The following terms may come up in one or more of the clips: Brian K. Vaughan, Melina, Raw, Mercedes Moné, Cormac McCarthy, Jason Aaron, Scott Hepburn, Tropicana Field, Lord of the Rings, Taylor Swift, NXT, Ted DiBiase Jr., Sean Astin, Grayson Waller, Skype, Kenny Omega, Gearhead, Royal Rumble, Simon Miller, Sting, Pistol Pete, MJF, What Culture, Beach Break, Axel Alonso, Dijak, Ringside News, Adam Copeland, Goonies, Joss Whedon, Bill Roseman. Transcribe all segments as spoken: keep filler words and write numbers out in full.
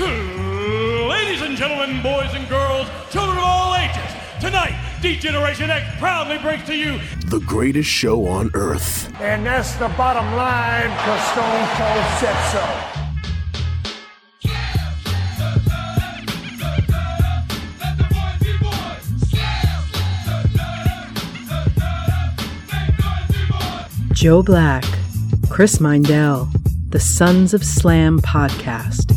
Ladies and gentlemen, boys and girls, children of all ages, tonight, D-Generation X proudly brings to you the greatest show on earth. And that's the bottom line, because Stone Cold said so. Joe Black, Chris Mindell, the Sons of Slam podcast.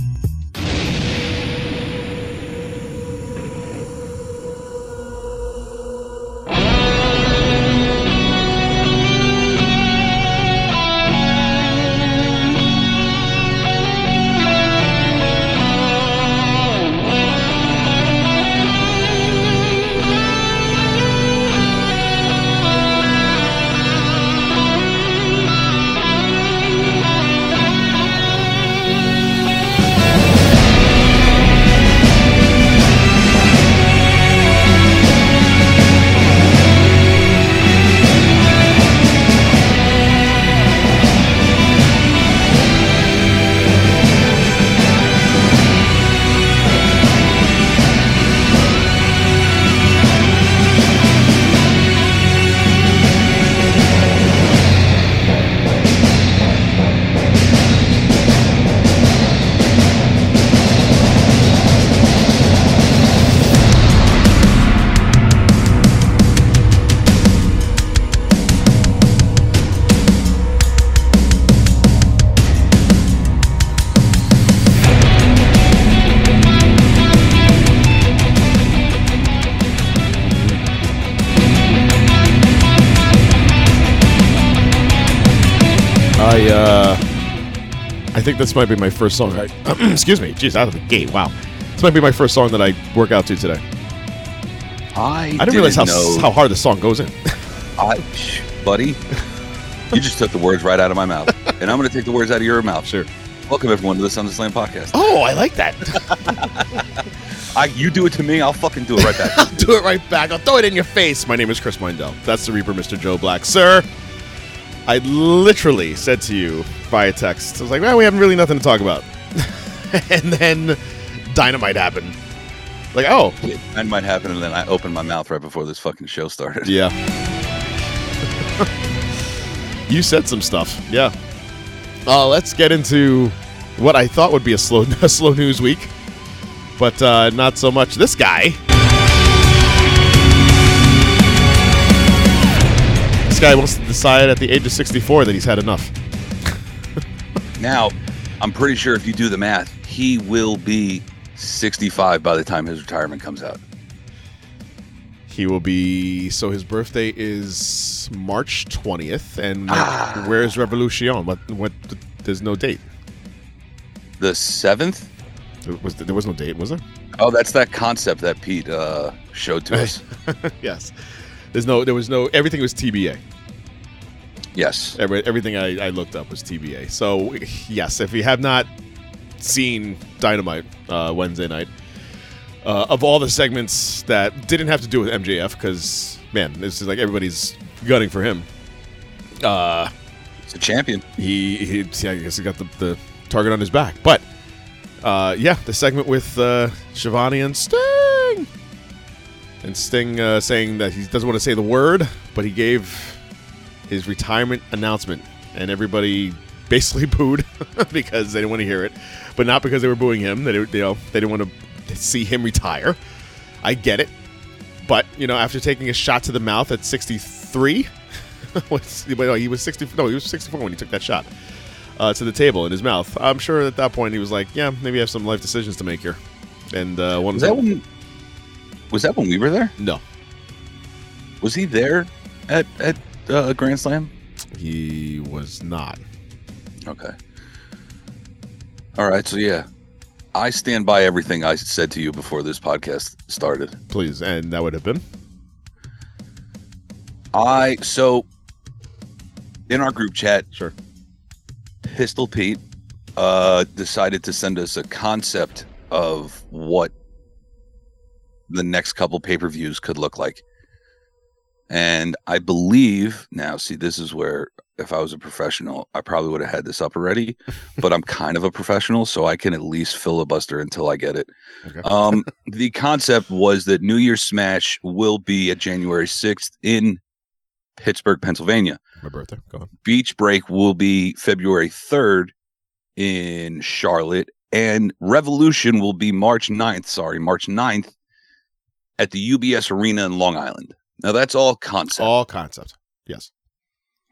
I think this might be my first song. I, excuse me. Jeez, out of the gate. Wow. This might be my first song that I work out to today. I, I didn't, didn't realize how, how hard the song goes in. I, buddy, you just took the words right out of my mouth. And I'm going to take the words out of your mouth. Sure. Welcome, everyone, to the Sons of Slam podcast. Oh, I like that. I, you do it to me, I'll fucking do it right back. I'll do it right back. I'll throw it in your face. My name is Chris Mindell. That's the Reaper, Mister Joe Black. Sir, I literally said to you via text, I was like, well, we have really nothing to talk about. And then Dynamite happened. Like, oh. Yeah, Dynamite happened, and then I opened my mouth right before this fucking show started. Yeah. You said some stuff. Yeah. Uh, let's get into what I thought would be a slow, a slow news week, but uh, not so much. This guy. Guy wants to decide at the age of sixty-four that he's had enough. Now, I'm pretty sure if you do the math, he will be sixty-five by the time his retirement comes out. He will be, so his birthday is March twentieth, and ah. Where's Revolution? What? What? There's no date. The seventh? There was, there was no date, was there? Oh, that's that concept that Pete uh, showed to us. Yes. There's no, there was no, everything was T B A. Yes. Every, everything I, I looked up was T B A. So, yes, if you have not seen Dynamite uh, Wednesday night, uh, of all the segments that didn't have to do with M J F, because, man, this is like everybody's gunning for him. Uh, He's a champion. He, he, I guess he got the, the target on his back. But, uh, yeah, the segment with uh, Shivani and Sting. And Sting uh, saying that he doesn't want to say the word, but he gave his retirement announcement. And everybody basically booed because they didn't want to hear it. But not because they were booing him. They didn't, you know, they didn't want to see him retire. I get it. But, you know, after taking a shot to the mouth at sixty-three, no, he was sixty-four, no, he was sixty-four when he took that shot uh, to the table in his mouth. I'm sure at that point he was like, yeah, maybe I have some life decisions to make here. And uh, one of them... Was that when we were there? No. Was he there at at uh, Grand Slam? He was not. Okay. All right. So yeah, I stand by everything I said to you before this podcast started. Please, and that would have been. I so in our group chat, sure. Pistol Pete uh, decided to send us a concept of what the next couple pay-per-views could look like. And I believe now, see, this is where if I was a professional, I probably would have had this up already, but I'm kind of a professional, so I can at least filibuster until I get it. Okay. Um, the concept was that New Year's Smash will be at January sixth in Pittsburgh, Pennsylvania. My birthday. Go on. Beach Break will be February third in Charlotte, and Revolution will be March ninth. Sorry, March ninth at the U B S Arena in Long Island. Now, that's all concept. All concept. Yes.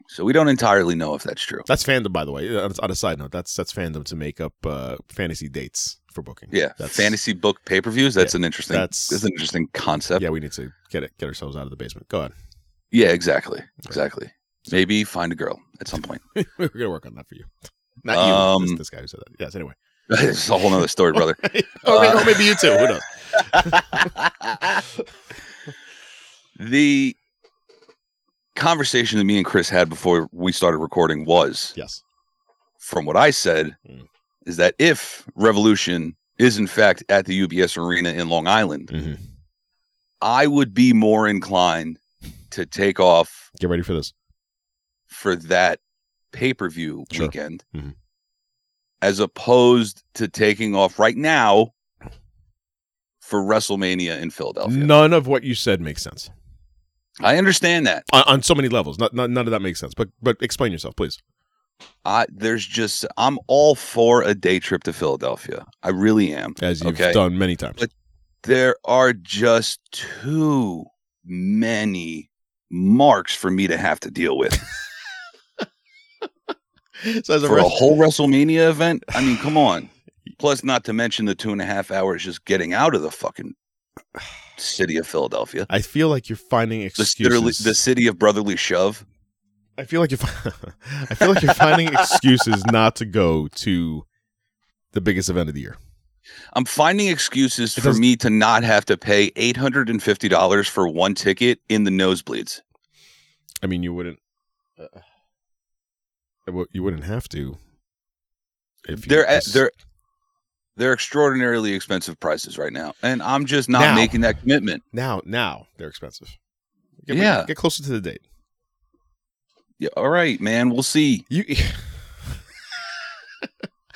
So we don't entirely know if that's true. That's fandom, by the way. On a side note, that's that's fandom to make up uh, fantasy dates for booking. Yeah, that's, fantasy book pay-per-views. That's yeah, an interesting. That's, that's an interesting concept. Yeah, we need to get it, get ourselves out of the basement. Go ahead. Yeah, exactly, okay. exactly. So, maybe find a girl at some point. We're gonna work on that for you. Not you. Um, this, this guy who said that. Yes. Anyway, it's a whole nother story, brother. or, maybe, uh, or maybe you too. Who knows? The conversation that me and Chris had before we started recording was, yes, from what I said, mm. is that if Revolution is in fact at the U B S Arena in Long Island, mm-hmm. I would be more inclined to take off. Get ready for this. For that pay-per-view sure. weekend, mm-hmm. as opposed to taking off right now for WrestleMania in Philadelphia. None of what you said makes sense. I understand that on, on so many levels. Not, not, none of that makes sense. But but explain yourself, please. I there's just I'm all for a day trip to Philadelphia. I really am, as you've okay? done many times. But there are just too many marks for me to have to deal with. so as a for rest- a whole WrestleMania event, I mean, come on. Plus, not to mention the two and a half hours just getting out of the fucking city of Philadelphia. I feel like you're finding excuses. The, the city of brotherly shove. I feel like you're. I feel like you're finding excuses not to go to the biggest event of the year. I'm finding excuses for me to not have to pay eight hundred fifty dollars for one ticket in the nosebleeds. I mean, you wouldn't. Uh, you wouldn't have to. If you they're at, they're. They're extraordinarily expensive prices right now, and I'm just not now. making that commitment. Now, now they're expensive. Get, yeah, get closer to the date. Yeah, all right, man. We'll see. You,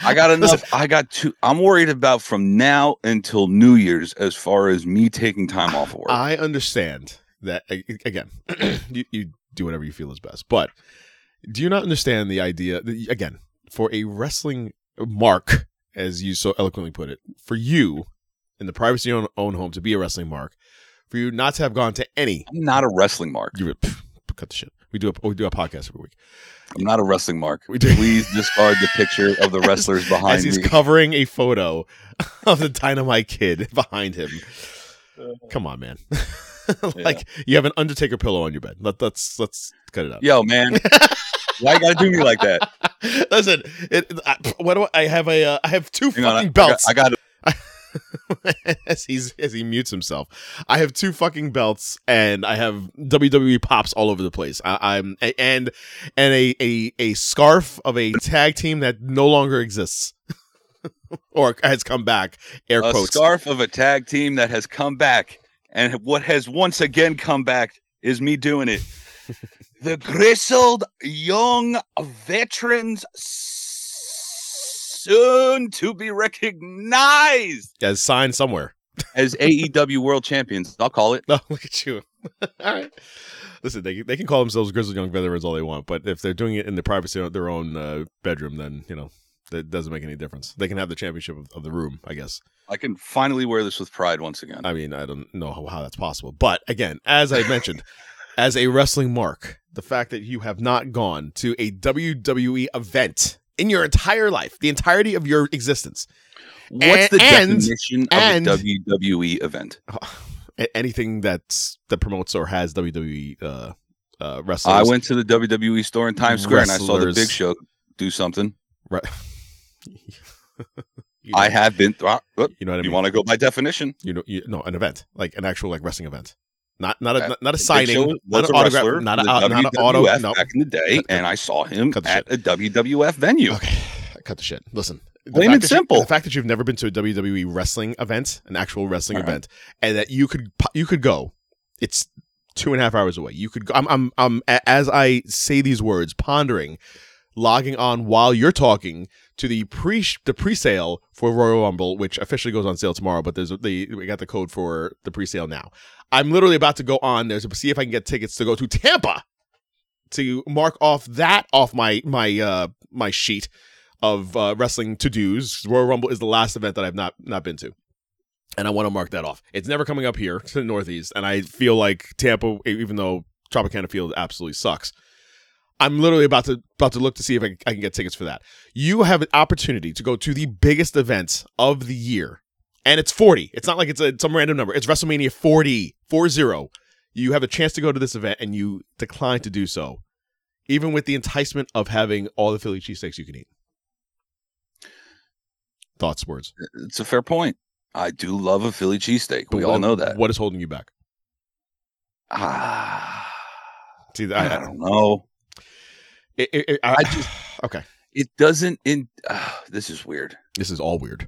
I got enough. Listen, I got two. I'm worried about from now until New Year's as far as me taking time off of work. I understand that. Again, you, you do whatever you feel is best, but do you not understand the idea? That, again, for a wrestling mark. As you so eloquently put it, for you in the privacy of your own home to be a wrestling mark, for you not to have gone to any. I'm not a wrestling mark. You pff, cut the shit. We do a we do a podcast every week. I'm not a wrestling mark. We do. Please discard the picture of the wrestlers as, behind. As he's me. Covering a photo of the Dynamite Kid behind him. Come on, man. like yeah. You have an Undertaker pillow on your bed. Let, let's let's cut it out. Yo, man. Why you gotta do me like that? Listen, it, I, what do I, I have? A uh, I have two Hang fucking on, I, belts. I got. I got it. as he's as he mutes himself, I have two fucking belts, and I have W W E pops all over the place. I, I'm and and a, a a scarf of a tag team that no longer exists, or has come back. Air a quotes. Scarf of a tag team that has come back, and what has once again come back is me doing it. The Grizzled Young Veterans, soon to be recognized. Yeah, signed somewhere. As A E W World Champions, I'll call it. No, look at you. All right. Listen, they, they can call themselves Grizzled Young Veterans all they want, but if they're doing it in the privacy of their own uh, bedroom, then, you know, that doesn't make any difference. They can have the championship of, of the room, I guess. I can finally wear this with pride once again. I mean, I don't know how, how that's possible. But, again, as I mentioned... As a wrestling mark, the fact that you have not gone to a W W E event in your entire life, the entirety of your existence. What's and, the definition and, of and, a W W E event? Anything that's that promotes or has W W E uh, uh, wrestlers. I went to the W W E store in Times Square wrestlers. and I saw the Big Show do something. Right. You know, I have been. Th- you know what I mean? You want to go by definition? You know, you, no, an event, like an actual like wrestling event. Not not a not a signing, not an autograph, not an auto. No. Back in the day, cut, and I saw him at shit. a W W F venue. Okay, cut the shit. Listen, plain and simple. You, the fact that you've never been to a W W E wrestling event, an actual wrestling All event, right. and that you could you could go, it's two and a half hours away. You could. I'm. I'm. I'm. As I say these words, pondering, logging on while you're talking to the pre the pre-sale for Royal Rumble, which officially goes on sale tomorrow. But there's the we got the code for the pre-sale now. I'm literally about to go on there to see if I can get tickets to go to Tampa to mark off that off my my uh, my sheet of uh, wrestling to dos. Royal Rumble is the last event that I've not not been to. And I want to mark that off. It's never coming up here to the Northeast, and I feel like Tampa, even though Tropicana Field absolutely sucks, I'm literally about to about to look to see if I, I can get tickets for that. You have an opportunity to go to the biggest event of the year, and it's forty. It's not like it's a, some random number. It's WrestleMania forty, four zero. You have a chance to go to this event, and you decline to do so, even with the enticement of having all the Philly cheesesteaks you can eat. Thoughts, words? It's a fair point. I do love a Philly cheesesteak. We what, all know that. What is holding you back? Ah, see, I, I don't know. It, it, it, I, I just okay. It doesn't. In uh, this is weird. This is all weird.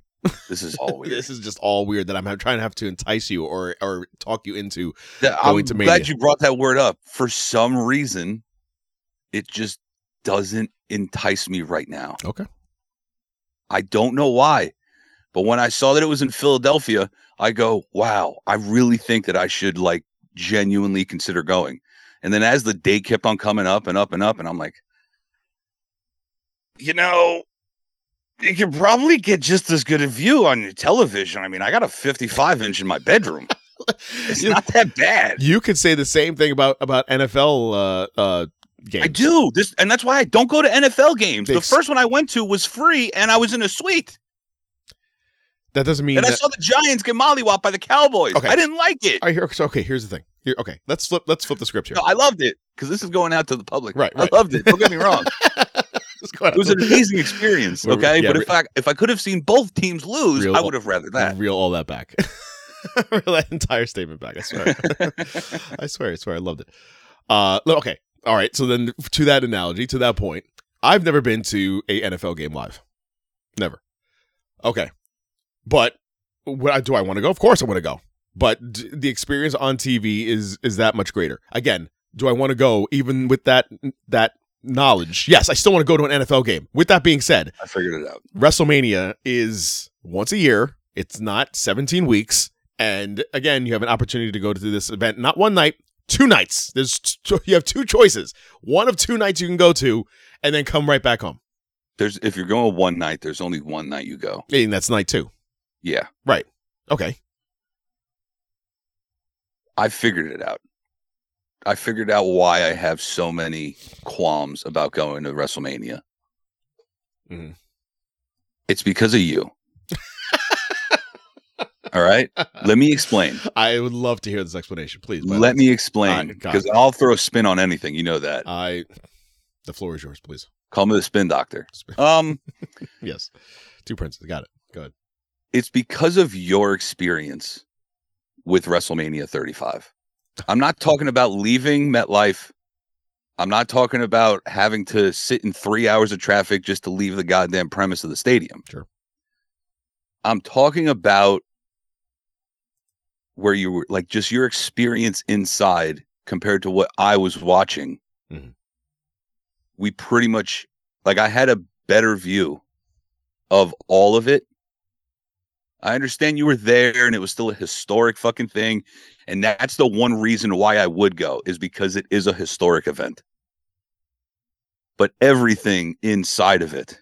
This is all weird. This is just all weird that I'm trying to have to entice you or or talk you into that, going I'm to Mania. I'm glad you brought that word up. For some reason, it just doesn't entice me right now. Okay. I don't know why. But when I saw that it was in Philadelphia, I go, wow, I really think that I should like genuinely consider going. And then as the day kept on coming up and up and up, and I'm like, you know, you can probably get just as good a view on your television. I mean, I got a fifty-five inch in my bedroom. It's you, not that bad. You could say the same thing about, about N F L uh, uh, games. I do. This, and that's why I don't go to N F L games. They the ex- first one I went to was free, and I was in a suite. That doesn't mean. And that- I saw the Giants get mollywopped by the Cowboys. Okay. I didn't like it. I hear. So, okay, here's the thing. Here, okay, let's flip. Let's flip the script here. No, I loved it because this is going out to the public. Right, right. I loved it. Don't get me wrong. It was an amazing experience. Okay, yeah, but if I if I could have seen both teams lose, I would have rather that. Reel all that back. Reel that entire statement back. I swear. I swear. I swear. I loved it. Uh, okay. All right. So then, to that analogy, to that point, I've never been to a N F L game live. Never. Okay. But what, do I want to go? Of course I want to go. But d- the experience on T V is is that much greater. Again, do I want to go even with that that knowledge? Yes, I still want to go to an N F L game. With that being said, I figured it out. WrestleMania is once a year. It's not seventeen weeks. And again, you have an opportunity to go to this event. Not one night, two nights. There's t- You have two choices. One of two nights you can go to and then come right back home. There's If you're going one night, there's only one night you go. And that's night two. Yeah. Right. Okay. I figured it out. I figured out why I have so many qualms about going to WrestleMania. Mm. It's because of you. All right. Let me explain. I would love to hear this explanation, please. Let me explain because I'll throw a spin on anything. You know that. I. The floor is yours, please. Call me the spin doctor. Spin. Um. Yes. Two princes. Got it. Go ahead. It's because of your experience with WrestleMania thirty-five. I'm not talking about leaving MetLife. I'm not talking about having to sit in three hours of traffic just to leave the goddamn premise of the stadium. Sure. I'm talking about where you were, like, just your experience inside compared to what I was watching. Mm-hmm. We pretty much, like, I had a better view of all of it. I understand you were there and it was still a historic fucking thing. And that's the one reason why I would go is because it is a historic event. But everything inside of it.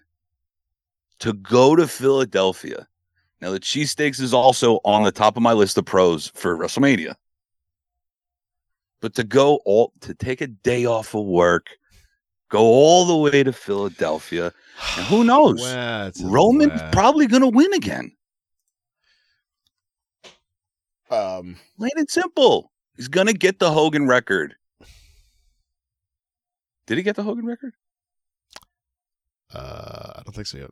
To go to Philadelphia. Now, the cheesesteaks is also on the top of my list of pros for WrestleMania. But to go all to take a day off of work. Go all the way to Philadelphia. And who knows? Wow, Roman's wow. probably going to win again. Um, Plain and simple. He's gonna get the Hogan record. Did he get the Hogan record? Uh, I don't think so yet.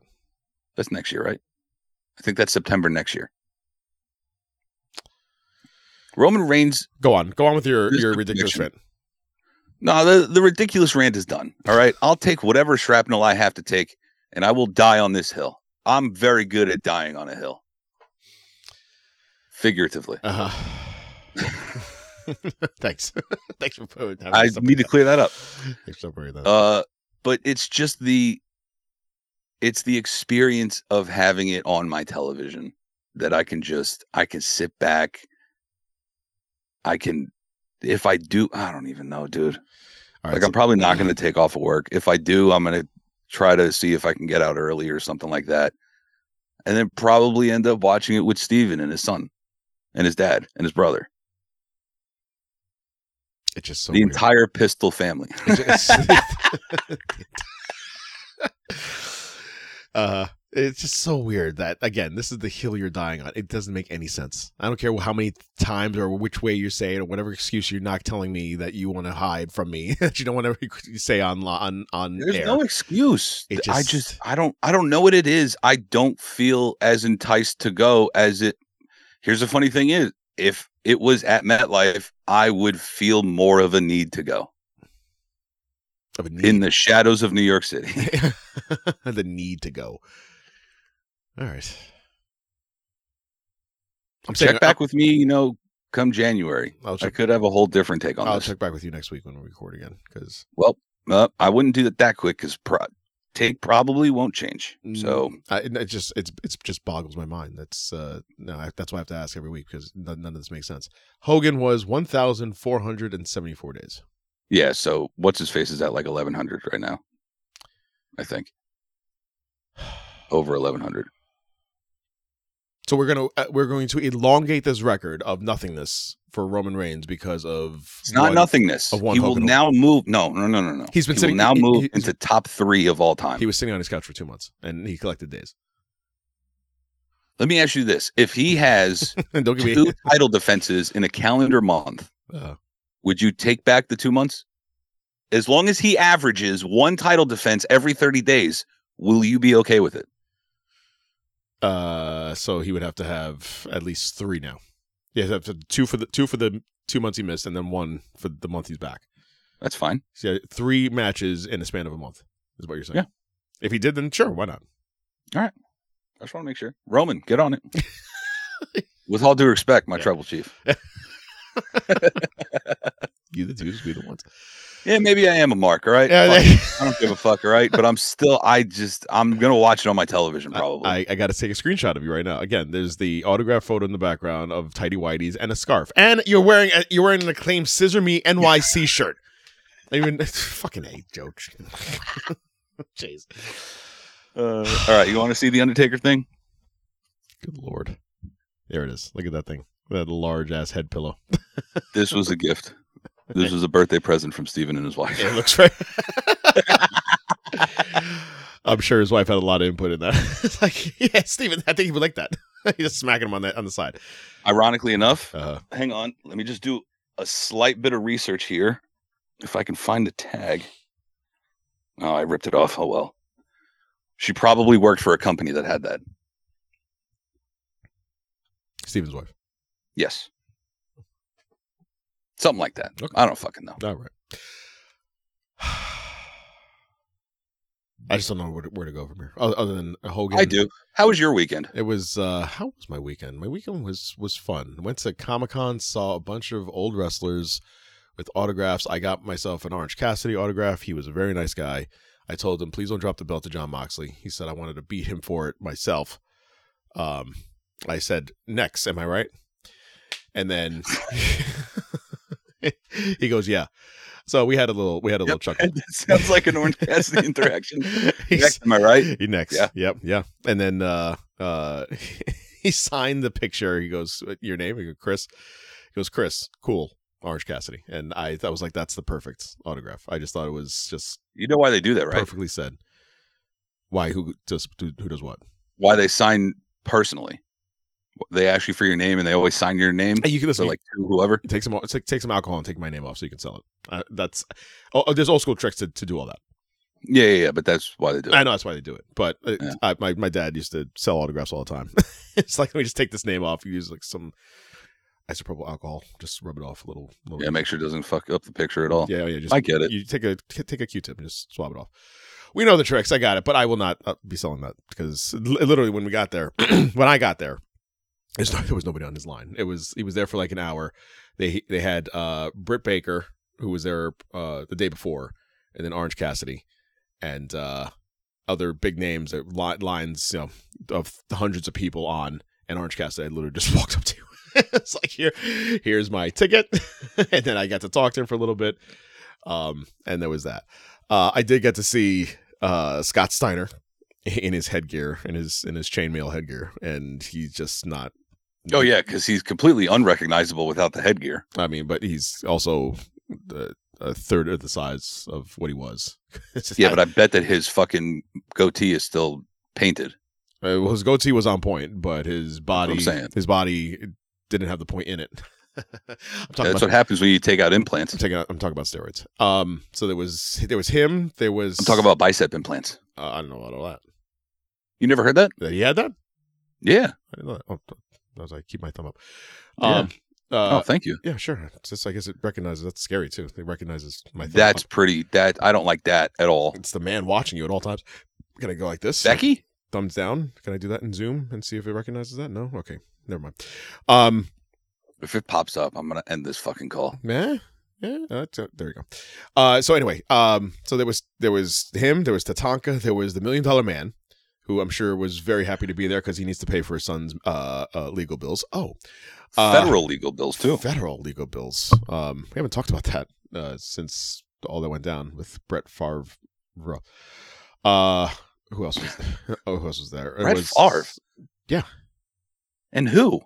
That's next year, right? I think that's September next year. Roman Reigns. Go on. Go on with your, your ridiculous prediction. rant. No, the, the ridiculous rant is done. All right. I'll take whatever shrapnel I have to take, and I will die on this hill. I'm very good at dying on a hill. Figuratively. Uh-huh. Thanks. Thanks for putting that. I need to clear that up. Thanks for clearing that up. Uh, but it's just the, it's the experience of having it on my television that I can just, I can sit back. I can, if I do, I don't even know, dude. All like, right, I'm so, probably not going to take off of work. If I do, I'm going to try to see if I can get out early or something like that. And then probably end up watching it with Steven and his son and his dad and his brother. It's just so the weird. Entire Pistol family. It's just, uh, it's just so weird that, again, this is the hill you're dying on. It doesn't make any sense. I don't care how many times or which way you say it or whatever excuse you're not telling me that you want to hide from me, that you don't want to say on on on There's air. There's no excuse. Just, I just I don't I don't know what it is. I don't feel as enticed to go as it. Here's the funny thing is, if it was at MetLife, I would feel more of a need to go. Of a need. In the shadows of New York City. The need to go. All right. I'm check saying, back I'll, with me, you know, come January. Check, I could have a whole different take on I'll this. I'll check back with you next week when we record again. Cause... Well, uh, I wouldn't do it that quick because pro- take probably won't change. So I, it just it's it's just boggles my mind. That's uh, no, I, that's why I have to ask every week because none, none of this makes sense. Hogan was one thousand four hundred seventy-four days. Yeah. So what's his face is at like eleven hundred right now, I think. Over eleven hundred. So we're gonna uh, we're going to elongate this record of nothingness for Roman Reigns because of it's not one, nothingness. Of one he will Hogan now Hogan. move. No, no, no, no, no. He's been he sitting will now he, move he, into top three of all time. He was sitting on his couch for two months and he collected days. Let me ask you this: if he has Don't give two me title defenses in a calendar month, uh, would you take back the two months? As long as he averages one title defense every thirty days, will you be okay with it? Uh, so he would have to have at least three now. Yeah, two for the two for the two months he missed, and then one for the month he's back. That's fine. So yeah, three matches in the span of a month is what you're saying. Yeah. If he did, then sure, why not? All right. I just want to make sure. Roman, get on it. With all due respect, my yeah. tribal chief. You the dudes, we the ones. Yeah, maybe I am a mark, all right? Yeah, they- I don't give a fuck, all right? But I'm still, I just, I'm going to watch it on my television probably. I, I, I got to take a screenshot of you right now. Again, there's the autograph photo in the background of Tidy Whitey's and a scarf. And you're wearing a, you're wearing an acclaimed Scissor Me N Y C shirt. I mean, fucking A joke. Jeez. Uh, all right, you want to see the Undertaker thing? Good Lord. There it is. Look at that thing. That large-ass head pillow. This was a gift. This was a birthday present from Steven and his wife. It looks right. I'm sure his wife had a lot of input in that. It's like, yeah, Steven, I think he would like that. He's just smacking him on the, on the side. Ironically enough, uh-huh. Hang on. Let me just do a slight bit of research here. If I can find the tag. Oh, I ripped it off. Oh, well. She probably worked for a company that had that. Steven's wife. Yes. Something like that. Okay. I don't fucking know. All right. I just don't know where to, where to go from here. Other than Hogan. I do. How was your weekend? It was, uh, how was my weekend? My weekend was, was fun. Went to Comic-Con, saw a bunch of old wrestlers with autographs. I got myself an Orange Cassidy autograph. He was a very nice guy. I told him, please don't drop the belt to John Moxley. He said I wanted to beat him for it myself. Um, I said, next, am I right? And then... He goes, yeah. So we had a little, we had a yep. little chuckle. That sounds like an Orange Cassidy interaction. Next, am I right? He next. Yeah. Yep. Yeah. And then uh, uh, he signed the picture. He goes, your name? I go, Chris. He goes, Chris. Cool. Orange Cassidy. And I, I was like, that's the perfect autograph. I just thought it was just. You know why they do that, right? Perfectly said. Why? Who does? Who does what? Why they sign personally. They ask you for your name, and they always sign your name. You can listen, so like whoever take some take, take some alcohol and take my name off, so you can sell it. Uh, that's oh, there's old school tricks to, to do all that. Yeah, yeah, yeah, but that's why they do it. I know that's why they do it. But it, yeah. I, my my dad used to sell autographs all the time. It's like, let me just take this name off. You use like some isopropyl alcohol, just rub it off a little. little yeah, bit. Make sure it doesn't fuck up the picture at all. Yeah, yeah, just, I get it. You take a take a Q-tip and just swab it off. We know the tricks. I got it, but I will not be selling that because literally when we got there, when I got there. There's no, there was nobody on his line. It was he was there for like an hour. They they had uh, Britt Baker, who was there uh, the day before, and then Orange Cassidy, and uh, other big names, li- lines you know of hundreds of people on. And Orange Cassidy, I literally just walked up to him. It's like, here, here's my ticket, and then I got to talk to him for a little bit, um, and there was that. Uh, I did get to see uh, Scott Steiner in his headgear, in his in his chainmail headgear, and he's just not. Oh yeah, because he's completely unrecognizable without the headgear. I mean, but he's also the, a third of the size of what he was. Yeah, not... but I bet that his fucking goatee is still painted. Uh, well, his goatee was on point, but his body, his body. didn't have the point in it. I'm talking yeah, that's about, what happens when you take out implants. I'm taking out, I'm talking about steroids. Um, so there was there was him. There was I'm talking about bicep implants. Uh, I don't know about all that. You never heard that? That he had that? Yeah. I didn't know that. Oh, I was like, keep my thumb up. Um, yeah. uh, oh, thank you. Yeah, sure. Just, I guess it recognizes. That's scary too. It recognizes my thumb. That's up. Pretty. That I don't like that at all. It's the man watching you at all times. Can I go like this? Becky? Thumbs down. Can I do that in Zoom and see if it recognizes that? No. Okay. Never mind. Um, if it pops up, I'm gonna end this fucking call. Yeah, yeah. Uh, there you go. Uh, so anyway, um, so there was there was him, there was Tatanka, there was the Million Dollar Man, who I'm sure was very happy to be there because he needs to pay for his son's uh, uh legal bills. Oh, uh, federal legal bills too. Federal legal bills. Um, we haven't talked about that uh, since all that went down with Brett Favre. Uh, who else was there? Oh, who else was there? It Brett was, Favre. Yeah. And who?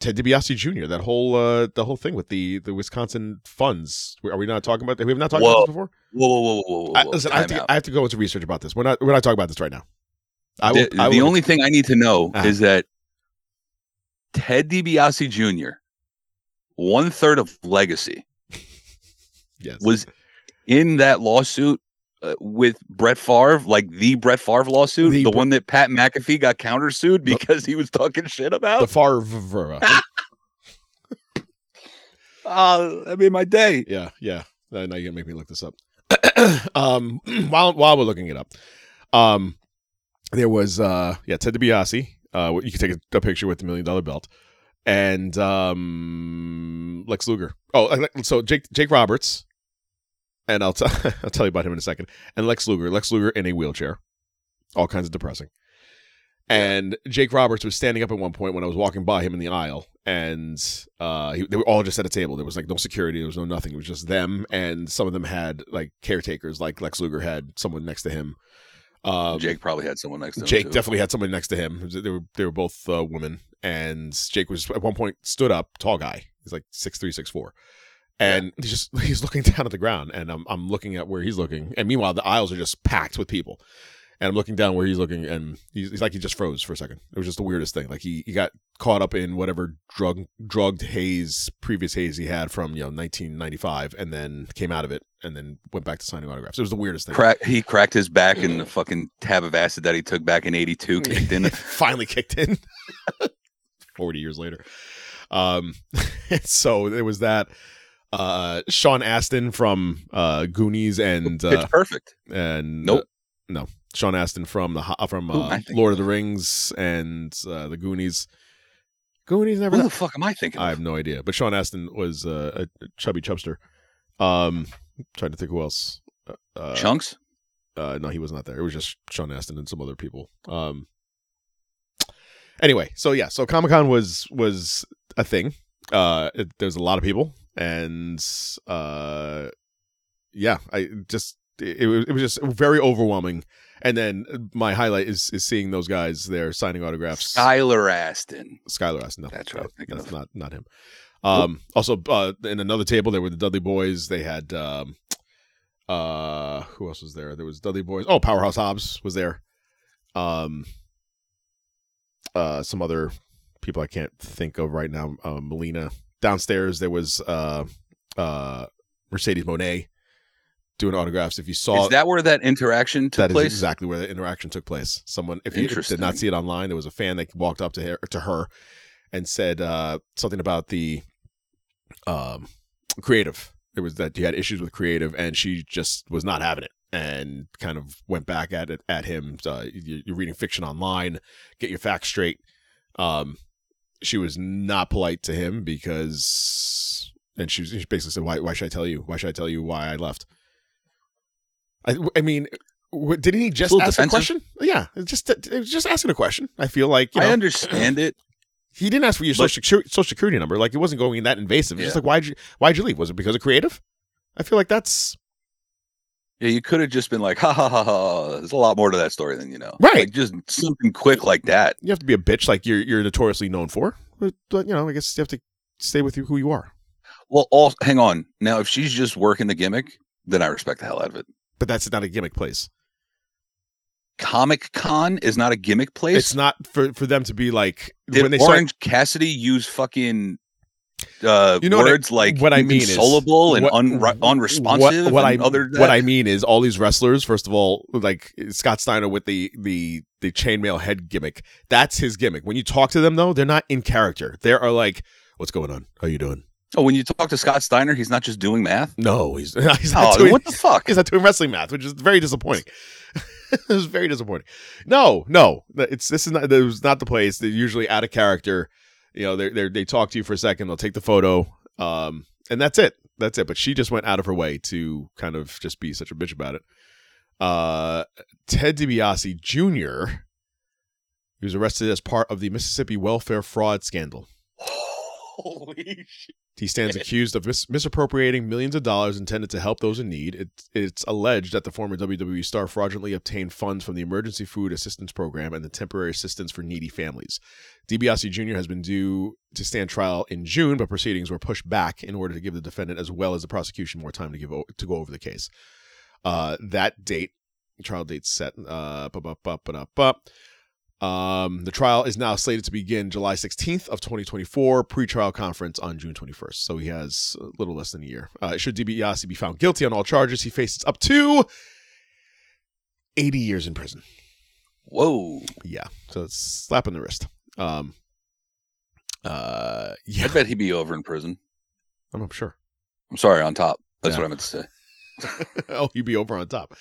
Ted DiBiase Junior That whole uh, the whole thing with the, the Wisconsin funds. Are we not talking about that? We've not talked whoa. about this before. Whoa, whoa, whoa, whoa, whoa! I, listen, I have, to, I have to go into research about this. We're not we're not talking about this right now. I will, the I will, the only thing I need to know uh-huh. is that Ted DiBiase Junior, one third of Legacy, yes. was in that lawsuit. Uh, with Brett Favre, like the Brett Favre lawsuit, the, the one that Pat McAfee got countersued because he was talking shit about? The Favre. uh, that made my day. Yeah, yeah. Now you're going to make me look this up. um, while while we're looking it up, um, there was, uh, yeah, Ted DiBiase. Uh, you can take a, a picture with the Million Dollar Belt. And um, Lex Luger. Oh, so Jake Jake Roberts. And I'll, t- I'll tell you about him in a second. And Lex Luger. Lex Luger in a wheelchair. All kinds of depressing. And Jake Roberts was standing up at one point when I was walking by him in the aisle. And uh, he, they were all just at a table. There was like no security. There was no nothing. It was just them. And some of them had like caretakers. Like Lex Luger had someone next to him. Um, Jake probably had someone next to him. Jake too. definitely had someone next to him. They were, they were both uh, women. And Jake was at one point stood up. Tall guy. He's like six three, six four. And he's just he's looking down at the ground, and I'm I'm looking at where he's looking, and meanwhile the aisles are just packed with people, and I'm looking down where he's looking, and he's, he's like he just froze for a second. It was just the weirdest thing. Like he, he got caught up in whatever drug drugged haze previous haze he had from you know nineteen ninety-five, and then came out of it, and then went back to signing autographs. It was the weirdest thing. Crack, he cracked his back, and the fucking tab of acid that he took back in eighty-two kicked in. Finally kicked in. Forty years later, um, so there was that. Uh, Sean Astin from uh, Goonies and uh, Pitch Perfect, and nope, uh, no, Sean Astin from the uh, from uh, Ooh, Lord of the Rings and uh, the Goonies. Goonies never. Who the fuck am I thinking? I have no idea. But Sean Astin was uh, a chubby chubster. Um, I'm trying to think who else. Uh, Chunks? Uh, no, he was not there. It was just Sean Astin and some other people. Um. Anyway, so yeah, so Comic-Con was was a thing. Uh, it, there's a lot of people. And uh, yeah, I just it, it was just very overwhelming. And then my highlight is, is seeing those guys there signing autographs. Skylar Astin. Skylar Astin. No, that's right. That's of. not not him. Um, also, uh, in another table, there were the Dudley Boys. They had um, uh, who else was there? There was Dudley Boys. Oh, Powerhouse Hobbs was there. Um, uh, some other people I can't think of right now. Uh, Melina. Downstairs, there was uh, uh, Mercedes Moné doing autographs. If you saw, is that where that interaction took that place? That is exactly where the interaction took place. Someone, if you did not see it online, there was a fan that walked up to her, to her and said uh, something about the um, creative. It was that you had issues with creative, and she just was not having it, and kind of went back at it at him. Uh, you're reading fiction online. Get your facts straight. Um, she was not polite to him because, and she, she basically said, why, why should I tell you? Why should I tell you why I left? I, I mean, what, didn't he just a ask defensive. a question? Yeah, just just asking a question. I feel like, you know, I understand it. He didn't ask for your but, social, social security number. Like, it wasn't going that invasive. It's yeah. just like, why'd you, why'd you leave? Was it because of creative? I feel like that's... Yeah, you could have just been like, ha, ha, ha, ha. There's a lot more to that story than you know. Right. Like, just something quick like that. You have to be a bitch like you're you're notoriously known for. But, you know, I guess you have to stay with who you are. Well, all, hang on. Now, if she's just working the gimmick, then I respect the hell out of it. But that's not a gimmick place. Comic Con is not a gimmick place. It's not for, for them to be like... Did when they Orange start... Cassidy use fucking... Uh, you know words what I, like what I mean inconsolable is, what, and un, unresponsive. What, what and I other what that. I mean is all these wrestlers. First of all, like Scott Steiner with the the the chainmail head gimmick. That's his gimmick. When you talk to them, though, they're not in character. They are like, "What's going on? How you doing?" Oh, when you talk to Scott Steiner, he's not just doing math. No, he's, he's not oh, doing what the fuck. He's not doing wrestling math, which is very disappointing. It was very disappointing. No, no, it's this is not. This is not the place. They're usually out of character. You know, they they they talk to you for a second. They'll take the photo, um, and that's it. That's it. But she just went out of her way to kind of just be such a bitch about it. Uh, Ted DiBiase Junior, he was arrested as part of the Mississippi welfare fraud scandal. Holy shit! He stands accused of mis- misappropriating millions of dollars intended to help those in need. It, it's alleged that the former W W E star fraudulently obtained funds from the Emergency Food Assistance Program and the Temporary Assistance for Needy Families. DiBiase Junior has been due to stand trial in June, but proceedings were pushed back in order to give the defendant as well as the prosecution more time to give o- to go over the case. Uh, that date, trial date set. Uh, bu- bu- bu- bu- bu- bu- Um, the trial is now slated to begin July sixteenth of twenty twenty-four, pre-trial conference on June twenty-first. So he has a little less than a year. Uh, should DiBiase be found guilty on all charges, he faces up to eighty years in prison. Whoa. Yeah. So it's slap in the wrist. Um, uh, yeah. I bet he'd be over in prison. I'm not sure. I'm sorry, on top. That's yeah. what I meant to say. Oh, he'd be over on top.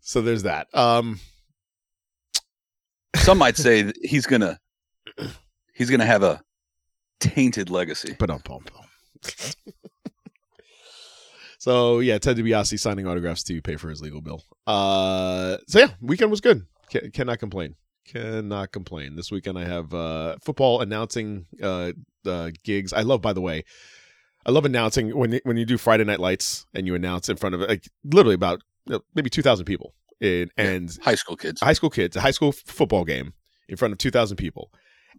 So there's that. Um, Some might say that he's gonna he's gonna have a tainted legacy. But So yeah, Ted DiBiase signing autographs to pay for his legal bill. Uh, so yeah, weekend was good. Can, cannot complain. Cannot complain. This weekend I have uh, football announcing uh, uh, gigs. I love, by the way, I love announcing when when you do Friday Night Lights and you announce in front of like literally about you know, maybe two thousand people. In, and yeah, high school kids, high school kids, a high school f- football game in front of two thousand people.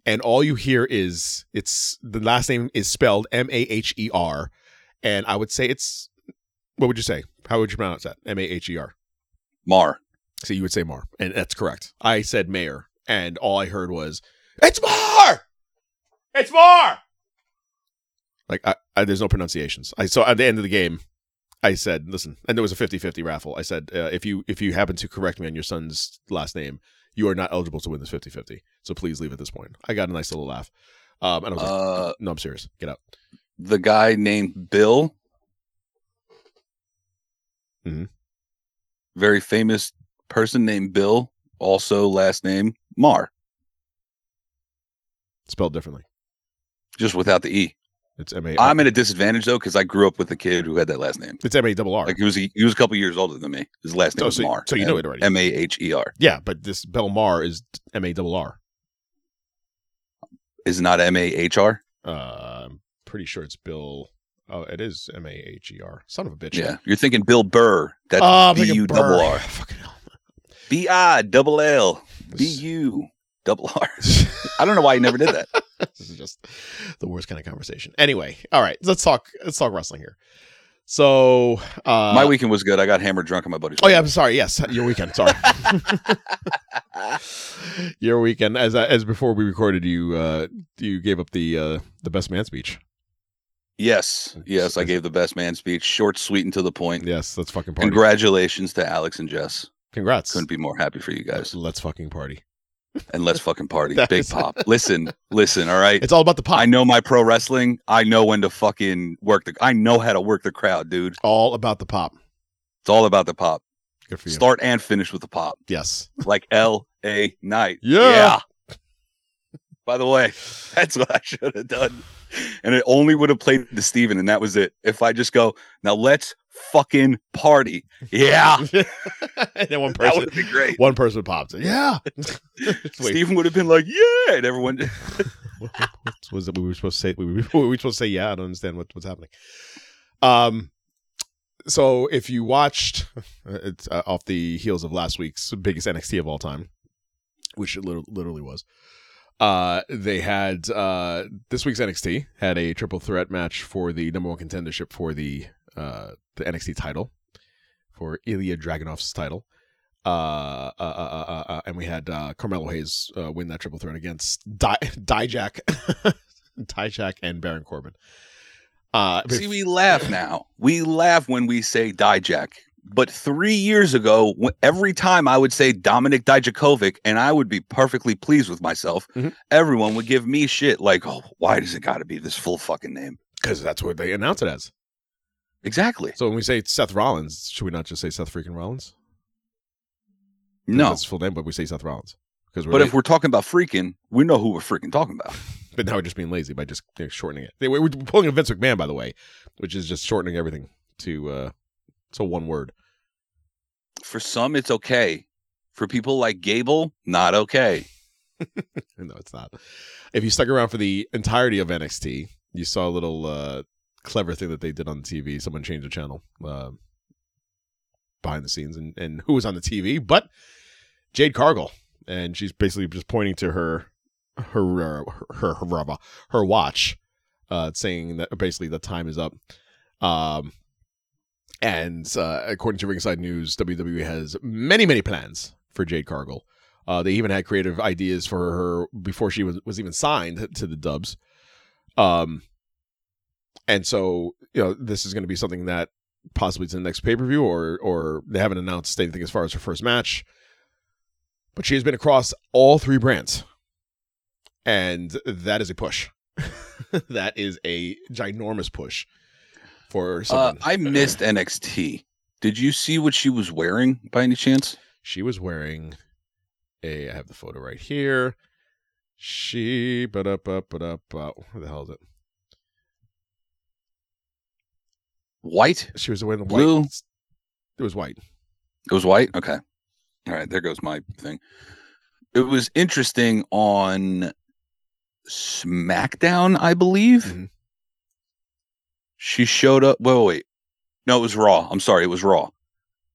And all you hear is it's the last name is spelled M A H E R. And I would say it's, what would you say? How would you pronounce that? M A H E R. Mar. So you would say Mar. And that's correct. I said mayor. And all I heard was, it's Mar. It's Mar. Like I, I, there's no pronunciations. I saw so at the end of the game. I said, listen, and there was a fifty-fifty raffle. I said, uh, if you if you happen to correct me on your son's last name, you are not eligible to win this fifty-fifty. So please leave at this point. I got a nice little laugh. Um, and I was uh, like, no, I'm serious. Get out. The guy named Bill. Mm-hmm. Very famous person named Bill. Also last name Mar. Spelled differently. Just without the E. It's M A R. I'm at a disadvantage though because I grew up with a kid who had that last name. It's M A R R. Like he was, a, he was a couple years older than me. His last name oh, was so, Mar. So you know M- it already. M A H E R. Yeah, but this Bell Mar is M A R R. Is it not M A H R? Uh, I'm pretty sure it's Bill. Oh, it is M A H E R. Son of a bitch. Yeah, you're thinking Bill Burr. That's uh, B U double R. Fucking hell. B I double L B U double R. I don't know why you never did that. This is just the worst kind of conversation. Anyway, all right, let's talk. Let's talk wrestling here. So uh, my weekend was good. I got hammered drunk on my buddy's. Oh yeah, I'm sorry. Yes, your weekend. Sorry, your weekend. As as before we recorded, you uh, you gave up the uh, the best man speech. Yes, yes, I gave the best man speech. Short, sweet, and to the point. Yes, let's fucking party. Congratulations to Alex and Jess. Congrats. Couldn't be more happy for you guys. Let's fucking party. And let's fucking party. That Big Pop. Listen, listen, all right? It's all about the pop. I know my pro wrestling. I know when to fucking work the... I know how to work the crowd, dude. All about the pop. It's all about the pop. Good for you. Start and finish with the pop. Yes. Like L A Knight. Yeah. yeah. By the way, that's what I should have done. And it only would have played to Steven, and that was it. If I just go, now let's fucking party. Yeah. And then one person, that would have been great. One person pops it. Yeah. Steven would have been like, yeah. And everyone. what, what, what was it we were supposed to say? We were, we were supposed to say, yeah, I don't understand what, what's happening. Um, So if you watched, it's uh, off the heels of last week's biggest N X T of all time, which it literally was. Uh, they had uh, this week's N X T had a triple threat match for the number one contendership for the uh, the N X T title, for Ilya Dragunov's title, uh, uh, uh, uh, uh, and we had uh, Carmelo Hayes uh, win that triple threat against Di- Dijak, Dijak and Baron Corbin. Uh, See, we laugh now. We laugh when we say Dijak. But three years ago, every time I would say Dominic Dijakovic, and I would be perfectly pleased with myself, mm-hmm. everyone would give me shit like, oh, why does it got to be this full fucking name? Because that's what they announce it as. Exactly. So when we say Seth Rollins, should we not just say Seth freaking Rollins? No. That's his full name, but we say Seth Rollins. Because we're but lazy. If we're talking about freaking, we know who we're freaking talking about. But now we're just being lazy by just you know, shortening it. They, we're pulling a Vince McMahon, by the way, which is just shortening everything to... Uh, So one word. For some, it's okay. For people like Gable, not okay. No, it's not. If you stuck around for the entirety of N X T, you saw a little uh, clever thing that they did on T V. Someone changed the channel uh, behind the scenes, and, and who was on the T V? But Jade Cargill, and she's basically just pointing to her her her her her, her watch, uh, saying that basically the time is up. Um. And uh, according to Ringside News, W W E has many, many plans for Jade Cargill. Uh, they even had creative ideas for her before she was, was even signed to the Dubs. Um, and so, you know, this is going to be something that possibly is in the next pay-per-view, or or they haven't announced anything as far as her first match. But she has been across all three brands. And that is a push. That is a ginormous push. For uh, I missed N X T. Did you see what she was wearing by any chance? She was wearing a. I have the photo right here. She. But up, up, but up. Where the hell is it? White? She was wearing white. Blue? It was white. It was white? Okay. All right. There goes my thing. It was interesting on SmackDown, I believe. Mm-hmm. She showed up. Wait, wait, wait. No, it was Raw. I'm sorry. It was Raw.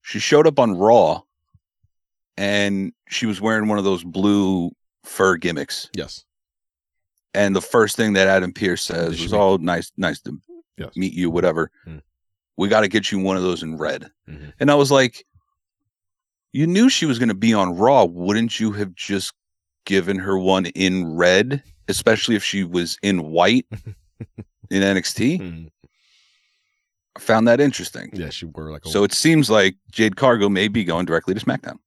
She showed up on Raw, and she was wearing one of those blue fur gimmicks. Yes. And the first thing that Adam Pearce says Did was, "Oh, meet- nice, nice to yes. meet you. Whatever. Mm-hmm. We got to get you one of those in red." Mm-hmm. And I was like, "You knew she was going to be on Raw. Wouldn't you have just given her one in red, especially if she was in white in N X T?" Mm-hmm. I found that interesting. Yeah, she wore like a... So it seems like Jade Cargill may be going directly to SmackDown.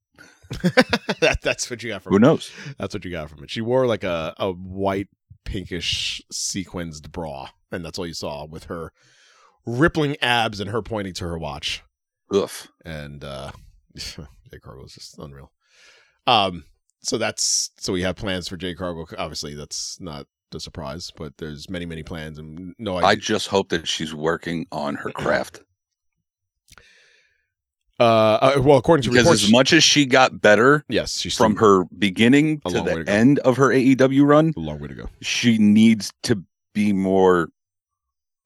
that, that's what you got from Who it. Who knows? That's what you got from it. She wore like a, a white, pinkish, sequenced bra, and that's all you saw, with her rippling abs and her pointing to her watch. Oof. And uh, Jade Cargill is just unreal. Um, so that's so we have plans for Jade Cargill. Obviously, that's not a surprise, but there's many many plans, and no idea. I just hope that she's working on her craft. uh, uh well according to because reports, as much as she got better, yes, she's from her beginning to the end of her A E W run, a long way to go. She needs to be more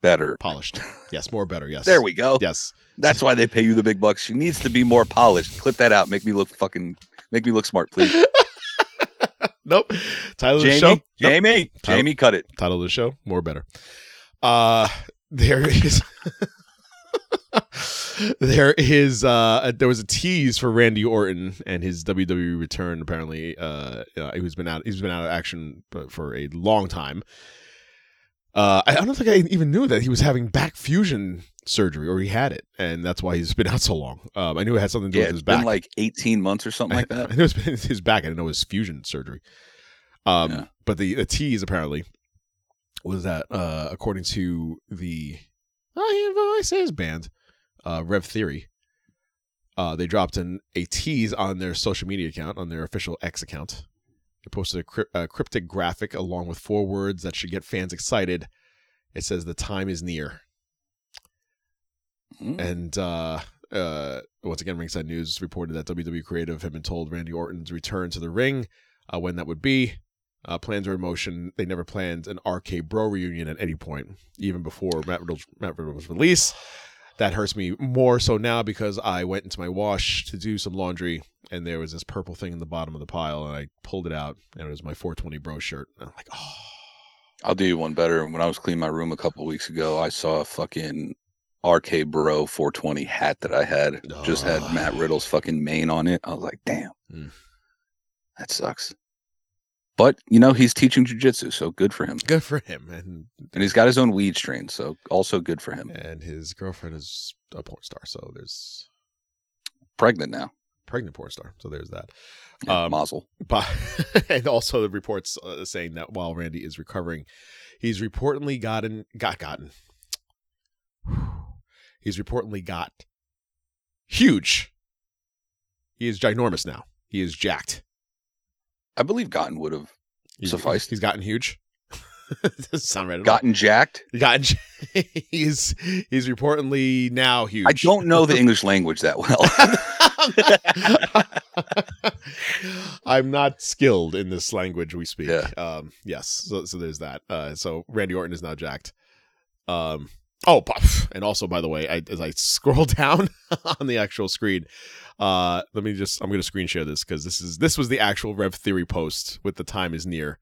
better polished. Yes, more better. Yes, there we go. Yes, that's why they pay you the big bucks. She needs to be more polished. Clip that out. Make me look fucking make me look smart, please. Nope. Title of the show. Nope. Jamie. Title, Jamie, cut it. Title of the show. More better. Uh, there is. there is. Uh, there was a tease for Randy Orton and his W W E return. Apparently, uh, uh, he's been out. He's been out of action for a long time. Uh, I don't think I even knew that he was having back fusion surgery, or he had it, and that's why he's been out so long. Um, I knew it had something to do yeah, with his back. It's been like eighteen months or something I, like that. I knew it's been his back. I didn't know it was fusion surgery. Um, yeah. But the, the tease, apparently, was that uh, according to the I say his band, uh, Rev Theory, uh, they dropped an, a tease on their social media account, on their official X account. They posted a cryptic graphic along with four words that should get fans excited. It says, "The time is near." Mm. And uh, uh, once again, Ringside News reported that W W E Creative had been told Randy Orton's return to the ring, uh, when that would be. Uh, plans were in motion. They never planned an R K-Bro reunion at any point, even before Matt Riddle's, Matt Riddle's release. That hurts me more so now because I went into my wash to do some laundry, and there was this purple thing in the bottom of the pile, and I pulled it out, and it was my four twenty Bro shirt. And I'm like, oh. I'll do you one better. When I was cleaning my room a couple of weeks ago, I saw a fucking R K-Bro four twenty hat that I had. Oh. Just had Matt Riddle's fucking mane on it. I was like, damn. Mm. That sucks. But, you know, he's teaching jiu-jitsu, so good for him. Good for him. And, and he's got his own weed strain, so also good for him. And his girlfriend is a porn star, so there's... Pregnant now. Pregnant porn star, so there's that. Yeah, um, Mazel. But, and also the reports uh, saying that while Randy is recovering, he's reportedly gotten... Got gotten. He's reportedly got huge. He is ginormous now. He is jacked. I believe gotten would have he's, sufficed. He's gotten huge. Doesn't sound right at gotten all. Jacked? Gotten jacked. he's, he's reportedly now huge. I don't know the English language that well. I'm not skilled in this language we speak. Yeah. Um, yes. So, so there's that. Uh, so Randy Orton is now jacked. Um, oh, and also, by the way, I, as I scroll down on the actual screen, Uh, let me just, I'm going to screen share this because this is, this was the actual Rev Theory post with "the time is near."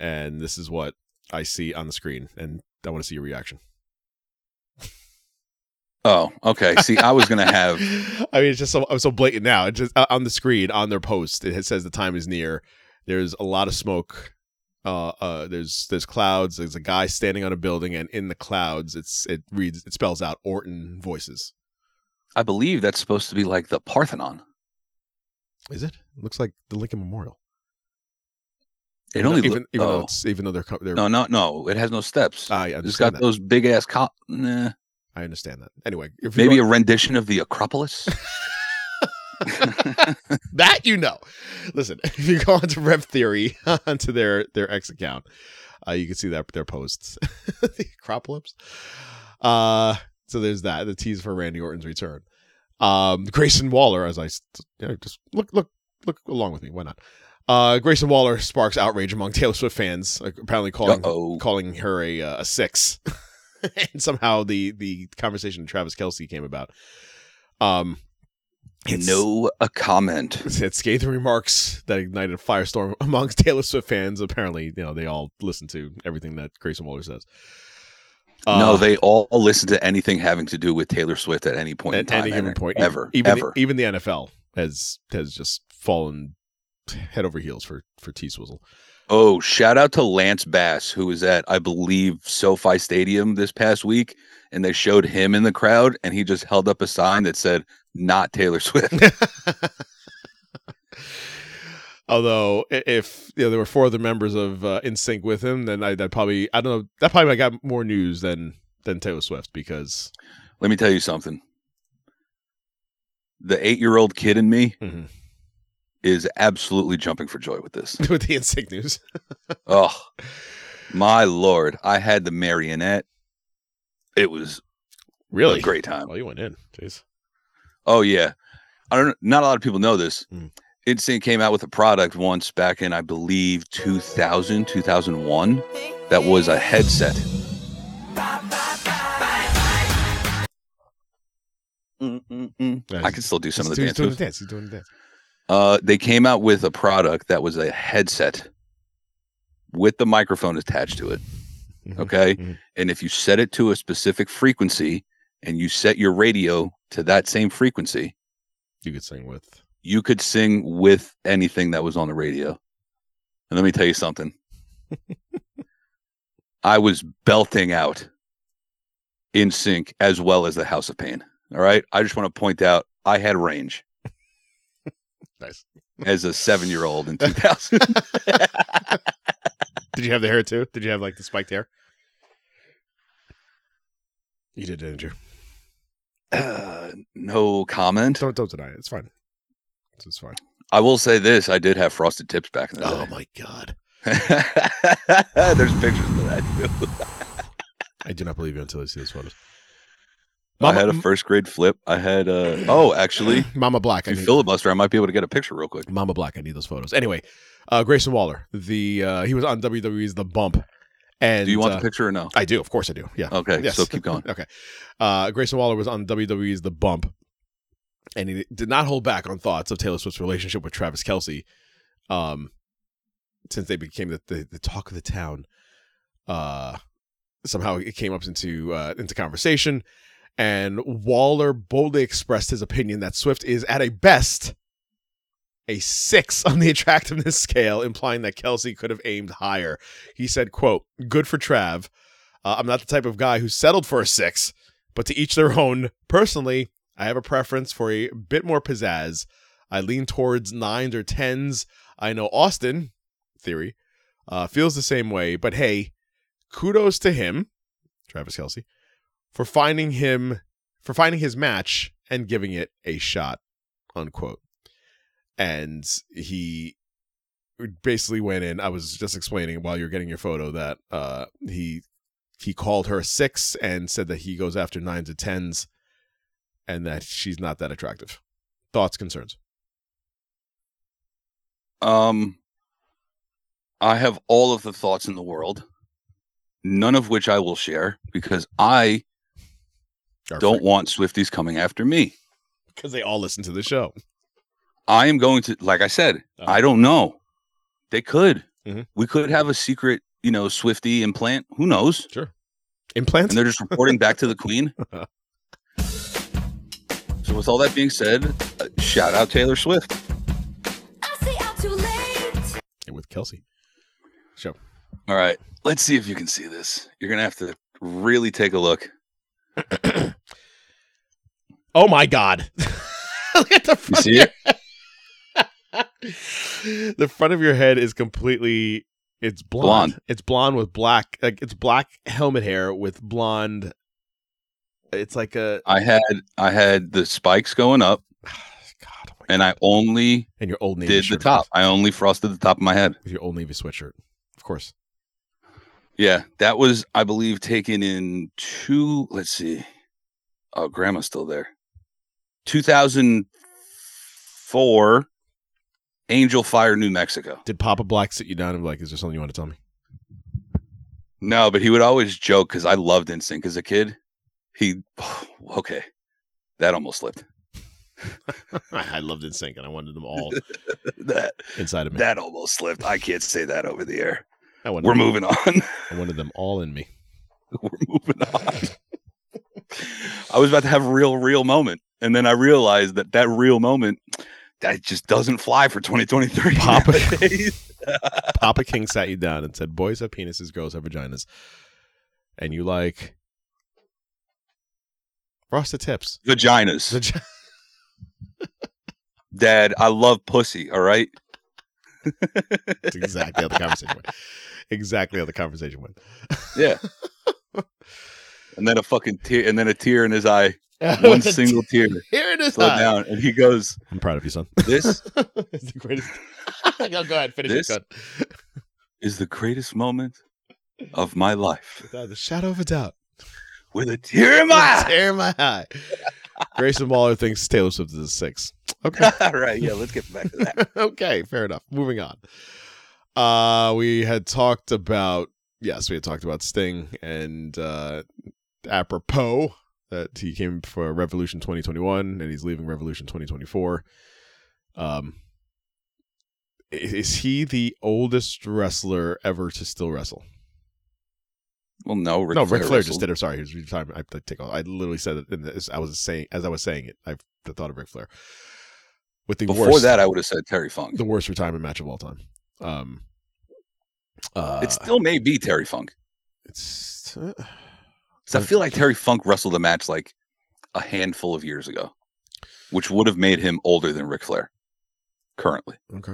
And this is what I see on the screen. And I want to see your reaction. Oh, okay. See, I was going to have, I mean, it's just so, I'm so blatant now. It just uh, on the screen, on their post, it says "the time is near." There's a lot of smoke. Uh, uh, there's, there's clouds. There's a guy standing on a building, and in the clouds, it's, it reads, it spells out Orton voices. I believe that's supposed to be like the Parthenon. Is it? It looks like the Lincoln Memorial. It only even, lo- even oh. though it's, even though they're, they're no no no it has no steps. I understand. It's got that. Those big ass cop. Nah. I understand that. Anyway, if maybe a rendition of the Acropolis. That you know. Listen, if you go onto Rev Theory onto their their X account, uh, you can see that their posts. The Acropolis. Uh. So there's that, the tease for Randy Orton's return. Um, Grayson Waller, as I you know, just look, look, look along with me. Why not? Uh, Grayson Waller sparks outrage among Taylor Swift fans, apparently calling Uh-oh. calling her a, a six. And somehow the the conversation with Travis Kelsey came about. Um, no a comment. It's scathing remarks that ignited a firestorm amongst Taylor Swift fans. Apparently, you know, they all listen to everything that Grayson Waller says. Uh, no, they all listen to anything having to do with Taylor Swift at any point at in time. At any given point. Ever, even, ever. Even the N F L has has just fallen head over heels for, for T-Swizzle. Oh, shout out to Lance Bass, who was at, I believe, SoFi Stadium this past week, and they showed him in the crowd, and he just held up a sign that said, "Not Taylor Swift." Although, if you know, there were four other members of uh, InSync with him, then I that probably I don't know that probably got more news than than Taylor Swift, because let me tell you something. The eight-year-old kid in me mm-hmm. is absolutely jumping for joy with this. With the InSync news. Oh, my Lord. I had the marionette. It was really a great time. Oh, you went in. Jeez. Oh, yeah. I don't not a lot of people know this. Mm. InSync came out with a product once back in, I believe, two thousand, two thousand one, that was a headset. Bye, bye, bye, bye, bye. Yeah, I can still do some of the dance. He's doing the dance. He's doing the dance. Uh, they came out with a product that was a headset with the microphone attached to it. Okay? Mm-hmm. And if you set it to a specific frequency and you set your radio to that same frequency, you could sing with. You could sing with anything that was on the radio. And let me tell you something. I was belting out InSync as well as the House of Pain. All right. I just want to point out I had range. Nice. As a seven-year-old in two thousand. Did you have the hair too? Did you have like the spiked hair? You did, didn't you? Uh, no comment. Don't, don't deny it. It's fine. It's fine. I will say this. I did have frosted tips back in the oh day. Oh, my God. There's pictures of that, too. I do not believe you until I see those photos. Mama, I had a first grade flip. I had a... Oh, actually. Mama Black. If you I filibuster, that. I might be able to get a picture real quick. Mama Black. I need those photos. Anyway, uh, Grayson Waller. The uh, he was on W W E's The Bump. And do you want uh, the picture or no? I do. Of course I do. Yeah. Okay. Yes. So keep going. Okay. Uh, Grayson Waller was on W W E's The Bump. And he did not hold back on thoughts of Taylor Swift's relationship with Travis Kelsey um, since they became the, the, the talk of the town. Uh, somehow it came up into uh, into conversation. And Waller boldly expressed his opinion that Swift is, at a best, a six on the attractiveness scale, implying that Kelsey could have aimed higher. He said, quote, "Good for Trav. Uh, I'm not the type of guy who settled for a six, but to each their own. Personally, I have a preference for a bit more pizzazz. I lean towards nines or tens. I know Austin, Theory, uh, feels the same way, but hey, kudos to him, Travis Kelsey, for finding him, for finding his match and giving it a shot," unquote. And he basically went in. I was just explaining while you're getting your photo that uh, he he called her a six and said that he goes after nines or tens and that she's not that attractive. Thoughts, concerns? Um, I have all of the thoughts in the world, none of which I will share because I Our don't friend. want Swifties coming after me because they all listen to the show. I am going to, like I said, oh. I don't know. They could. Mm-hmm. We could have a secret, you know, Swiftie implant. Who knows? Sure. Implant? And they're just reporting back to the Queen. So with all that being said, uh, shout out Taylor Swift. I'll stay out too late. And with Kelsey. Sure. All right. Let's see if you can see this. You're going to have to really take a look. Oh, my God. Look at the front. You see it? The front of your head is completely it's blonde. blonde. It's blonde with black like it's black helmet hair with blonde. It's like a I had I had the spikes going up. God, oh my and God. I only and your old Navy did shirt the top. First. I only frosted the top of my head. With your old Navy sweatshirt. Of course. Yeah, that was I believe taken in two let's see. Oh, grandma's still there. two thousand four Angel Fire, New Mexico. Did Papa Black sit you down and be like, is there something you want to tell me? No, but he would always joke because I loved Instinct as a kid. He, oh, okay, that almost slipped. I loved Instinct and I wanted them all that, inside of me. That almost slipped. I can't say that over the air. I We're moving all, on. I wanted them all in me. We're moving on. I was about to have a real, real moment. And then I realized that that real moment... that just doesn't fly for twenty twenty-three. Papa, Papa King sat you down and said, boys have penises, girls have vaginas. And you like, frosted tips. Vaginas. Vag- Dad, I love pussy, all right? That's exactly how the conversation went. Exactly how the conversation went. Yeah. And then a fucking tear, and then a tear in his eye. One single tear. Here it is. Slow down. And he goes, I'm proud of you, son. This is the greatest. Go ahead. Finish this it. This is the greatest moment of my life. Without the shadow of a doubt. With a tear in my eye. Tear in my eye. Grayson Waller thinks Taylor Swift is a six. Okay. All right. Yeah. Let's get back to that. Okay. Fair enough. Moving on. Uh, we had talked about, yes, we had talked about Sting and uh, apropos. That he came for Revolution twenty twenty-one, and he's leaving Revolution twenty twenty-four. Um, is he the oldest wrestler ever to still wrestle? Well, no, Ric no, Ric Flair, Flair just did. I'm sorry, he was retired. I take off. I literally said it in this, I was saying as I was saying it. I thought of Ric Flair. With the before worst, that, I would have said Terry Funk, the worst retirement match of all time. Um, uh, it still may be Terry Funk. It's. Uh, I feel like Terry Funk wrestled a match like a handful of years ago, which would have made him older than Ric Flair currently. Okay.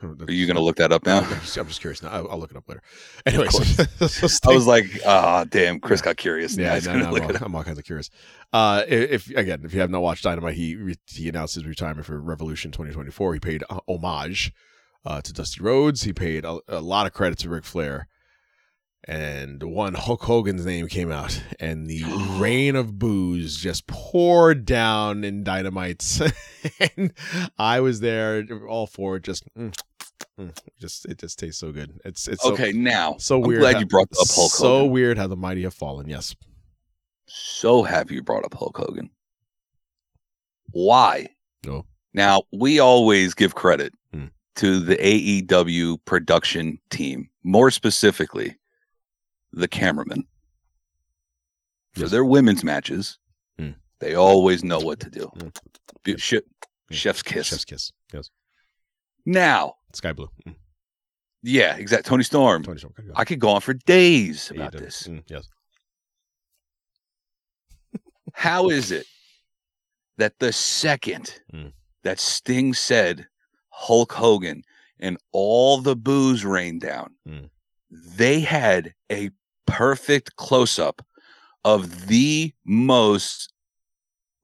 Are you going to look that up now? I'm just, I'm just curious now. I'll, I'll look it up later. Anyway, so, I was like, ah, oh, damn, Chris got curious. Yeah, no, no, I'm, all, I'm all kinds of curious. Uh, if again, if you have not watched Dynamite, he he announced his retirement for Revolution twenty twenty-four. He paid homage uh, to Dusty Rhodes. He paid a, a lot of credit to Ric Flair, and one Hulk Hogan's name came out, and the rain of boos just poured down in Dynamite's. And I was there, all for it. Just, mm, mm, just it just tastes so good. It's it's okay so, now. So weird. I'm glad how, you brought up Hulk. So Hogan. Weird how the mighty have fallen. Yes. So happy you brought up Hulk Hogan. Why? No. Now we always give credit mm. to the A E W production team, more specifically the cameramen. For yes. their women's matches, mm. they always know what to do. Mm. Be- she- yeah. Chef's kiss. Chef's kiss. Yes. Now. Sky Blue. Mm. Yeah, exactly. Tony Storm. Tony Storm. I could go on for days about A E W. This. Mm. Yes. How is it that the second mm. that Sting said Hulk Hogan and all the boos rained down, mm. they had a perfect close-up of the most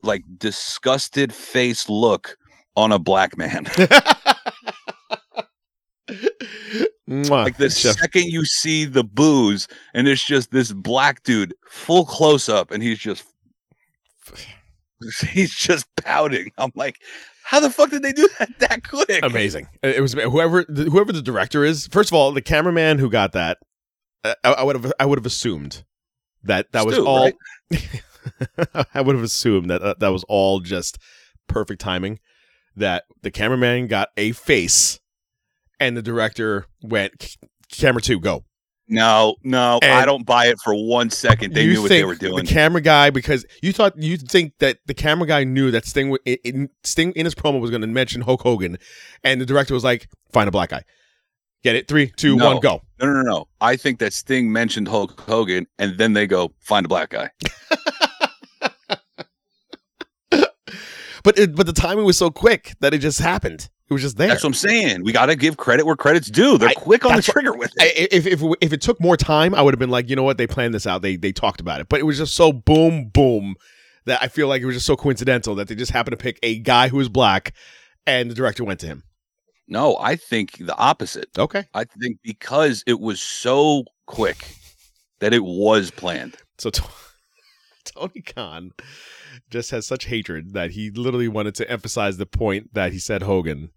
like disgusted face look on a black man. Like the Chef. Second you see the boos and it's just this black dude full close-up and he's just he's just pouting. I'm like, how the fuck did they do that that quick? Amazing. It was whoever whoever the director is. First of all, the cameraman who got that, I, I would have I would have assumed that that Stu, was all. Right? I would have assumed that uh, that was all just perfect timing. That the cameraman got a face, and the director went camera two go. No, no, and I don't buy it for one second. They knew what they were doing. The camera guy, because you thought you think that the camera guy knew that Sting in, in, Sting in his promo was going to mention Hulk Hogan, and the director was like, "Find a black guy, get it, three, two, no. one, go." No, no, no, no. I think that Sting mentioned Hulk Hogan, and then they go find a black guy. But it, but the timing was so quick that it just happened. It was just there. That's what I'm saying. We got to give credit where credit's due. They're I, quick on the trigger with it. If, if if it took more time, I would have been like, you know what? They planned this out. They they talked about it. But it was just so boom, boom that I feel like it was just so coincidental that they just happened to pick a guy who was black and the director went to him. No, I think the opposite. Okay. I think because it was so quick that it was planned. So t- Tony Khan just has such hatred that he literally wanted to emphasize the point that he said Hogan,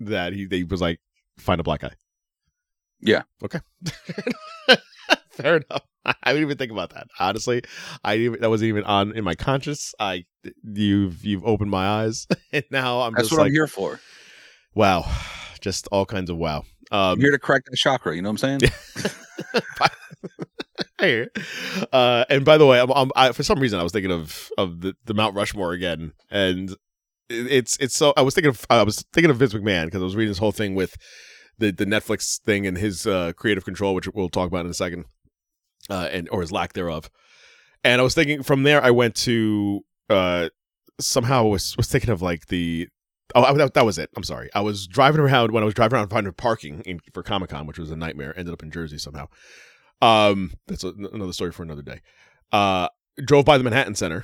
that he they was like, find a black guy. Yeah. Okay. Fair enough. I didn't even think about that. Honestly, I even, that wasn't even on in my conscience. I you've you've opened my eyes, and now I'm that's just what like, I'm here for. Wow, just all kinds of wow. Um, I'm here to crack that chakra. You know what I'm saying? I hear it. Uh, and by the way, I'm, I'm, I, for some reason, I was thinking of of the, the Mount Rushmore again, and it's it's so I was thinking of I was thinking of Vince McMahon because I was reading this whole thing with the, the Netflix thing and his uh, creative control, which we'll talk about in a second, uh, and or his lack thereof. And I was thinking from there, I went to uh, somehow was was thinking of like the oh I, that, that was it. I'm sorry. I was driving around when I was driving around finding parking in, for Comic-Con, which was a nightmare. Ended up in Jersey somehow. Um, that's a, another story for another day. Uh, drove by the Manhattan Center,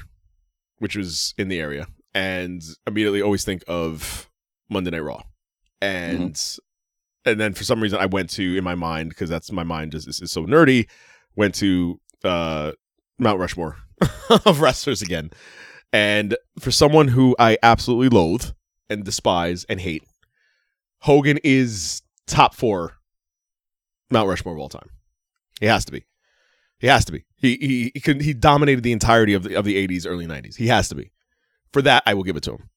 which was in the area, and immediately always think of Monday Night Raw, and mm-hmm. and then for some reason I went to in my mind because that's my mind is is so nerdy. Went to uh Mount Rushmore of wrestlers again, and for someone who I absolutely loathe and despise and hate, Hogan is top four Mount Rushmore of all time. He has to be. He has to be. He he he, could, he dominated the entirety of the of the eighties, early nineties. He has to be. For that, I will give it to him.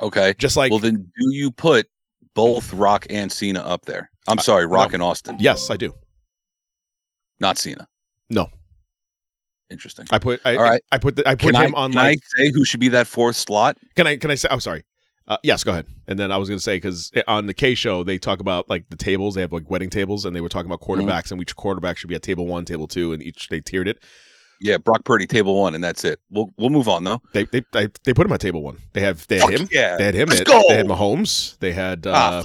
Okay. Just like well, then do you put both Rock and Cena up there? I'm uh, sorry, Rock no. and Austin. Yes, I do. Not Cena. No. Interesting. I put. I, All right. I put. The, I put can him I, on. Can like, I say who should be that fourth slot? Can I? Can I say? I'm oh, sorry. Uh, yes, go ahead. And then I was going to say, because on the K show, they talk about like the tables. They have like wedding tables, and they were talking about quarterbacks, mm-hmm. and each quarterback should be at table one, table two, and each they tiered it. Yeah, Brock Purdy table one, and that's it. We'll we'll move on though. They they they, they put him on table one. They have they had fuck him. Yeah. They had him. Let's they, had, go. they had Mahomes. They had uh,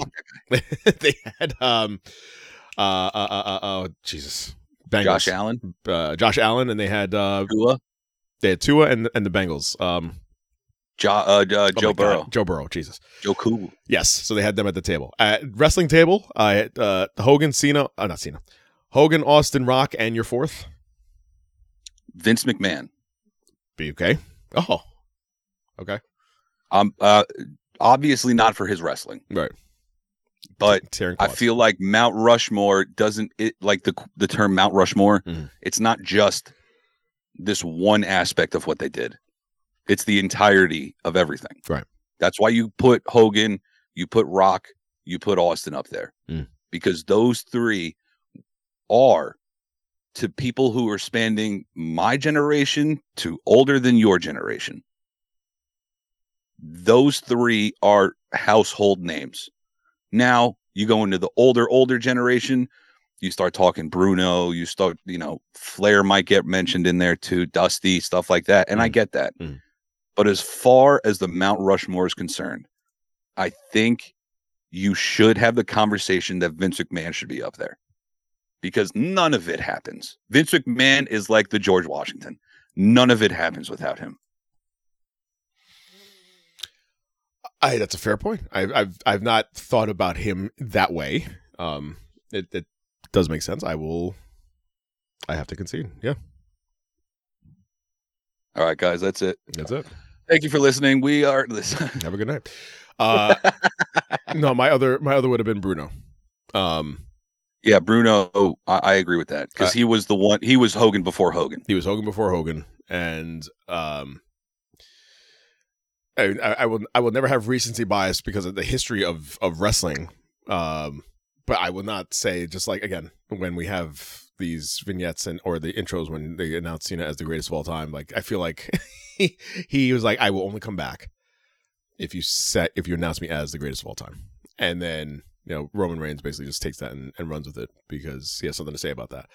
ah, they had um uh uh uh oh uh, Jesus Bengals. Josh Allen. Uh, Josh Allen, and they had uh, Tua. They had Tua and and the Bengals. Um, jo- uh, uh, Joe oh Burrow. God. Joe Burrow. Jesus. Joe Cool. Yes. So they had them at the table. At wrestling table. I uh, uh, Hogan, Cena. Oh, not Cena. Hogan, Austin, Rock, and your fourth. Vince McMahon. Be okay. Oh, okay. Um, uh, obviously not for his wrestling, right? But I feel like Mount Rushmore doesn't it like the the term Mount Rushmore. Mm. It's not just this one aspect of what they did; it's the entirety of everything. Right. That's why you put Hogan, you put Rock, you put Austin up there mm. because those three are. To people who are spanning my generation to older than your generation. Those three are household names. Now you go into the older, older generation. You start talking Bruno. You start, you know, Flair might get mentioned in there too. Dusty, stuff like that. And mm. I get that. Mm. But as far as the Mount Rushmore is concerned, I think you should have the conversation that Vince McMahon should be up there. Because none of it happens. Vince McMahon is like the George Washington. None of it happens without him. I that's a fair point. I've I've I've not thought about him that way. Um, it, it does make sense. I will. I have to concede. Yeah. All right, guys. That's it. That's it. Thank you for listening. We are. Listen. Have a good night. Uh, no, my other my other would have been Bruno. Um. Yeah, Bruno, oh, I, I agree with that because uh, he was the one. He was Hogan before Hogan. He was Hogan before Hogan, and um, I, I will I will never have recency bias because of the history of of wrestling. Um, but I will not say just like again when we have these vignettes and or the intros when they announce Cena as the greatest of all time. Like I feel like he, he was like I will only come back if you set if you announce me as the greatest of all time, and then. You know, Roman Reigns basically just takes that and, and runs with it because he has something to say about that.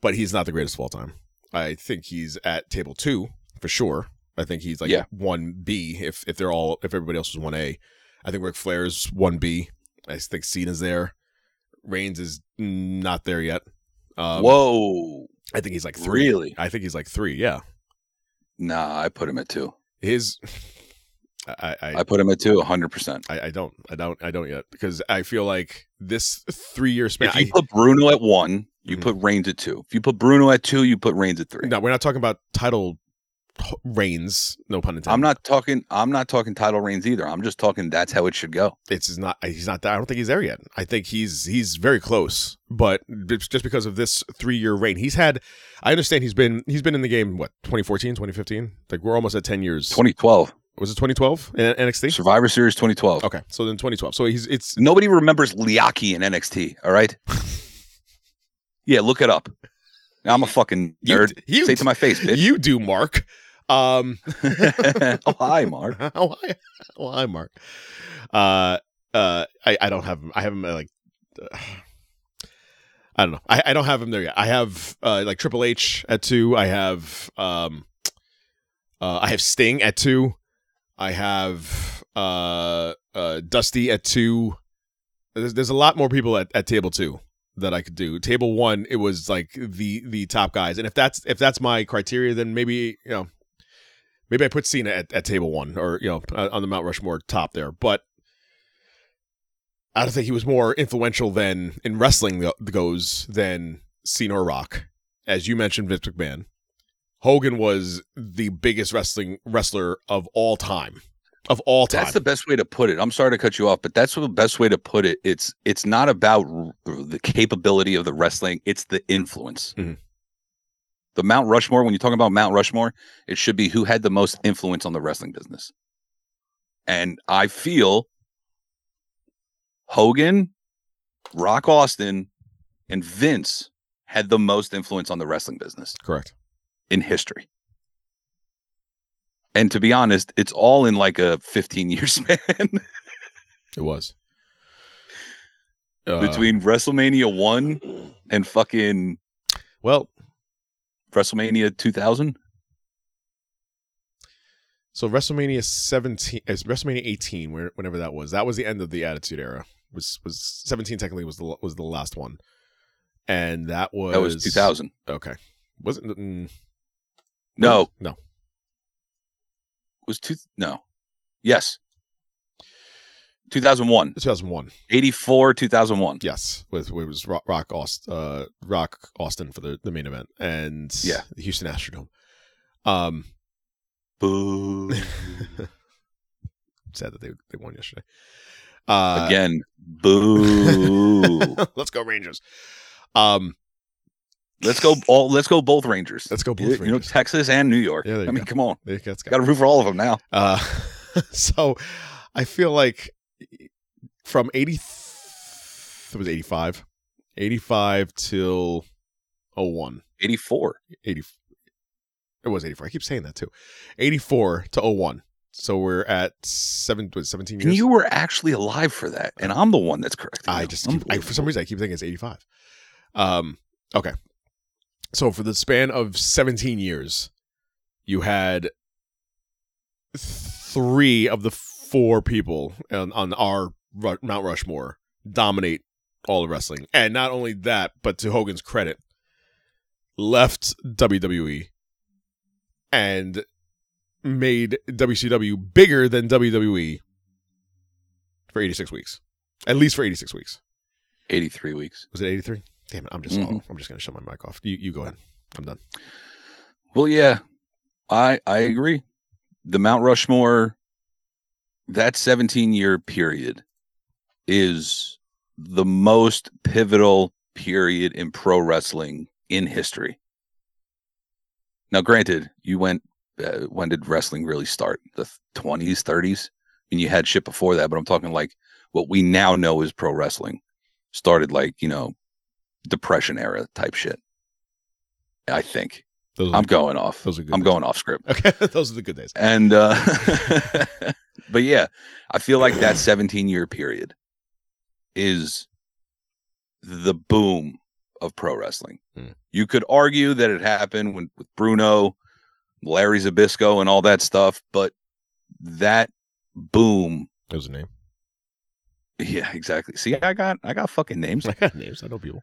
But he's not the greatest of all time. I think he's at table two for sure. I think he's like yeah. one B if if they're all if everybody else was one A. I think Ric Flair's one B. I think Cena's there. Reigns is not there yet. Um, Whoa! I think he's like three. Really? I think he's like three. Yeah. Nah, I put him at two. His. I, I, I put him at two, one hundred percent. I, I don't, I don't, I don't yet because I feel like this three-year span. If you put Bruno at one, you mm-hmm. put Reigns at two. If you put Bruno at two, you put Reigns at three. No, we're not talking about title reigns. No pun intended. I'm not talking. I'm not talking title reigns either. I'm just talking that's how it should go. It's not. He's not. I don't think he's there yet. I think he's he's very close, but just because of this three-year reign, he's had. I understand he's been he's been in the game. What twenty fourteen, twenty fifteen? Like we're almost at ten years. twenty twelve. Was it twenty twelve in N X T? Survivor Series twenty twelve. Okay, so then twenty twelve. So he's it's nobody remembers Liaki in N X T. All right. Yeah, look it up. I'm a fucking nerd. You, you, Say it to my face, bitch. You do, Mark. Um. oh hi, Mark. Oh hi, oh hi, Mark. Uh, uh, I, I don't have him. I have him like. Uh, I don't know. I, I don't have him there yet. I have uh, like Triple H at two. I have um. Uh, I have Sting at two. I have uh, uh, Dusty at two. There's, there's a lot more people at, at table two that I could do. Table one, it was like the the top guys, and if that's if that's my criteria, then maybe you know, maybe I put Cena at, at table one or you know on the Mount Rushmore top there. But I don't think he was more influential than in wrestling goes than Cena or Rock, as you mentioned, Vince McMahon. Hogan was the biggest wrestling wrestler of all time, of all time. That's the best way to put it. I'm sorry to cut you off, but that's the best way to put it. It's it's not about the capability of the wrestling. It's the influence. Mm-hmm. The Mount Rushmore, when you're talking about Mount Rushmore, it should be who had the most influence on the wrestling business. And I feel Hogan, Rock Austin, and Vince had the most influence on the wrestling business. Correct. In history. And to be honest, it's all in like a fifteen year span. It was. Uh, Between WrestleMania one and fucking. Well, WrestleMania two thousand? So WrestleMania seventeen, it's WrestleMania eighteen, where, whenever that was, that was the end of the Attitude Era. Was was seventeen technically was the was the last one, and that was that was two thousand. Okay, wasn't mm, no no was two no yes two thousand one two thousand one eighty four two thousand one yes with it was Rock Rock Aust, uh, Rock Austin for the, the main event and yeah the Houston Astrodome. Um. Boo. Sad that they they won yesterday. Uh, Again, boo. Let's go Rangers. Um, let's go all. Let's go both Rangers. Let's go both. You, Rangers. You know, Texas and New York. Yeah, I go. mean, come on. Go. Got to root for all of them now. Uh, so, I feel like from eighty, it was eighty-five, eighty-five till oh one, eighty-four, eighty. It was eighty-four. I keep saying that too. eighty-four to oh one. So we're at seven, seventeen years. And you were actually alive for that, and I'm the one that's correct. I just, keep, I, for some reason, I keep thinking it's eighty-five. Um, okay. So for the span of seventeen years, you had three of the four people on, on our Mount Rushmore dominate all of wrestling. And not only that, but to Hogan's credit, left W W E and made W C W bigger than W W E for eighty-six weeks, at least for eighty-six weeks. eighty-three weeks. Was it eighty-three? Damn it! I'm just mm-hmm. I'm just gonna shut my mic off. You you go ahead. I'm done. Well, yeah, I I agree. The Mount Rushmore, that seventeen year period, is the most pivotal period in pro wrestling in history. Now, granted, you went. Uh, when did wrestling really start? The twenties, thirties? I mean, you had shit before that, but I'm talking like what we now know is pro wrestling started like, you know, Depression era type shit. I think. Those I'm going good. off. Those are good I'm days. going off script. Okay. Those are the good days. And, uh, but yeah, I feel like that seventeen year period is the boom of pro wrestling. Mm. You could argue that it happened when, with Bruno, Larry Zbysko and all that stuff, but that boom. That was a name. Yeah, exactly. See, I got I got fucking names. I got names. I know people.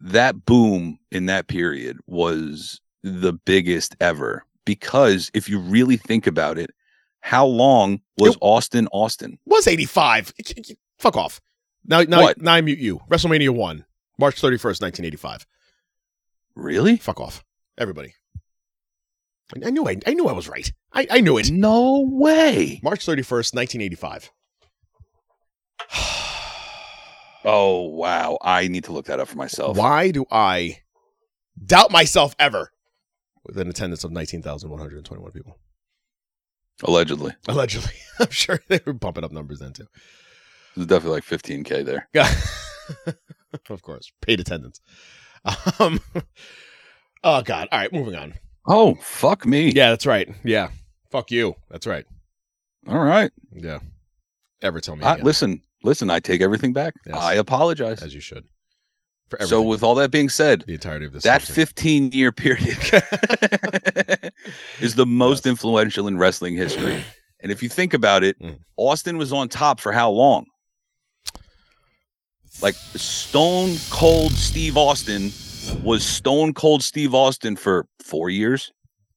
That boom in that period was the biggest ever because if you really think about it, how long was it, Austin Austin? Was eighty-five. Fuck off. Now, now, now I mute you. WrestleMania one, March thirty-first, nineteen eighty-five. Really? Fuck off. Everybody. I knew I, I knew I was right. I, I knew it. No way. March thirty-first, nineteen eighty-five. Oh, wow. I need to look that up for myself. Why do I doubt myself ever? With an attendance of nineteen thousand one hundred twenty-one people. Allegedly. Allegedly. I'm sure they were bumping up numbers then, too. There's definitely like fifteen K there. Of course. Paid attendance. Um. Oh, God. All right. Moving on. Oh, fuck me. Yeah, that's right. Yeah. Fuck you. That's right. All right. Yeah. Ever tell me I, again. Listen, listen, I take everything back. Yes. I apologize. As you should. For everything. So with all that being said, the entirety of this that fifteen-year period is the most yes. influential in wrestling history. And if you think about it, mm. Austin was on top for how long? Like Stone Cold Steve Austin was Stone Cold Steve Austin for four years?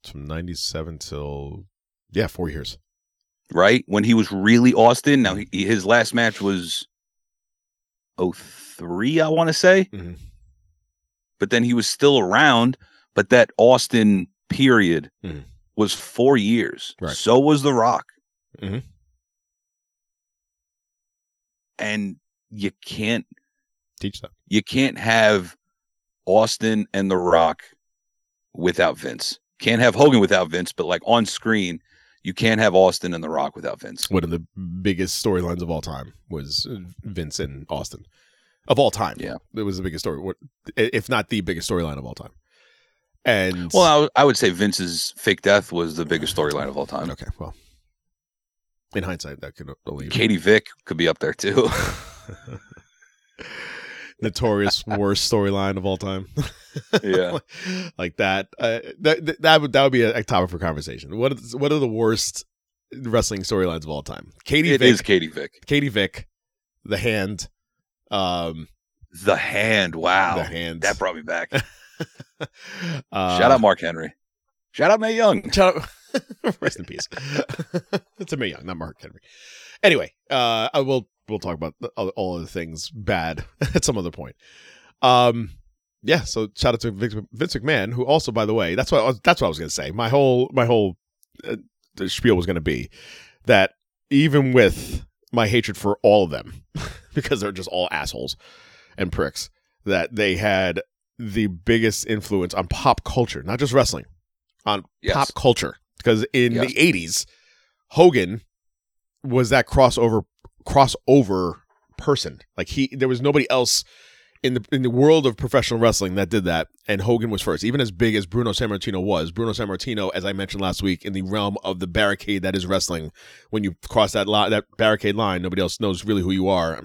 From ninety-seven till, yeah, four years. Right? When he was really Austin. Now, he, his last match was oh three, I want to say. Mm-hmm. But then he was still around. But that Austin period mm-hmm. was four years. Right. So was The Rock. Mm-hmm. And you can't teach that. You can't have Austin and The Rock without Vince. Can't have Hogan without Vince, but like on screen, you can't have Austin and The Rock without Vince. One of the biggest storylines of all time was Vince and Austin. Of all time. Yeah. It was the biggest story, if not the biggest storyline of all time. And well, I, w- I would say Vince's fake death was the biggest storyline of all time. Okay, well. In hindsight, that could only... Katie Vick could be up there too. notorious worst storyline of all time. Yeah, like that. Uh, that that would that would be a, a topic for conversation. What is, what are the worst wrestling storylines of all time? Katie it Vick, is Katie Vick. Katie Vick, the hand. Um, the hand. Wow, the hand that brought me back. uh, Shout out Mark Henry. Shout out Mae Young. Shout out. Rest in peace. It's a Mae Young, not Mark Henry. Anyway, uh, I will. We'll talk about all of the things bad at some other point. Um, yeah. So shout out to Vince McMahon, who also, by the way, that's what I was, that's what I was going to say. My whole my whole uh, spiel was going to be that even with my hatred for all of them, because they're just all assholes and pricks, that they had the biggest influence on pop culture, not just wrestling, on yes. pop culture. Because in yes. the eighties, Hogan was that crossover. crossover person. Like he there was nobody else in the in the world of professional wrestling that did that, and Hogan was first. Even as big as Bruno Sammartino was, Bruno Sammartino, as I mentioned last week, in the realm of the barricade that is wrestling, when you cross that lot that barricade line, nobody else knows really who you are.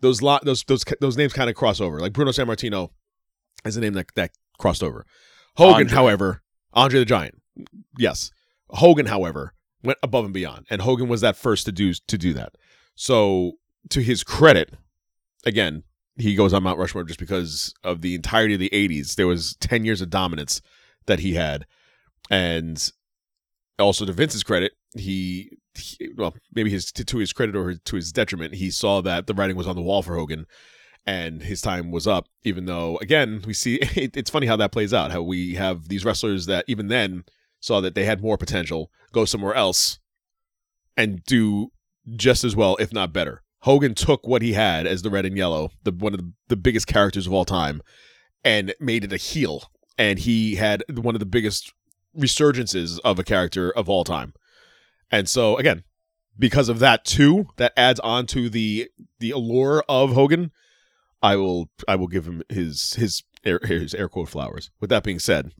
Those lot those those those names kind of cross over. Like Bruno Sammartino is a name that, that crossed over. Hogan, Andre. however, Andre the Giant. Yes. Hogan, however, went above and beyond. And Hogan was that first to do to do that. So, to his credit, again, he goes on Mount Rushmore just because of the entirety of the eighties. There was ten years of dominance that he had. And also to Vince's credit, he, he well, maybe his to, to his credit or to his detriment, he saw that the writing was on the wall for Hogan and his time was up, even though, again, we see, it, it's funny how that plays out, how we have these wrestlers that even then saw that they had more potential, go somewhere else and do just as well, if not better. Hogan took what he had as the red and yellow, the one of the, the biggest characters of all time, and made it a heel. And he had one of the biggest resurgences of a character of all time. And so, again, because of that too, that adds on to the the allure of Hogan. I will I will give him his his air, his air quote flowers. With that being said,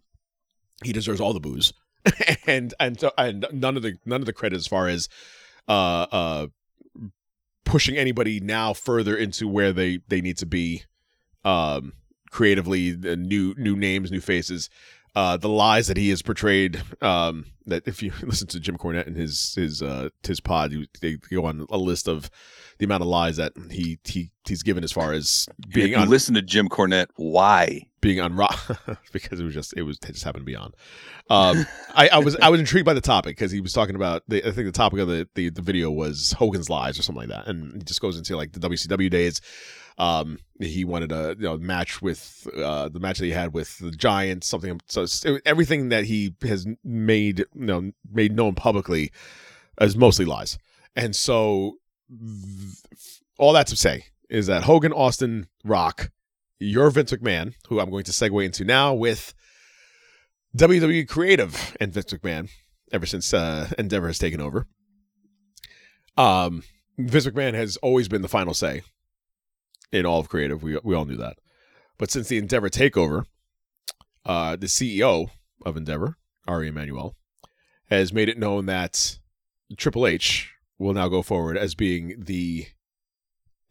he deserves all the boos and and and none of the none of the credit as far as uh uh pushing anybody now further into where they they need to be um creatively. The new new names, new faces, uh the lies that he has portrayed, um that if you listen to Jim Cornette and his his uh his pod, you, they go on a list of the amount of lies that he he he's given as far as being if you on listen to Jim Cornette why being on Raw because it was just it was it just happened to be on. Um, I, I was I was intrigued by the topic because he was talking about the, I think the topic of the, the the video was Hogan's lies or something like that, and he just goes into like the W C W days. Um, he wanted a you know match with uh, the match that he had with the Giant, something. So it, everything that he has made you know made known publicly is mostly lies, and so th- all that to say is that Hogan, Austin, Rock. You're Vince McMahon, who I'm going to segue into now with W W E Creative and Vince McMahon ever since uh, Endeavor has taken over. Um, Vince McMahon has always been the final say in all of Creative. We we all knew that. But since the Endeavor takeover, uh, the C E O of Endeavor, Ari Emanuel, has made it known that Triple H will now go forward as being the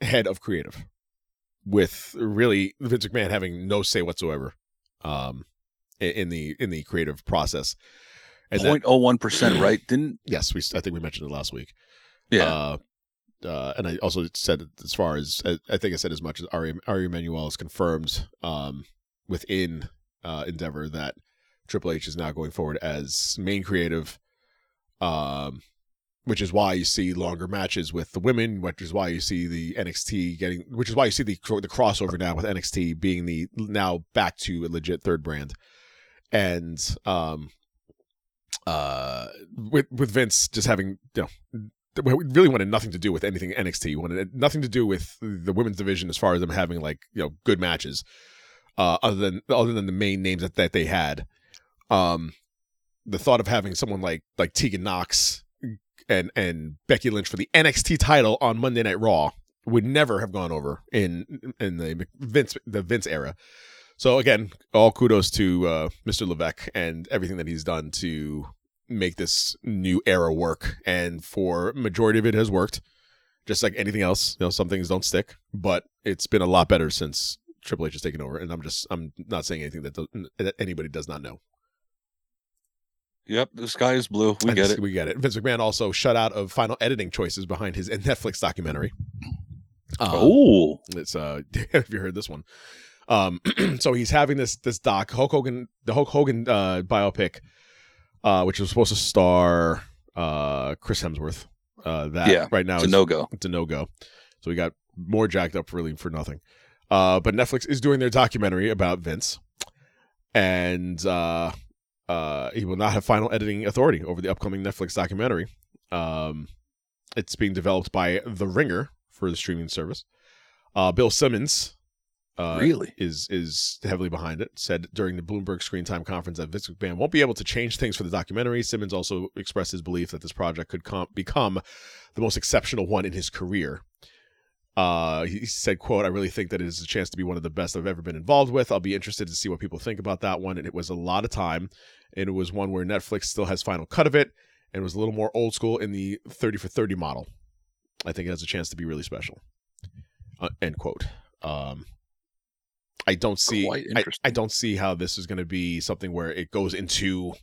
head of Creative, with really Vince McMahon having no say whatsoever um, in the in the creative process. zero point zero one percent, right? Didn't yes, we I think we mentioned it last week. Yeah, uh, uh, and I also said as far as I think I said as much as Ari, Ari Emanuel has confirmed um, within uh, Endeavor that Triple H is now going forward as main creative. Um, Which is why you see longer matches with the women, which is why you see the N X T getting, which is why you see the the crossover now with N X T being the now back to a legit third brand, and um, uh, with with Vince just having you know really wanted nothing to do with anything N X T, he wanted nothing to do with the women's division as far as them having like you know good matches, uh, other than other than the main names that that they had, um, the thought of having someone like like Tegan Nox and and Becky Lynch for the N X T title on Monday Night Raw would never have gone over in in the Vince the Vince era. So again, all kudos to uh, Mister Levesque and everything that he's done to make this new era work. And for majority of it has worked. just like anything else, you know, some things don't stick, but it's been a lot better since Triple H has taken over. And I'm just, I'm not saying anything that, that anybody does not know. Yep, the sky is blue. We and get it. We get it. Vince McMahon also shut out of final editing choices behind his Netflix documentary. Um, oh, it's uh, have you heard this one? Um, so he's having this this doc, Hulk Hogan, the Hulk Hogan uh, biopic, uh, which was supposed to star uh, Chris Hemsworth. Uh, that yeah, right now it's a no go. It's a no go. So we got more jacked up really for nothing. Uh, but Netflix is doing their documentary about Vince, and uh. Uh, he will not have final editing authority over the upcoming Netflix documentary. Um, it's being developed by The Ringer for the streaming service. Uh, Bill Simmons uh, really is is heavily behind it, said during the Bloomberg Screen Time conference that Vince McMahon won't be able to change things for the documentary. Simmons also expressed his belief that this project could com- become the most exceptional one in his career. Uh, he said, quote, "I really think that it is a chance to be one of the best I've ever been involved with. I'll be interested to see what people think about that one. And it was a lot of time. And it was one where Netflix still has final cut of it. And it was a little more old school in the thirty for thirty model. I think it has a chance to be really special." Uh, end quote. Um, I don't see, I, I don't see how this is going to be something where it goes into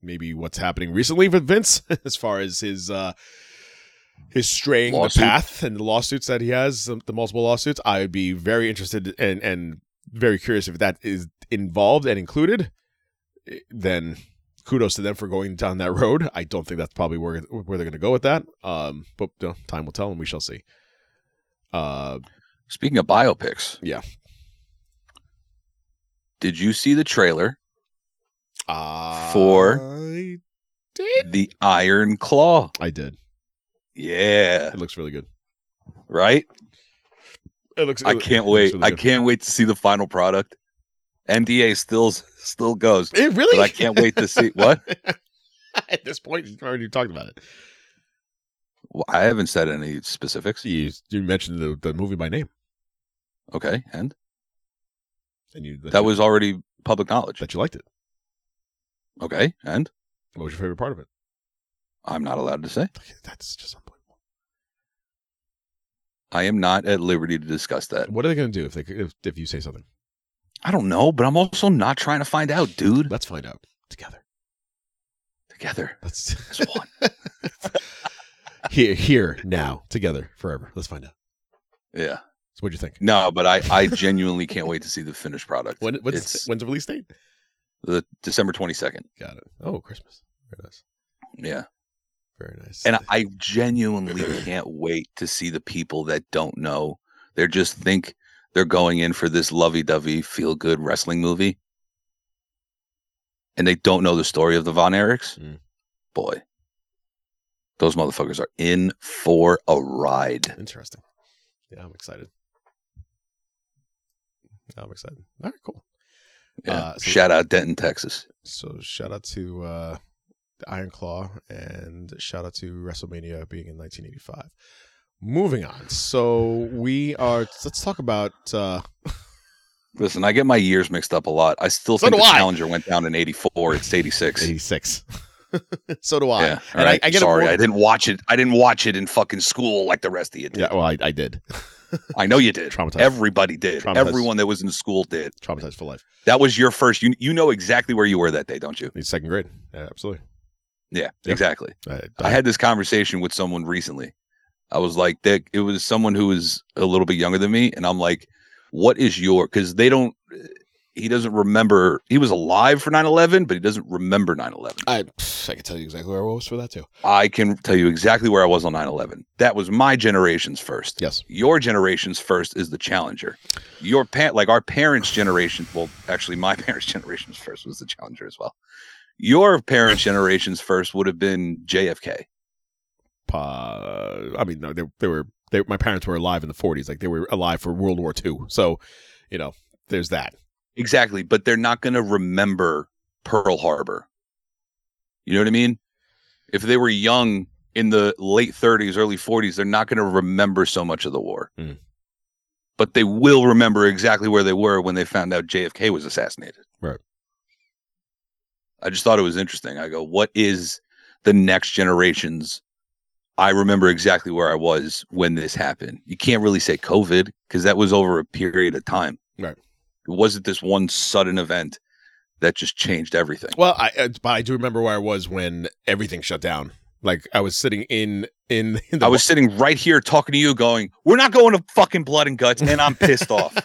maybe what's happening recently with Vince as far as his, uh, his straying Lawsuit. the path and the lawsuits that he has, the multiple lawsuits. I'd be very interested and and very curious if that is involved and included. Then kudos to them for going down that road. I don't think that's probably where where they're going to go with that. Um, but you know, time will tell, and we shall see. Uh, Speaking of biopics, yeah. Did you see the trailer uh, for I did. The Iron Claw? I did. Yeah, it looks really good, right? It looks. It I can't looks, wait. Looks really I good. can't wait to see the final product. N D A still still goes. It really. But I can't wait to see what. At this point, you already talked about it. Well, I haven't said any specifics. You you mentioned the, the movie by name. Okay, and and you that, that you, was already public knowledge that you liked it. Okay, and what was your favorite part of it? I'm not allowed to say. That's just. I am not at liberty to discuss that. What are they going to do if they if, if you say something? I don't know, but I'm also not trying to find out, dude. Let's find out together. Together. Let's as one. here, here, now, together, forever. Let's find out. Yeah. So what'd you think? No, but I, I genuinely can't wait to see the finished product. When what's, when's the release date? The December twenty-second. Got it. Oh, Christmas. Very nice. Yeah. Very nice. And I genuinely can't wait to see the people that don't know. They just think they're going in for this lovey-dovey, feel-good wrestling movie. And they don't know the story of the Von Erichs. Mm. Boy, those motherfuckers are in for a ride. Interesting. Yeah, I'm excited. I'm excited. All right, cool. Yeah. Uh, so shout out Denton, Texas. So shout out to... Uh... The Iron Claw, and shout out to WrestleMania being in nineteen eighty-five. Moving on. So we are, let's talk about. Uh... Listen, I get my years mixed up a lot. I still so think the I. Challenger went down in eighty-four. It's eighty-six. eighty-six. So do I. Yeah, and right. I, I get Sorry, more... I didn't watch it. I didn't watch it in fucking school like the rest of you did. Yeah, well, I, I did. I know you did. Traumatized. Everybody did. Traumatized. Everyone that was in school did. Traumatized for life. That was your first. You, you know exactly where you were that day, don't you? In second grade. Yeah, absolutely. Yeah, yeah, exactly. I, I, I had this conversation with someone recently. I was like, they, it was someone who was a little bit younger than me. And I'm like, what is your, because they don't, he doesn't remember, he was alive for nine eleven, but he doesn't remember nine eleven. I, I can tell you exactly where I was for that too. I can tell you exactly where I was on nine eleven. That was my generation's first. Yes. Your generation's first is the Challenger. Your pa- like our parents' generation, well, actually my parents' generation's first was the Challenger as well. Your parents' generations first would have been J F K. Uh, I mean, no, they, they were. They, my parents were alive in the forties, like they were alive for World War Two. So, you know, there's that. Exactly, but they're not going to remember Pearl Harbor. You know what I mean? If they were young in the late thirties, early forties, they're not going to remember so much of the war. Mm. But they will remember exactly where they were when they found out J F K was assassinated. Right. I just thought it was interesting. I go, what is the next generation's I remember exactly where I was when this happened. You can't really say COVID because that was over a period of time. Right. It wasn't this one sudden event that just changed everything. Well, I, I do remember where I was when everything shut down. Like I was sitting in in. in the I was sitting right here talking to you, going, "We're not going to fucking Blood and Guts," and I'm pissed off.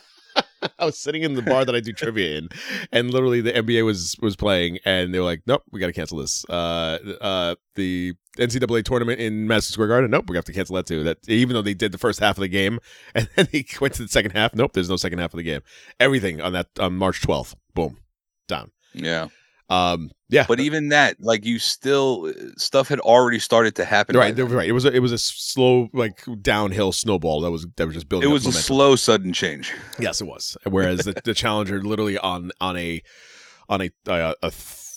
I was sitting in the bar that I do trivia in, and literally the N B A was was playing, and they were like, "Nope, we got to cancel this." Uh, uh, the N C double A tournament in Madison Square Garden. Nope, we have to cancel that too. That even though they did the first half of the game, and then they went to the second half. Nope, there's no second half of the game. Everything on that on March twelfth. Boom, down. Yeah. Um. Yeah. But even that, like, you still stuff had already started to happen. Right. Right. right. It was a, it was a slow, like, downhill snowball that was that was just building. It was up a momentum. Slow, sudden change. Yes, it was. Whereas the, the challenger literally on on a on a uh, a,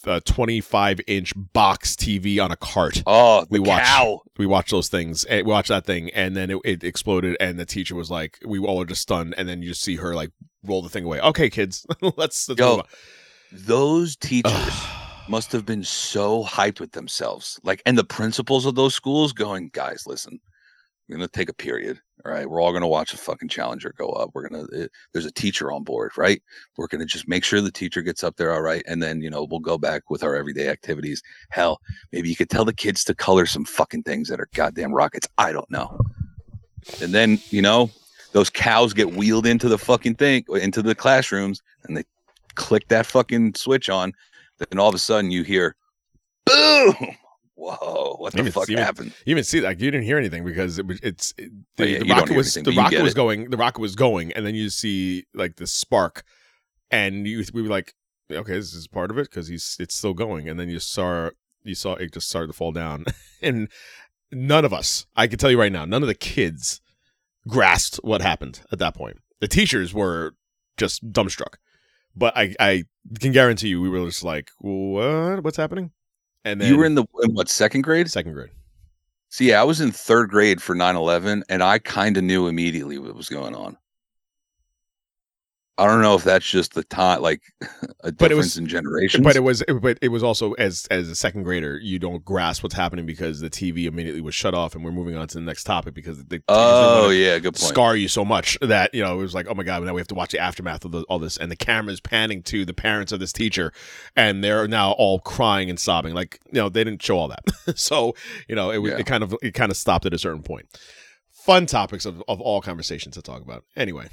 a twenty-five inch box T V on a cart. Oh, we watched. Cow. We watched those things. We watched that thing, and then it, it exploded, and the teacher was like, "We all were just stunned." And then you just see her like roll the thing away. Okay, kids, let's let's go. Those teachers must have been so hyped with themselves. Like, and the principals of those schools going, "Guys, listen, we're going to take a period. All right. We're all going to watch a fucking challenger go up. We're going to, there's a teacher on board, right? We're going to just make sure the teacher gets up there. All right. And then, you know, we'll go back with our everyday activities. Hell, maybe you could tell the kids to color some fucking things that are goddamn rockets. I don't know." And then, you know, those cows get wheeled into the fucking thing, into the classrooms, and they click that fucking switch on, then all of a sudden you hear boom. Whoa, what the even, fuck even, happened? You even see that, like, you didn't hear anything because it was it's it, the, oh, yeah, the rocket was anything, the rocket was it. going the rocket was going and then you see like the spark, and you we were like, okay, this is part of it because he's it's still going, and then you saw you saw it just started to fall down. And none of us, I can tell you right now, none of the kids grasped what happened at that point. The teachers were just dumbstruck. But I, I can guarantee you, we were just like, "What? What's happening?" And then you were in the in what second grade? Second grade. So yeah, I was in third grade for nine eleven, and I kind of knew immediately what was going on. I don't know if that's just the time, like a difference but it was, in generations. But it was, but it was also as as a second grader, you don't grasp what's happening because the T V immediately was shut off, and we're moving on to the next topic because the oh yeah, good point. Scar you so much that, you know, it was like, oh my god, now we have to watch the aftermath of the, all this, and the camera's panning to the parents of this teacher, and they're now all crying and sobbing, like, you know, they didn't show all that, so you know it was yeah. it kind of it kind of stopped at a certain point. Fun topics of of all conversations to talk about, anyway.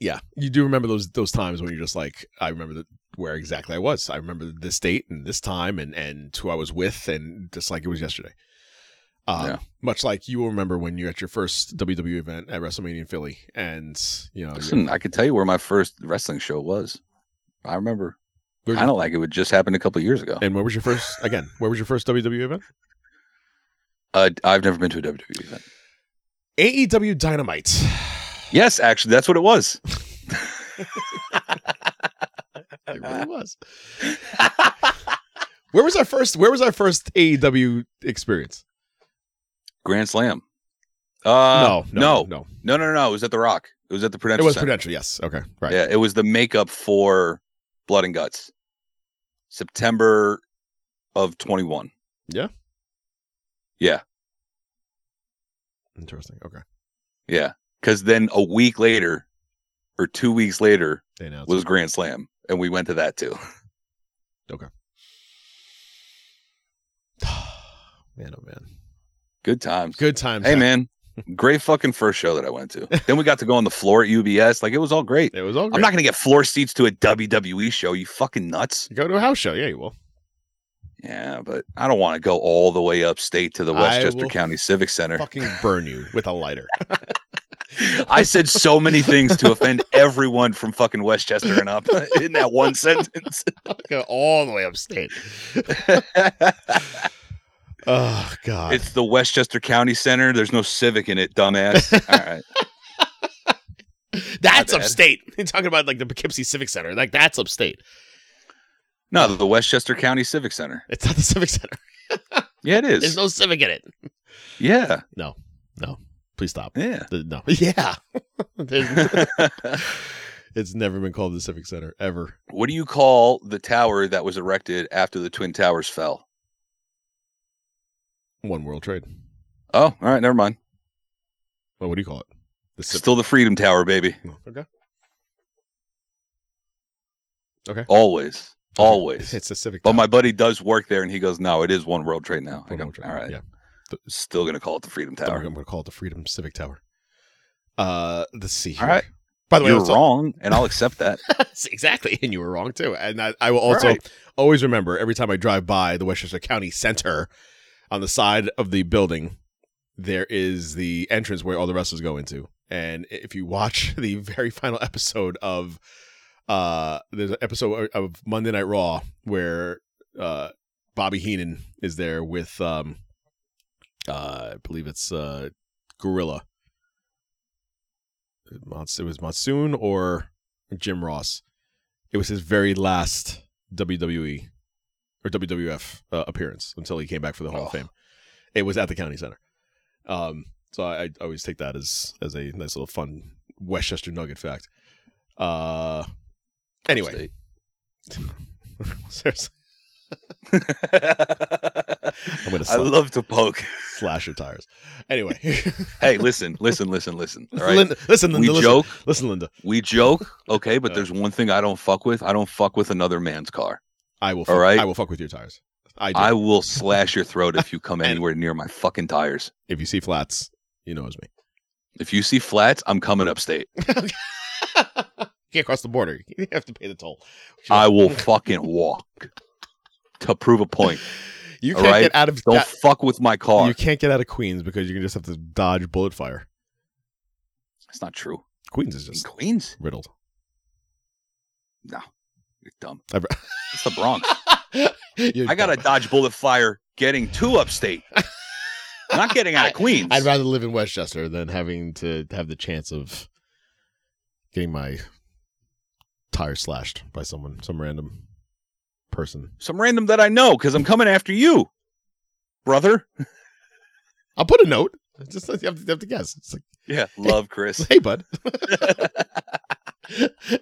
Yeah, you do remember those those times when you're just like, I remember the, where exactly I was. I remember this date and this time and, and who I was with, and just like it was yesterday. Um, yeah. Much like you will remember when you're at your first W W E event at WrestleMania in Philly. And, you know, listen, I could tell you where my first wrestling show was. I remember. Kind of like it would just happen a couple of years ago. And where was your first, again, where was your first W W E event? Uh, I've never been to a W W E event. A E W Dynamite. Yes, actually, that's what it was. It really was. Where was our first? Where was our first A E W experience? Grand Slam. Uh, no, no, no, no, no, no, no. It was at the Rock. It was at the Prudential. It was Center. Prudential. Yes. Okay. Right. Yeah. It was the makeup for Blood and Guts, September of twenty-one. Yeah. Yeah. Interesting. Okay. Yeah. Because then a week later, or two weeks later, was Grand Slam, and we went to that too. Okay. Man, oh man, good times, good times. Hey man, great fucking first show that I went to. Then we got to go on the floor at U B S. Like, it was all great. It was all great. I'm not gonna get floor seats to a W W E show. You fucking nuts. You go to a house show, yeah, you will. Yeah, but I don't want to go all the way upstate to the Westchester County Civic Center. Fucking burn you with a lighter. I said so many things to offend everyone from fucking Westchester and up in that one sentence. All the way upstate. Oh, God. It's the Westchester County Center. There's no civic in it, dumbass. All right. That's upstate. You're talking about like the Poughkeepsie Civic Center. Like, that's upstate. No, the Westchester County Civic Center. It's not the Civic Center. Yeah, it is. There's no civic in it. Yeah. No, no. Please stop. Yeah. The, no. Yeah. It's never been called the Civic Center, ever. What do you call the tower that was erected after the Twin Towers fell? One World Trade. Oh, all right. Never mind. Well, what do you call it? The Still the Freedom Tower, baby. Okay. Okay. Always. Always. It's a Civic Tower. But my buddy does work there, and he goes, no, it is One World Trade now. One World Trade. All right. Yeah. The, Still going to call it the Freedom Tower. I'm going to call it the Freedom Civic Tower. Uh, let's see here. All right. By the way, you're also wrong, and I'll accept that. Exactly. And you were wrong, too. And I, I will also right. always remember, every time I drive by the Westchester County Center, on the side of the building, there is the entrance where all the wrestlers go into. And if you watch the very final episode of... Uh, there's an episode of Monday Night Raw where uh, Bobby Heenan is there with, um, uh, I believe it's uh, Gorilla. It was Monsoon or Jim Ross. It was his very last W W E or W W F uh, appearance until he came back for the Hall oh. of Fame. It was at the County Center. Um, so I, I always take that as, as a nice little fun Westchester nugget fact. Uh... Anyway, seriously, I'm gonna. Slash, I love to poke, slash your tires. Anyway, hey, listen, listen, listen, listen. All right, Linda, listen, Linda, we listen, joke. Listen, Linda, we joke. Okay, but uh, there's one thing I don't fuck with. I don't fuck with another man's car. I will. Fuck, all right, I will fuck with your tires. I do. I will slash your throat if you come anywhere near my fucking tires. If you see flats, you know it's me. If you see flats, I'm coming upstate. Can't cross the border. You have to pay the toll. I will fucking walk to prove a point. You can't right? get out of don't that, fuck with my car. You can't get out of Queens because you can just have to dodge bullet fire. It's not true. Queens is just Queens riddled. No, you're dumb. It's the Bronx. I gotta dodge bullet fire getting to upstate. Not getting out of Queens. I'd rather live in Westchester than having to have the chance of getting my tire slashed by someone, some random person, some random that I know, because I'm coming after you, brother. I'll put a note. Just you have to, you have to guess. It's like, yeah, love, hey, Chris. Hey, bud.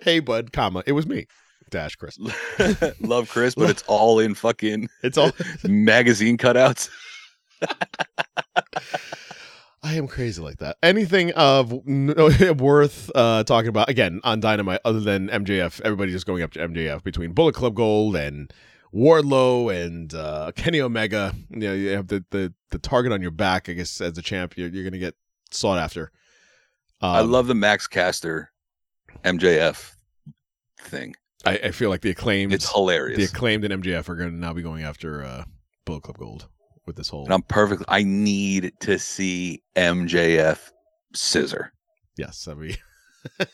Hey, bud. Comma. It was me. Dash, Chris. Love, Chris. But it's all in fucking. It's all magazine cutouts. I am crazy like that. Anything of no, worth uh, talking about, again, on Dynamite, other than M J F, everybody just going up to M J F between Bullet Club Gold and Wardlow and uh, Kenny Omega. You know, you have the, the, the target on your back, I guess, as a champ. You're, you're going to get sought after. Um, I love the Max Caster M J F thing. I, I feel like the Acclaimed. It's hilarious. The Acclaimed and M J F are going to now be going after uh, Bullet Club Gold. With this whole, and I'm perfect. I need to see M J F scissor. Yes, I mean, it's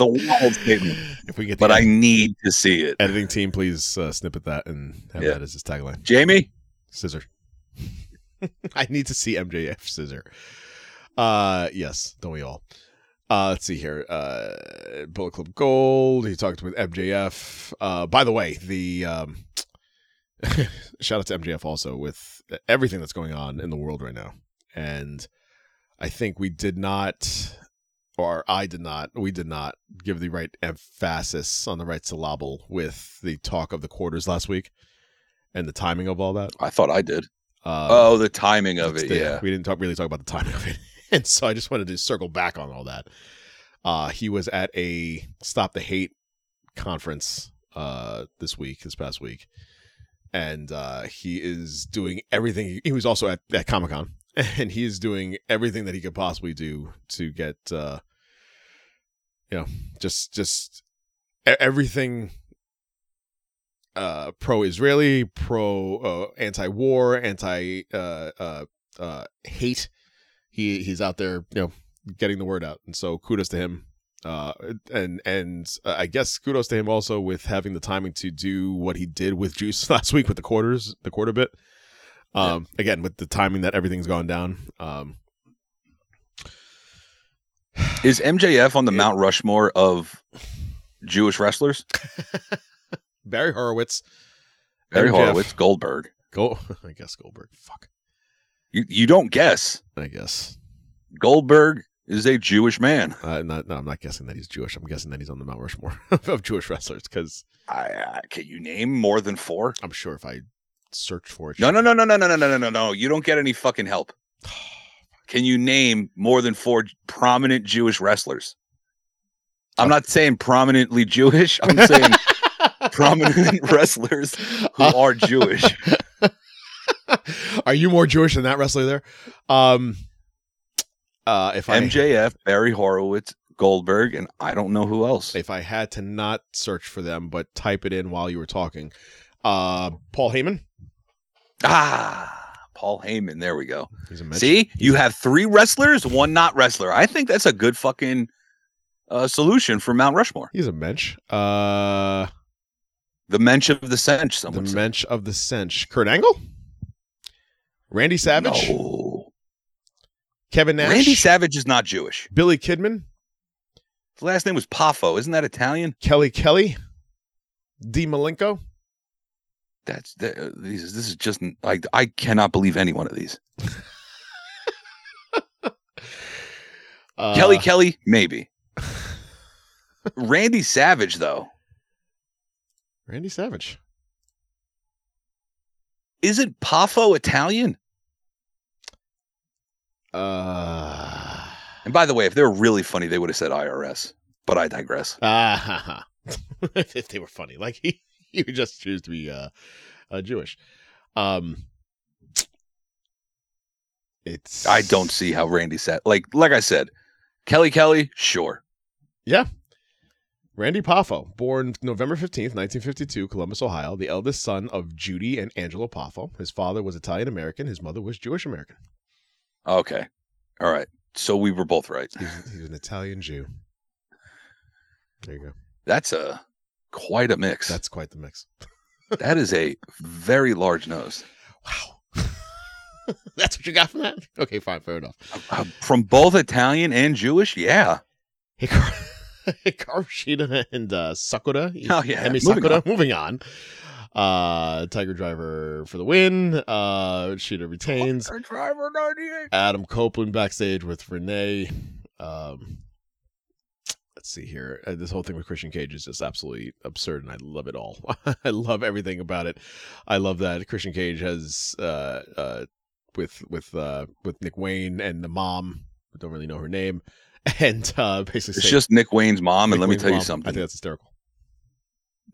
a wild statement. If we get, but end, I need to see it. Editing team, please uh, snippet that and have yeah. that as his tagline. Jamie, scissor. I need to see M J F scissor. Uh, yes, don't we all? Uh, let's see here. Uh, Bullet Club Gold. He talked with M J F. Uh, by the way, the. Um, shout out to M J F also with everything that's going on in the world right now. And I think we did not, or I did not, we did not give the right emphasis on the right syllable with the talk of the quarters last week and the timing of all that. I thought I did. Uh, oh, the timing of it. The, yeah. We didn't talk really talk about the timing of it. And so I just wanted to circle back on all that. Uh, he was at a Stop the Hate conference uh, this week, this past week. And uh, he is doing everything. He was also at, at Comic-Con, and he is doing everything that he could possibly do to get, uh, you know, just just everything uh, pro-Israeli, pro uh, anti-war, anti uh, uh, uh, hate. He he's out there, you know, getting the word out. And so kudos to him. Uh, and and uh, I guess kudos to him also with having the timing to do what he did with Juice last week with the quarters, the quarter bit. Um, yeah. Again, with the timing that everything's gone down. Um, Is M J F on the it, Mount Rushmore of Jewish wrestlers? Barry Horowitz. Barry M J F, Horowitz, Goldberg. Go, I guess Goldberg. Fuck. You, you don't guess. I guess. Goldberg. Is a Jewish man. Uh, not, no, I'm not guessing that he's Jewish. I'm guessing that he's on the Mount Rushmore of Jewish wrestlers. Because I, I can you name more than four? I'm sure if I search for it. No, no, no, no, no, no, no, no, no, no. You don't get any fucking help. Can you name more than four prominent Jewish wrestlers? I'm not saying prominently Jewish. I'm saying prominent wrestlers who are Jewish. Are you more Jewish than that wrestler there? Um, uh, if M J F, I, Barry Horowitz, Goldberg, and I don't know who else. If I had to not search for them, but type it in while you were talking. Uh, Paul Heyman? Ah. Paul Heyman. There we go. See, you have three wrestlers, one not wrestler. I think that's a good fucking uh, solution for Mount Rushmore. He's a mensch. Uh, the mensch of the cinch. Someone the mensch of the cinch. Kurt Angle? Randy Savage? No. Kevin Nash? Randy Savage is not Jewish. Billy Kidman? His last name was Poffo. Isn't that Italian? Kelly Kelly? D. Malenko? That's that, uh, these, this is just like I cannot believe any one of these. uh, Kelly Kelly, maybe. Randy Savage, though. Randy Savage. Isn't Poffo Italian? Uh. And by the way, if they were really funny, they would have said I R S. But I digress. Ah, uh, if they were funny, like he. You just choose to be uh, uh, Jewish. Um, it's. I don't see how Randy said. Like, like I said, Kelly Kelly, sure. Yeah. Randy Poffo, born November fifteenth, nineteen fifty-two, Columbus, Ohio, the eldest son of Judy and Angelo Poffo. His father was Italian-American. His mother was Jewish-American. Okay. All right. So we were both right. He's, he's an Italian Jew. There you go. That's a... Quite a mix. That's quite the mix. That is a very large nose. Wow. That's what you got from that? Okay, fine. Fair enough. Uh, from both Italian and Jewish? Yeah. Hikaru Shida and uh, Sakura. Oh, yeah. Emi Sakura. Moving on. Uh, Tiger Driver for the win. Uh, Shida retains. Tiger Driver ninety-eight. Adam Copeland backstage with Renee. Um, Let's see here. Uh, this whole thing with Christian Cage is just absolutely absurd, and I love it all. I love everything about it. I love that Christian Cage has uh, uh, with with uh, with Nick Wayne and the mom. I don't really know her name, and uh, basically it's say, just Nick Wayne's mom. Nick and let Wayne's me tell mom. You something. I think that's hysterical.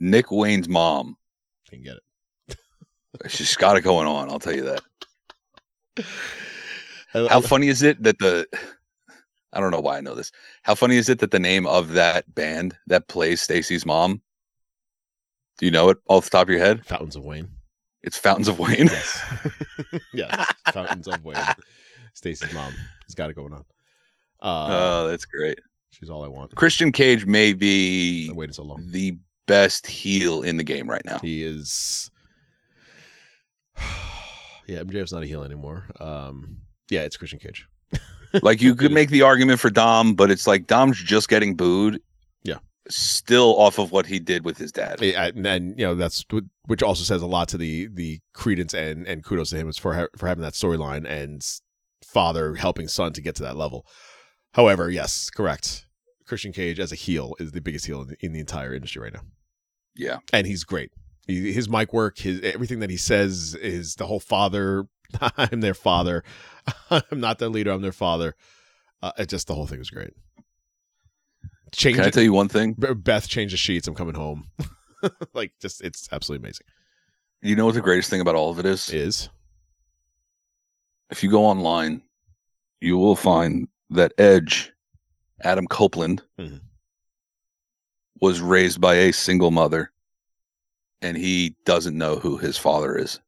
Nick Wayne's mom. I can get it. She's got it going on. I'll tell you that. I, How I, funny is it that the. I don't know why I know this. How funny is it that the name of that band that plays Stacy's mom? Do you know it off the top of your head? Fountains of Wayne. It's Fountains of Wayne. Yes. Yes. Fountains of Wayne. Stacy's mom. She's got it going on. Uh, oh, that's great. She's all I want. Christian Cage may be I waited so long. The best heel in the game right now. He is. Yeah, M J F's not a heel anymore. Um, yeah, it's Christian Cage. Like, you could make the argument for Dom, but it's like Dom's just getting booed. Yeah. Still off of what he did with his dad. And, and you know, that's which also says a lot to the the credence and, and kudos to him is for, for having that storyline and father helping son to get to that level. However, yes, correct. Christian Cage as a heel is the biggest heel in the, in the entire industry right now. Yeah. And he's great. He, his mic work, his everything that he says is the whole father. I'm their father. I'm not their leader. I'm their father. Uh, it just the whole thing was great. Change Can I tell you one thing? Beth changed the sheets. I'm coming home. Like, just it's absolutely amazing. You know what the greatest thing about all of it is? Is if you go online, you will find that Edge, Adam Copeland, mm-hmm. was raised by a single mother, and he doesn't know who his father is.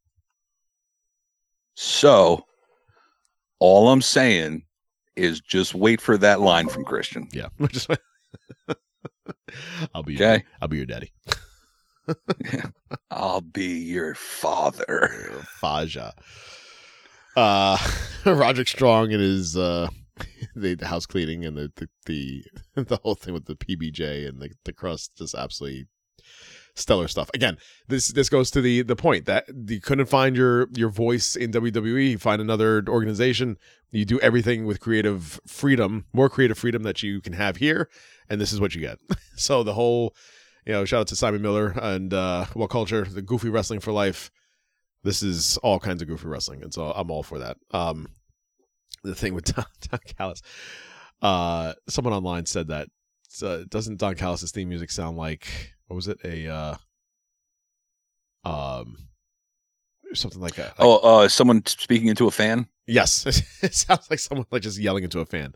So, all I'm saying is just wait for that line from Christian. Yeah. I'll be okay. Your, I'll be your daddy. Yeah. I'll be your father. Faja. Uh, Roderick Strong and his uh, the, the house cleaning and the the, the the whole thing with the P B J and the, the crust just absolutely stellar stuff. Again, this this goes to the the point that you couldn't find your your voice in W W E. You find another organization. You do everything with creative freedom, more creative freedom that you can have here, and this is what you get. So the whole, you know, shout out to Simon Miller and uh, What Culture, the Goofy Wrestling for Life. This is all kinds of goofy wrestling, and so I'm all for that. Um, the thing with Don, Don Callis. Uh, someone online said that uh, doesn't Don Callis' theme music sound like, what was it? A uh, um, something like a like, oh, uh, someone speaking into a fan. Yes, it sounds like someone like just yelling into a fan.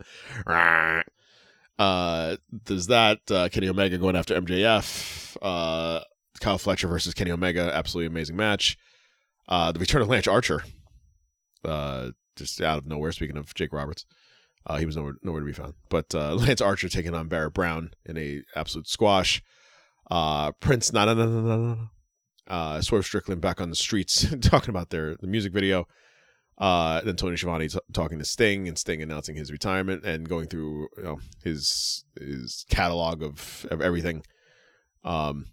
Uh, there's that uh, Kenny Omega going after M J F. Uh, Kyle Fletcher versus Kenny Omega, absolutely amazing match. Uh, the return of Lance Archer, uh, just out of nowhere. Speaking of Jake Roberts, uh, he was nowhere, nowhere to be found. But uh, Lance Archer taking on Barrett Brown in a absolute squash. Uh, Prince, na na na na na. Uh, Swerve Strickland back on the streets talking about their the music video. Uh, then Tony Schiavone t- talking to Sting, and Sting announcing his retirement and going through, you know, his his catalog of, of everything. Um,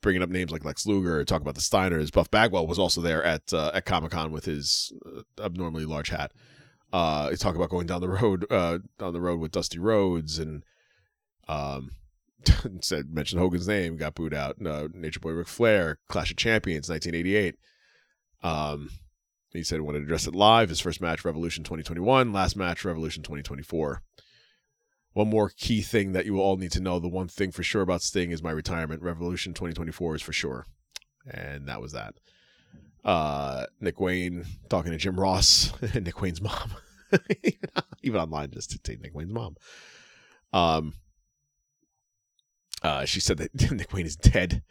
bringing up names like Lex Luger, talk about the Steiners. Buff Bagwell was also there at uh, at Comic-Con with his uh, abnormally large hat. Uh, they talk about going down the road, uh, down the road with Dusty Rhodes, and um, said mentioned Hogan's name, got booed out. Uh, Nature Boy Ric Flair, Clash of Champions, nineteen eighty-eight. Um. He said he wanted to address it live. His first match, Revolution twenty twenty-one. Last match, Revolution twenty twenty-four. One more key thing that you will all need to know. The one thing for sure about Sting is my retirement. Revolution twenty twenty-four is for sure. And that was that. Uh, Nick Wayne talking to Jim Ross and Nick Wayne's mom. Even online, just to take Nick Wayne's mom. Um, uh, she said that Nick Wayne is dead.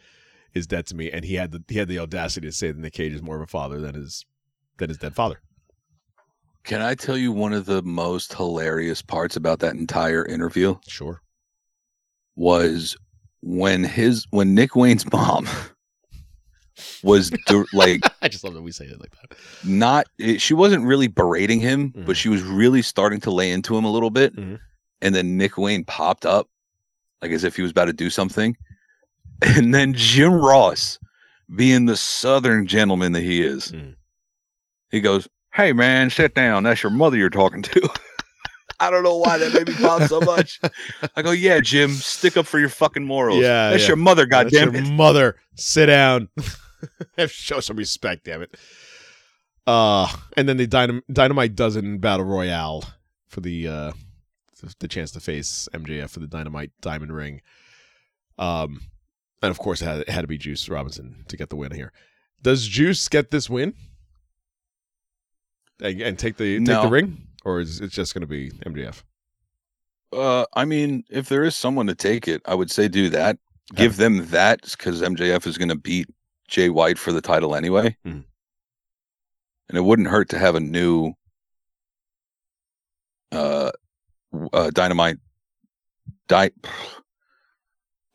Is dead to me. And he had the, he had the audacity to say that Nick Cage is more of a father than his... than his dead father. Can I tell you one of the most hilarious parts about that entire interview? Sure. Was when his when Nick Wayne's mom was de- like, I just love that we say it like that. Not it, she wasn't really berating him, mm-hmm. but she was really starting to lay into him a little bit, mm-hmm. and then Nick Wayne popped up like as if he was about to do something, and then Jim Ross, being the Southern gentleman that he is. Mm-hmm. He goes, "Hey man, sit down. That's your mother you're talking to." I don't know why that made me pop so much. I go, "Yeah, Jim, stick up for your fucking morals. Yeah, that's yeah. your mother, goddamn it. Your mother, sit down. Show some respect, damn it." Uh, and then the Dynam- Dynamite Dozen Battle Royale for the uh, the chance to face M J F for the Dynamite Diamond Ring. Um, and of course, it had, it had to be Juice Robinson to get the win here. Does Juice get this win? And take the take no. the ring, or is it just going to be M J F? Uh, I mean, if there is someone to take it, I would say do that. Okay. Give them that because M J F is going to beat Jay White for the title anyway, mm-hmm. and it wouldn't hurt to have a new uh, uh Dynamite di-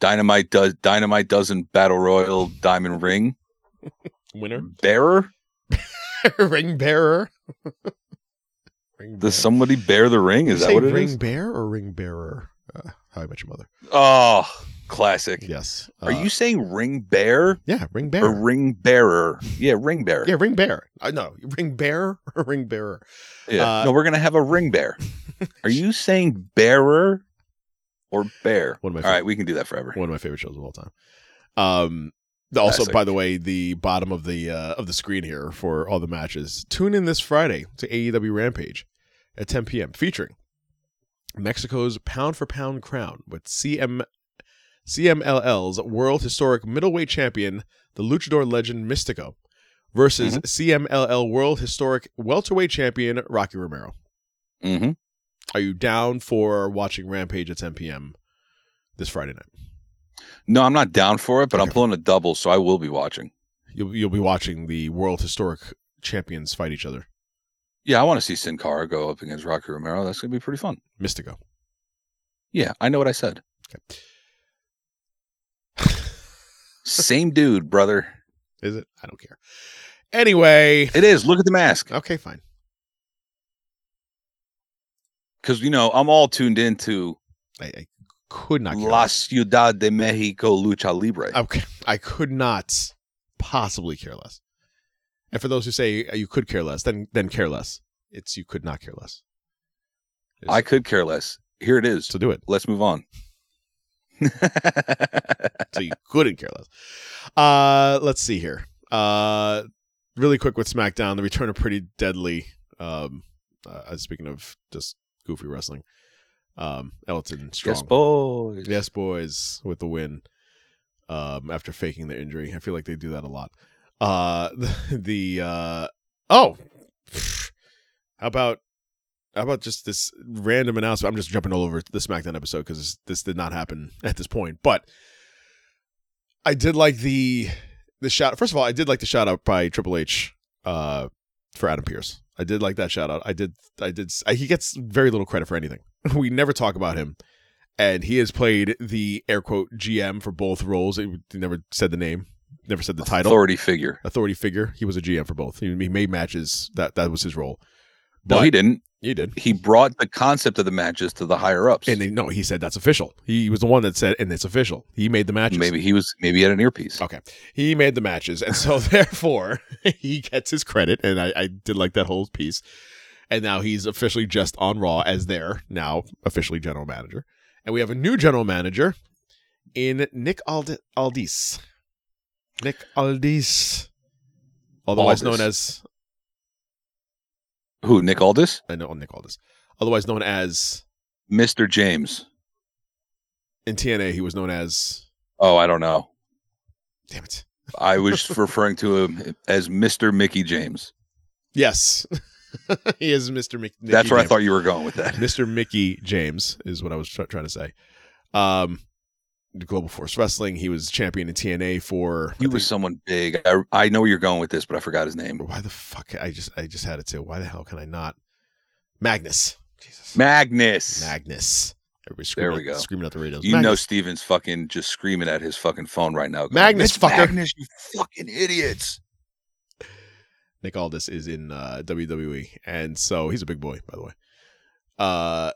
Dynamite does Dynamite doesn't Battle Royal Diamond Ring winner bearer. Ring bearer. Ring bearer. Does somebody bear the ring? Is that what it ring is? Ring bear or ring bearer? Uh, How I Met Your Mother. Oh, classic. Yes. Uh, Are you saying ring bear? Yeah, ring bear. Or ring bearer. Yeah, ring bearer. Yeah, ring bear. I uh, know. Ring bear or ring bearer. Yeah. Uh, no, we're going to have a ring bear. Are you saying bearer or bear? One of my favorite, all right, we can do that forever. One of my favorite shows of all time. Um, Also, classic. By the way, the bottom of the uh, of the screen here for all the matches. Tune in this Friday to A E W Rampage at ten p.m. featuring Mexico's pound-for-pound crown with C M C M L L's world historic middleweight champion, the luchador legend Mystico, versus mm-hmm. C M L L world historic welterweight champion Rocky Romero. Mm-hmm. Are you down for watching Rampage at ten p.m. this Friday night? No, I'm not down for it, but okay. I'm pulling a double, so I will be watching. You'll, you'll be watching the world historic champions fight each other. Yeah, I want to see Sin Cara go up against Rocky Romero. That's going to be pretty fun. Mystico. Yeah, I know what I said. Okay. Same dude, brother. Is it? I don't care. Anyway. It is. Look at the mask. Okay, fine. Because, you know, I'm all tuned into... I, I... could not care. La Ciudad de Mexico Lucha Libre. Okay. I could not possibly care less. And for those who say you could care less, then then care less. It's you could not care less. It's, I could care less. Here it is. So do it. Let's move on. So you couldn't care less. Uh, let's see here. Uh, really quick with SmackDown, the return of Pretty Deadly. Um, uh, speaking of just goofy wrestling, um, Elton Strong. Yes, boys. Yes, boys, with the win um, after faking the injury. I feel like they do that a lot. Uh, the uh, oh, how about how about just this random announcement? I'm just jumping all over the SmackDown episode because this did not happen at this point. But I did like the the shout. First of all, I did like the shout out by Triple H uh, for Adam Pearce. I did like that shout out. I did. I did. I, he gets very little credit for anything. We never talk about him, and he has played the air quote G M for both roles. He never said the name. Never said the title. Authority figure. Authority figure. He was a G M for both. He, he made matches. That that was his role. But no, he didn't. He did. He brought the concept of the matches to the higher ups. And they, no, he said that's official. He was the one that said, and it's official. He made the matches. Maybe he was. Maybe he had an earpiece. Okay, he made the matches, and so therefore he gets his credit. And I, I did like that whole piece. And now he's officially just on Raw as their now officially general manager. And we have a new general manager in Nick Ald- Aldis. Nick Aldis, otherwise Aldis. known as who? Nick Aldis? I know Nick Aldis, otherwise known as Mister James. In T N A, he was known as. Oh, I don't know. Damn it! I was referring to him as Mister Mickey James. Yes, he is Mister Mickey. Nicky That's where James. I thought you were going with that. Mister Mickey James is what I was try- trying to say. Um. Global Force Wrestling. He was champion in T N A for. He was someone big. I, I know where you're going with this, but I forgot his name. Why the fuck? I just I just had it too. Why the hell can I not? Magnus. Jesus. Magnus. Magnus. Everybody's screaming, there we go. Screaming at the radios. You Magnus. know Steven's fucking just screaming at his fucking phone right now. Going, Magnus, fucker. Magnus, you fucking idiots. Nick Aldis is in uh, W W E, and so he's a big boy, by the way. Uh.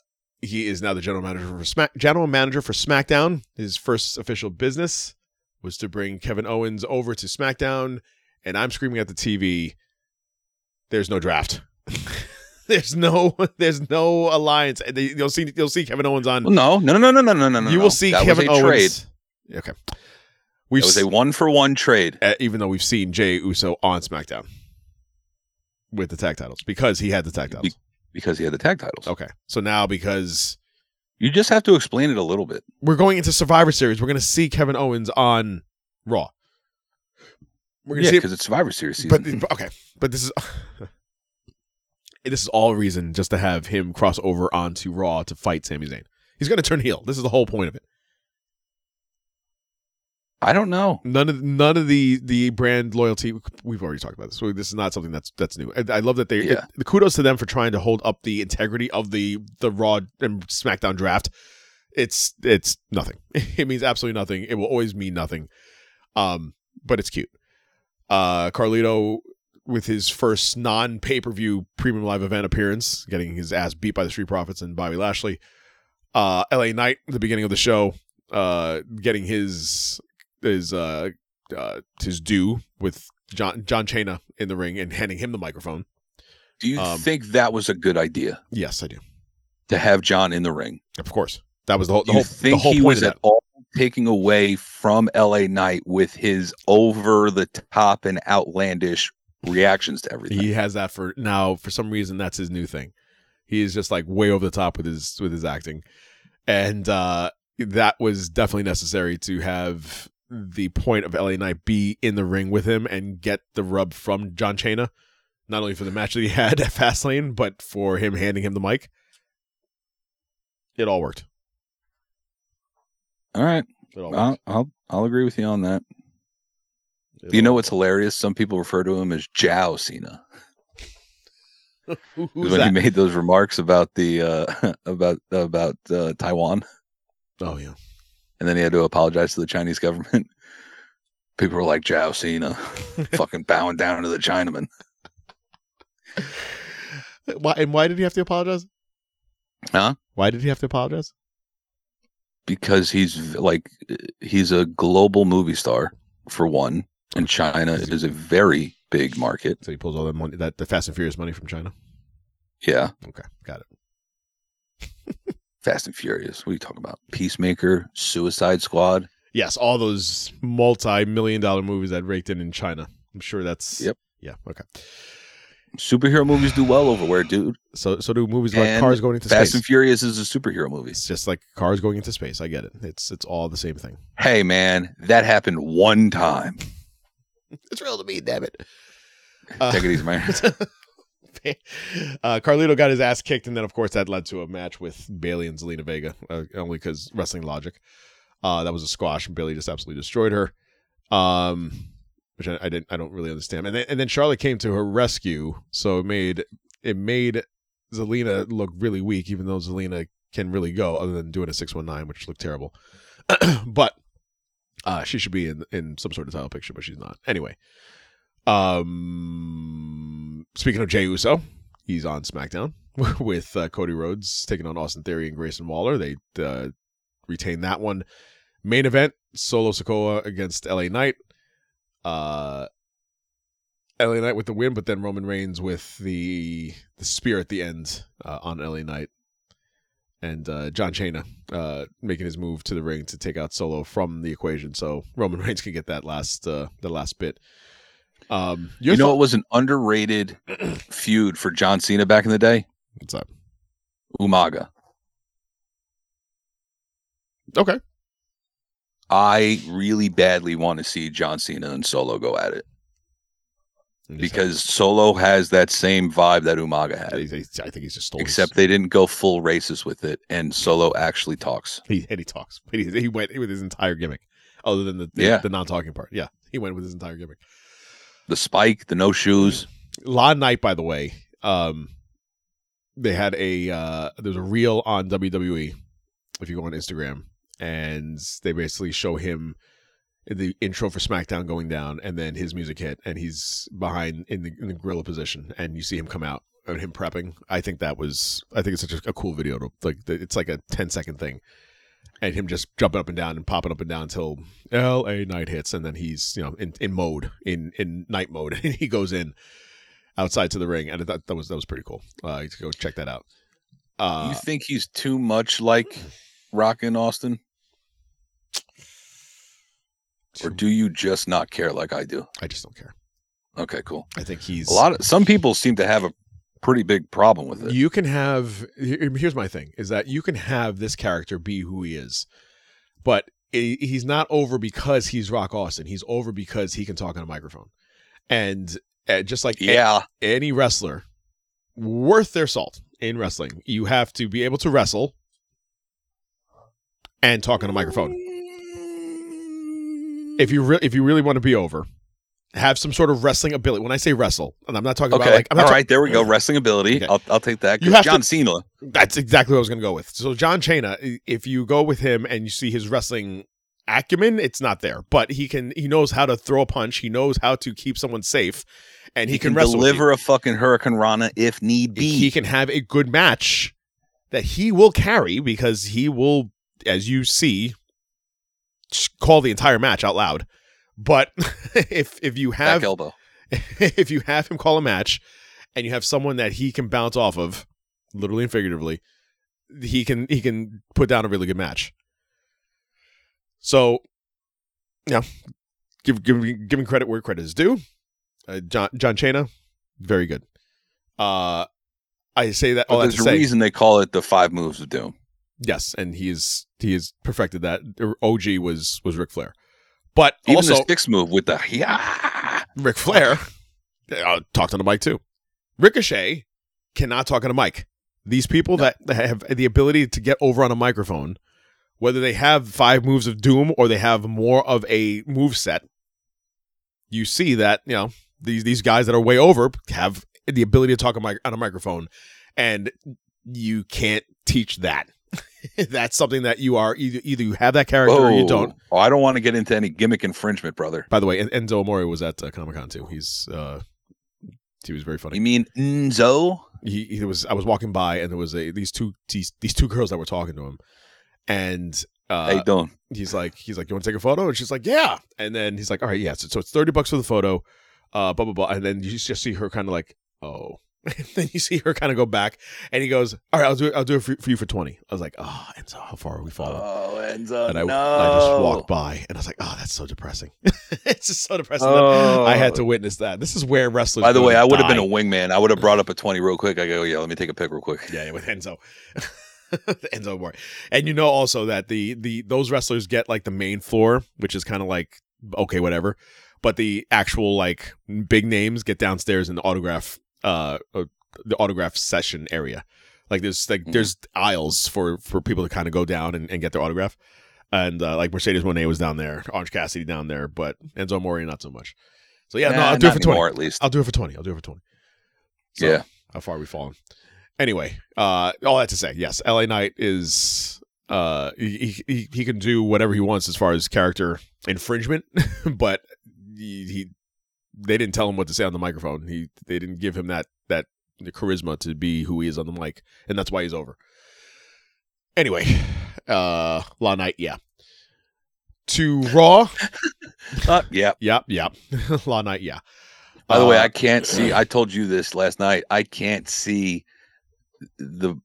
He is now the general manager for Smack- general manager for SmackDown. His first official business was to bring Kevin Owens over to SmackDown, and I'm screaming at the T V. There's no draft. there's no. There's no alliance. You'll see. You'll see Kevin Owens on. No, no, no, no, no, no, no, no. You will see that Kevin was a Owens. Trade. Okay. We've it was a one for one trade. Uh, even though we've seen Jey Uso on SmackDown with the tag titles because he had the tag titles. Be- Because he had the tag titles. Okay. So now because... You just have to explain it a little bit. We're going into Survivor Series. We're going to see Kevin Owens on Raw. We're gonna yeah, because it. it's Survivor Series season. But, okay. But this is... this is all reason just to have him cross over onto Raw to fight Sami Zayn. He's going to turn heel. This is the whole point of it. I don't know. None of none of the, the brand loyalty. We've already talked about this. So this is not something that's that's new. I, I love that they. Yeah. It, kudos to them for trying to hold up the integrity of the the Raw and SmackDown draft. It's it's nothing. It means absolutely nothing. It will always mean nothing. Um, but it's cute. Uh, Carlito with his first non pay per view premium live event appearance, getting his ass beat by the Street Profits and Bobby Lashley. Uh, L A Knight at the beginning of the show, uh, getting his. Is uh, uh his due with John John Cena in the ring and handing him the microphone. Do you um, think that was a good idea? Yes, I do. To have John in the ring, of course. That was the whole. Do the you whole, think the whole he point was at all taking away from L A Knight with his over the top and outlandish reactions to everything? He has that for now. For some reason, that's his new thing. He is just like way over the top with his with his acting, and uh that was definitely necessary to have. The point of L A Knight be in the ring with him and get the rub from John Cena, not only for the match that he had at Fastlane, but for him handing him the mic. It all worked. All right. All I'll, I'll I'll agree with you on that. It you know what's hilarious? Some people refer to him as Jow Cena. Who, when that? He made those remarks about the uh, about about uh, Taiwan. Oh yeah. And then he had to apologize to the Chinese government. People were like, Jow Cena, fucking bowing down to the Chinaman. Why, and why did he have to apologize? Huh? Why did he have to apologize? Because he's like, he's a global movie star, for one. And China is, he, is a very big market. So he pulls all that money, that the Fast and Furious money from China? Yeah. Okay, got it. Fast and Furious. What are you talking about? Peacemaker, Suicide Squad. Yes, all those multi-million dollar movies that raked in in China. I'm sure that's... Yep. Yeah, okay. Superhero movies do well over where, dude. So so do movies and like cars going into Fast space. Fast and Furious is a superhero movie. It's just like cars going into space. I get it. It's it's all the same thing. Hey, man, that happened one time. It's real to me, damn it. Uh, Take it easy, man. Uh, Carlito got his ass kicked, and then, of course, that led to a match with Bayley and Zelina Vega, uh, only because wrestling logic. Uh, that was a squash. Bayley just absolutely destroyed her, um, which I, I didn't. I don't really understand. And then, and then Charlotte came to her rescue, so it made it made Zelina look really weak, even though Zelina can really go, other than doing a six one nine, which looked terrible. But uh, she should be in in some sort of title picture, but she's not. Anyway. Um, speaking of Jey Uso, he's on SmackDown with uh, Cody Rhodes taking on Austin Theory and Grayson Waller. They uh, retain that one. Main event: Solo Sikoa against L A Knight. Uh, L A Knight with the win, but then Roman Reigns with the the spear at the end uh, on L A Knight, and uh, John Cena uh, making his move to the ring to take out Solo from the equation, so Roman Reigns can get that last uh, the last bit. Um, you know, th- it was an underrated feud for John Cena back in the day. What's up? Umaga. Okay. I really badly want to see John Cena and Solo go at it, because Solo has that same vibe that Umaga had. I think he's just stolen. Except they didn't go full racist with it, and Solo actually talks. He and he talks. He, he went with his entire gimmick, other than the the, yeah. the non-talking part. Yeah, he went with his entire gimmick. The spike, the no shoes. La Knight, by the way, um, they had a uh, there's a reel on W W E if you go on Instagram, and they basically show him the intro for SmackDown going down, and then his music hit, and he's behind in the, in the gorilla position, and you see him come out and him prepping. I think that was I think it's such a, a cool video. To, like it's like a ten second thing, and him just jumping up and down and popping up and down until L A Knight hits, and then he's, you know, in, in mode, in, in night mode, and he goes in outside to the ring, and that that was that was pretty cool. Uh, go check that out. Uh, you think he's too much like Rock and Austin, or do you just not care like I do? I just don't care. Okay, cool. I think he's a lot of some people seem to have a pretty big problem with it. You can have, here's my thing, is that you can have this character be who he is, but he's not over because he's Rock Austin. He's over because he can talk on a microphone. And just like yeah. any wrestler worth their salt in wrestling, you have to be able to wrestle and talk on a microphone. If you re- if you really want to be over, have some sort of wrestling ability. When I say wrestle, and I'm not talking okay. about like... I'm not All right, ta- there we go. Wrestling ability. Okay. I'll, I'll take that. You have John to, Cena. That's exactly what I was going to go with. So John Cena, if you go with him and you see his wrestling acumen, it's not there. But he can. He knows how to throw a punch. He knows how to keep someone safe. And he, he can, can wrestle deliver a fucking Hurricane Rana if need be. He can have a good match that he will carry, because he will, as you see, call the entire match out loud. But if if you have if you have him call a match, and you have someone that he can bounce off of, literally and figuratively, he can he can put down a really good match. So, yeah, give give give him credit where credit is due. Uh, John John Cena, very good. Uh, I say that. All there's a say, reason they call it the five moves of doom. Yes, and he is he has perfected that. O G was was Ric Flair. But even also, the sticks move with the yeah. Ric Flair uh, talked on a mic too. Ricochet cannot talk on a mic. These people no. that, that have the ability to get over on a microphone, whether they have five moves of doom or they have more of a move set, you see that, you know, these these guys that are way over have the ability to talk on, mic- on a microphone, and you can't teach that. That's something that you are either, either you have that character Whoa. or you don't. Oh, I don't want to get into any gimmick infringement, brother. By the way, Enzo Amore was at uh, Comic-Con too. He's uh, he was very funny. You mean Enzo? He, he was. I was walking by, and there was a these two these, these two girls that were talking to him, and uh, hey, don't. He's like he's like, you want to take a photo? And she's like, yeah. And then he's like, all right, yeah. So, so it's thirty bucks for the photo, uh, blah blah blah. And then you just see her kind of like, oh, And then you see her kind of go back, and he goes, "All right, I'll do it. I'll do it for, for you for twenty." I was like, "Oh, Enzo, how far are we falling?" Oh, Enzo, and I, no! I just walked by, and I was like, "Oh, that's so depressing." It's just so depressing. Oh. I had to witness that. This is where wrestlers. By the way, I would have been a wingman. I would have brought up a twenty real quick. I go, "Yeah, let me take a pic real quick." Yeah, with Enzo. Enzo Moore. And you know also that the the those wrestlers get like the main floor, which is kind of like okay, whatever. But the actual like big names get downstairs in the autograph. Uh, the autograph session area, like there's like mm-hmm. there's aisles for, for people to kind of go down and, and get their autograph, and uh, like Mercedes Moné was down there, Orange Cassidy down there, but Enzo Moria not so much. So yeah, nah, no, I'll do it for twenty. Anymore, at least I'll do it for twenty. I'll do it for twenty. So, yeah, how far are we falling? Anyway, uh, all that to say, yes, L A Knight is uh he he, he can do whatever he wants as far as character infringement, but he. he They didn't tell him what to say on the microphone. He they didn't give him that that the charisma to be who he is on the mic, and that's why he's over. Anyway, uh, La Knight, yeah. To Raw, uh, yeah, yeah, yeah. La Knight, yeah. By the uh, way, I can't see. I told you this last night. I can't see the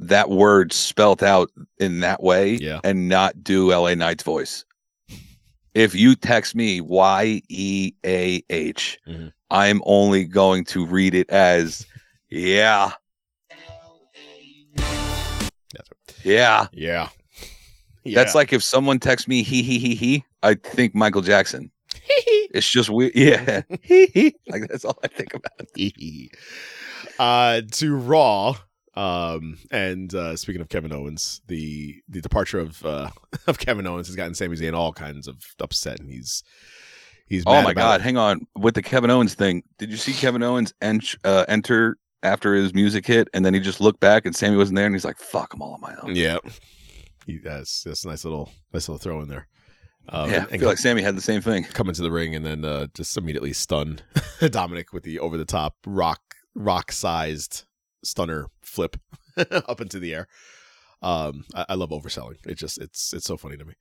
that word spelt out in that way, yeah. and not do L A Knight's voice. If you text me Y E A H, mm-hmm. I'm only going to read it as, yeah. That's right. Yeah. Yeah. That's yeah. like if someone texts me he, he, he, he, I think Michael Jackson. It's just weird. Yeah. Like that's all I think about. uh, to Raw. Um, and uh, speaking of Kevin Owens, the, the departure of uh, of Kevin Owens has gotten Sami Zayn all kinds of upset, and he's he's mad oh my about god, it. Hang on with the Kevin Owens thing. Did you see Kevin Owens ent- uh, enter after his music hit, and then he just looked back and Sami wasn't there, and he's like, "Fuck, I'm all on my own." Yeah, he that's that's a nice little nice little throw in there. Um, yeah, and, and I feel like Sami had the same thing. Come into the ring and then uh, just immediately stun Dominic with the over the top rock rock sized. Stunner flip up into the air. Um, I, I love overselling. It just it's it's so funny to me.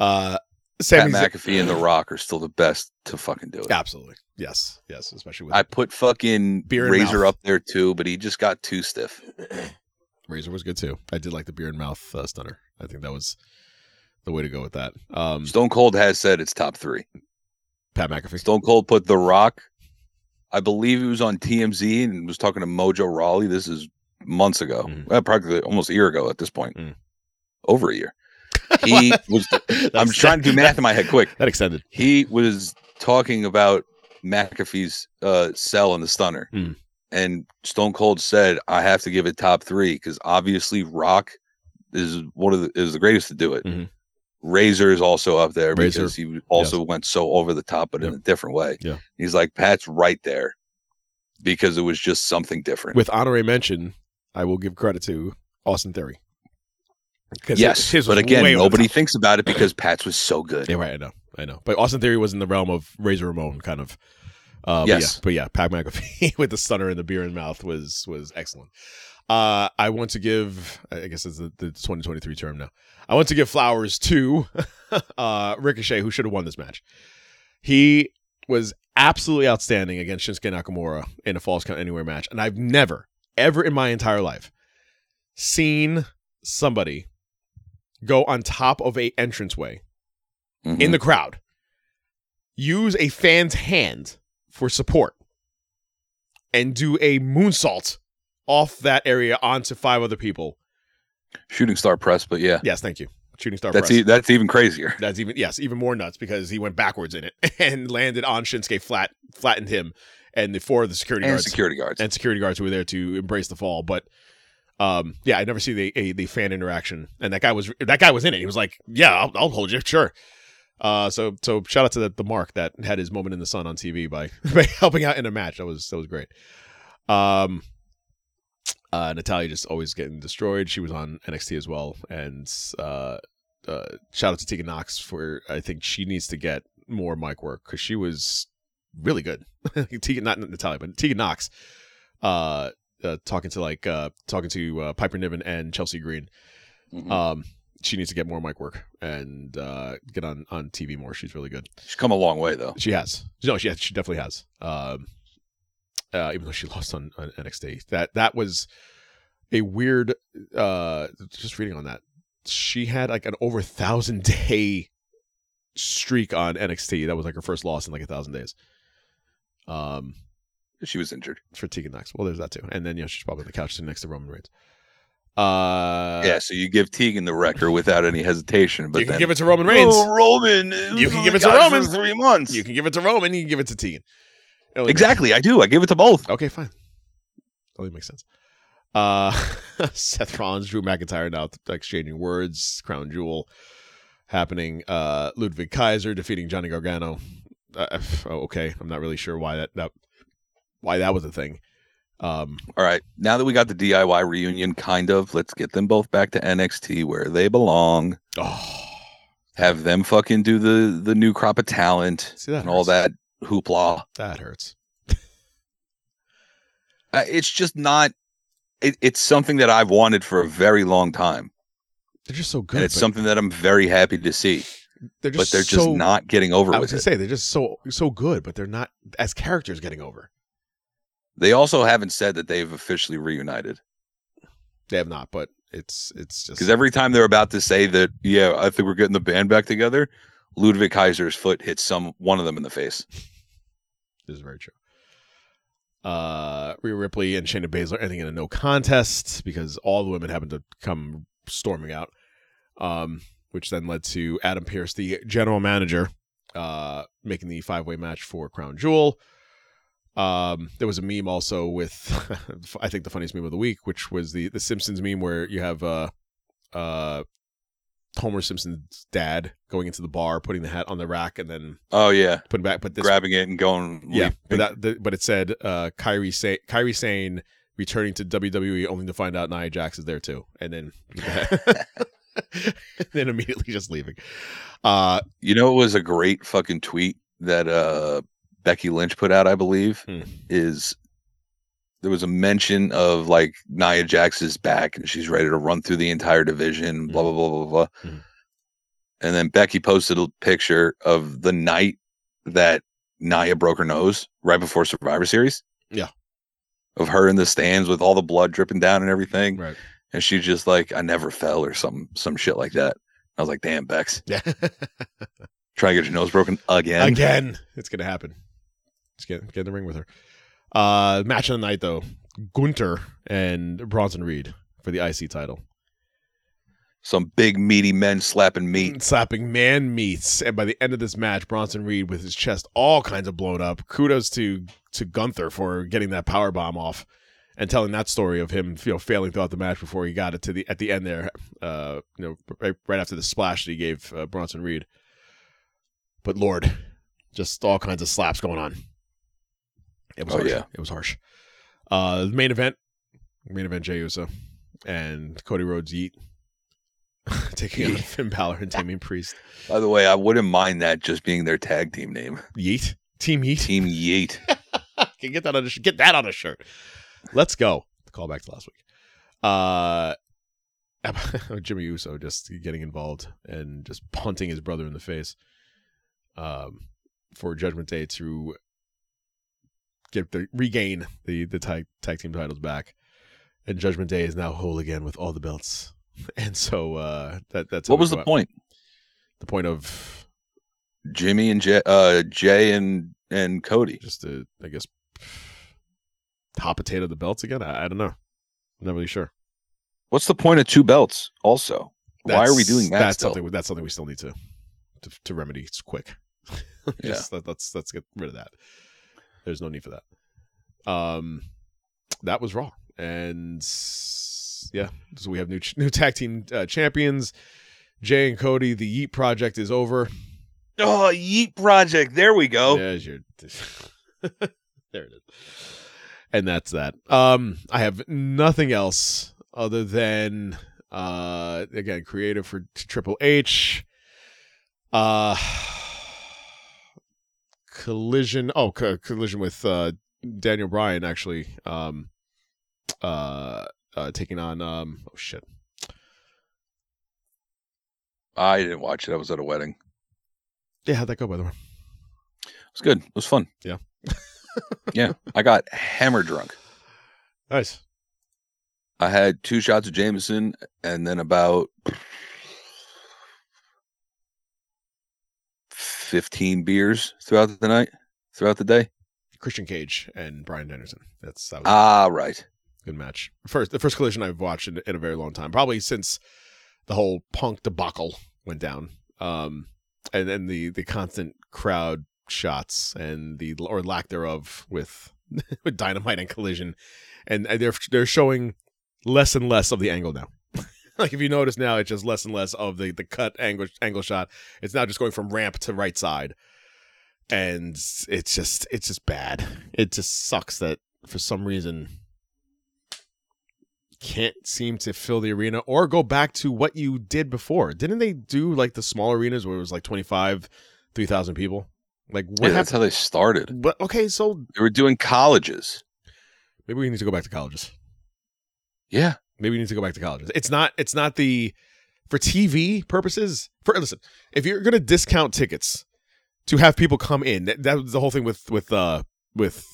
Uh, Sami Pat McAfee Z- and The Rock are still the best to fucking do it. Absolutely, yes, yes, especially with I put fucking beer Razor mouth. Up there too, but he just got too stiff. Razor was good too. I did like the beer and mouth uh, stunner. I think that was the way to go with that. Um, Stone Cold has said it's top three. Pat McAfee. Stone Cold put The Rock. I believe he was on T M Z and was talking to Mojo Rawley. This is months ago, mm. well, practically almost a year ago at this point, mm. over a year. He was. I'm trying to do math in my head quick. That extended. He was talking about McAfee's uh, sell and the stunner, mm. and Stone Cold said, "I have to give it top three because obviously Rock is one of the, is the greatest to do it." Mm-hmm. Razor is also up there Razor, because he also yes. went so over the top, but yep. in a different way. Yeah. He's like, Pat's right there because it was just something different. With honorary mention, I will give credit to Austin Theory. Yes, his but again, nobody thinks about it because Pat's was so good. Yeah, right, I know, I know. But Austin Theory was in the realm of Razor Ramon, kind of. Uh, yes. But yeah, but yeah, Pat McAfee with the stunner and the beer in mouth was was excellent. Uh, I want to give, I guess it's the, the twenty twenty-three term now. I want to give flowers to uh, Ricochet, who should have won this match. He was absolutely outstanding against Shinsuke Nakamura in a Falls Count Anywhere match. And I've never, ever in my entire life seen somebody go on top of a entranceway mm-hmm. in the crowd, use a fan's hand for support, and do a moonsault off that area onto five other people. Shooting star press, but yeah. Yes, thank you. Shooting star that's press. E- that's even crazier. That's even, yes, even more nuts because he went backwards in it and landed on Shinsuke flat, flattened him, and the four of the security and guards. security guards. And security guards who were there to embrace the fall. But um, yeah, I never see the a, the fan interaction. And that guy was that guy was in it. He was like, yeah, I'll, I'll hold you, sure. Uh, so so shout out to the, the Mark that had his moment in the sun on T V by, by helping out in a match. That was that was great. Um. Uh, Natalia just always getting destroyed. She was on N X T as well. And uh, uh, shout out to Tegan Nox for, I think she needs to get more mic work because she was really good. Tegan, not Natalia, but Tegan Nox uh, uh, talking to like uh, talking to uh, Piper Niven and Chelsea Green. Mm-hmm. Um, she needs to get more mic work and uh, get on, on T V more. She's really good. She's come a long way though. She has. No, she, has, she definitely has. Um, uh, even though she lost on, on N X T. That that was a weird. Uh, just reading on that, she had like an over thousand day streak on N X T. That was like her first loss in like a thousand days. Um, she was injured for Tegan Knox. Well, there's that too. And then you know she's probably on the couch sitting next to Roman Reigns. Uh, yeah, so you give Tegan the record without any hesitation. But you can then, give it to Roman Reigns. Oh, Roman, you can give it to Roman for three months. You can give it to Roman. You can give it to Tegan. Only exactly, makes- I do. I give it to both. Okay, fine. That only makes sense. Uh, Seth Rollins, Drew McIntyre now exchanging words. Crown Jewel happening. Uh, Ludwig Kaiser defeating Johnny Gargano. Uh, okay, I'm not really sure why that, that why that was a thing. Um, all right, now that we got the D I Y reunion, kind of, let's get them both back to N X T where they belong. Oh, have them fucking do the, the new crop of talent see, and hurts. All that hoopla. That hurts. uh, it's just not. It, it's something that I've wanted for a very long time. They're just so good. And it's something that I'm very happy to see. They're just but they're just so, not getting over. I was with gonna it. Say they're just so so good, but they're not as characters getting over. They also haven't said that they've officially reunited. They have not, but it's it's just because every time they're about to say that, yeah, I think we're getting the band back together, Ludwig Kaiser's foot hits some one of them in the face. This is very true. Uh, Rhea Ripley and Shayna Baszler ending in a no contest because all the women happened to come storming out, um, which then led to Adam Pearce, the general manager, uh, making the five-way match for Crown Jewel. Um, there was a meme also with, I think the funniest meme of the week, which was the, the Simpsons meme where you have, uh, uh, Homer Simpson's dad going into the bar, putting the hat on the rack and then, oh yeah, putting back, but this, grabbing it and going, yeah, leap. but that, the, but it said, uh, Kairi Sane, Kairi Sane returning to W W E only to find out Nia Jax is there too. And then, and then immediately just leaving. Uh, you know, it was a great fucking tweet that, uh, Becky Lynch put out, I believe, hmm. is there was a mention of like Nia Jax is back and she's ready to run through the entire division, blah, blah, blah, blah, blah. Hmm. And then Becky posted a picture of the night that Nia broke her nose right before Survivor Series. Yeah. Of her in the stands with all the blood dripping down and everything. Right. And she's just like, I never fell or some, some shit like that. I was like, damn, Bex. Yeah. Trying to get your nose broken again. Again. It's going to happen. Get, get in the ring with her. Uh, match of the night, though. Gunther and Bronson Reed for the I C title. Some big, meaty men slapping meat. Slapping man meats. And by the end of this match, Bronson Reed with his chest all kinds of blown up. Kudos to, to Gunther for getting that powerbomb off and telling that story of him, you know, failing throughout the match before he got it to the at the end there, uh, you know, right, right after the splash that he gave uh, Bronson Reed. But Lord, just all kinds of slaps going on. It was oh, harsh. Yeah. It was harsh. Uh, the main event, main event, Jey Uso and Cody Rhodes yeet taking yeah. on Finn Balor and Damian Priest. By the way, I wouldn't mind that just being their tag team name. Yeet? Team Yeet? Team Yeet. Can get that on a sh- get that on a shirt. Let's go. The callback to last week. Uh, Jimmy Uso just getting involved and just punting his brother in the face um, for Judgment Day to get the regain the the tag, tag team titles back, and Judgment Day is now whole again with all the belts. And so uh, that that's what was the out. point. The point of Jimmy and Jay, uh, Jay and and Cody just to I guess hot potato the belts again. I, I don't know. I'm not really sure. What's the point of two belts? Also, that's, why are we doing that? That's still? something. That's something we still need to to, to remedy. It's quick. just, yeah. let, let's let's get rid of that. There's no need for that. Um, that was Raw, and yeah, so we have new ch- new tag team uh, champions. Jay and Cody, the Yeet Project is over. Oh, Yeet Project! There we go. There's your. There it is. And that's that. Um, I have nothing else other than uh, again, creative for Triple H. Uh. Collision, oh, co- collision with uh, Daniel Bryan actually um, uh, uh, taking on. Um, oh shit! I didn't watch it. I was at a wedding. Yeah, how'd that go? By the way, it was good. It was fun. Yeah, Yeah, I got hammer drunk. Nice. I had two shots of Jameson and then about fifteen beers throughout the night, throughout the day. Christian Cage and Bryan Danielson. That's that was ah right. Good match. First, the first collision I've watched in, in a very long time, probably since the whole Punk debacle went down, um, and then the the constant crowd shots and the or lack thereof with with Dynamite and Collision, and they're they're showing less and less of the angle now. Like if you notice now, it's just less and less of the the cut angle angle shot. It's now just going from ramp to right side, and it's just it's just bad. It just sucks that for some reason can't seem to fill the arena or go back to what you did before. Didn't they do like the small arenas where it was like twenty-five, three thousand people? Like what? Yeah, that's how they started. But okay, so they were doing colleges. Maybe we need to go back to colleges. Yeah, maybe we need to go back to colleges. It's not. It's not the for T V purposes. For listen, if you're going to discount tickets to have people come in, that, that was the whole thing with with uh, with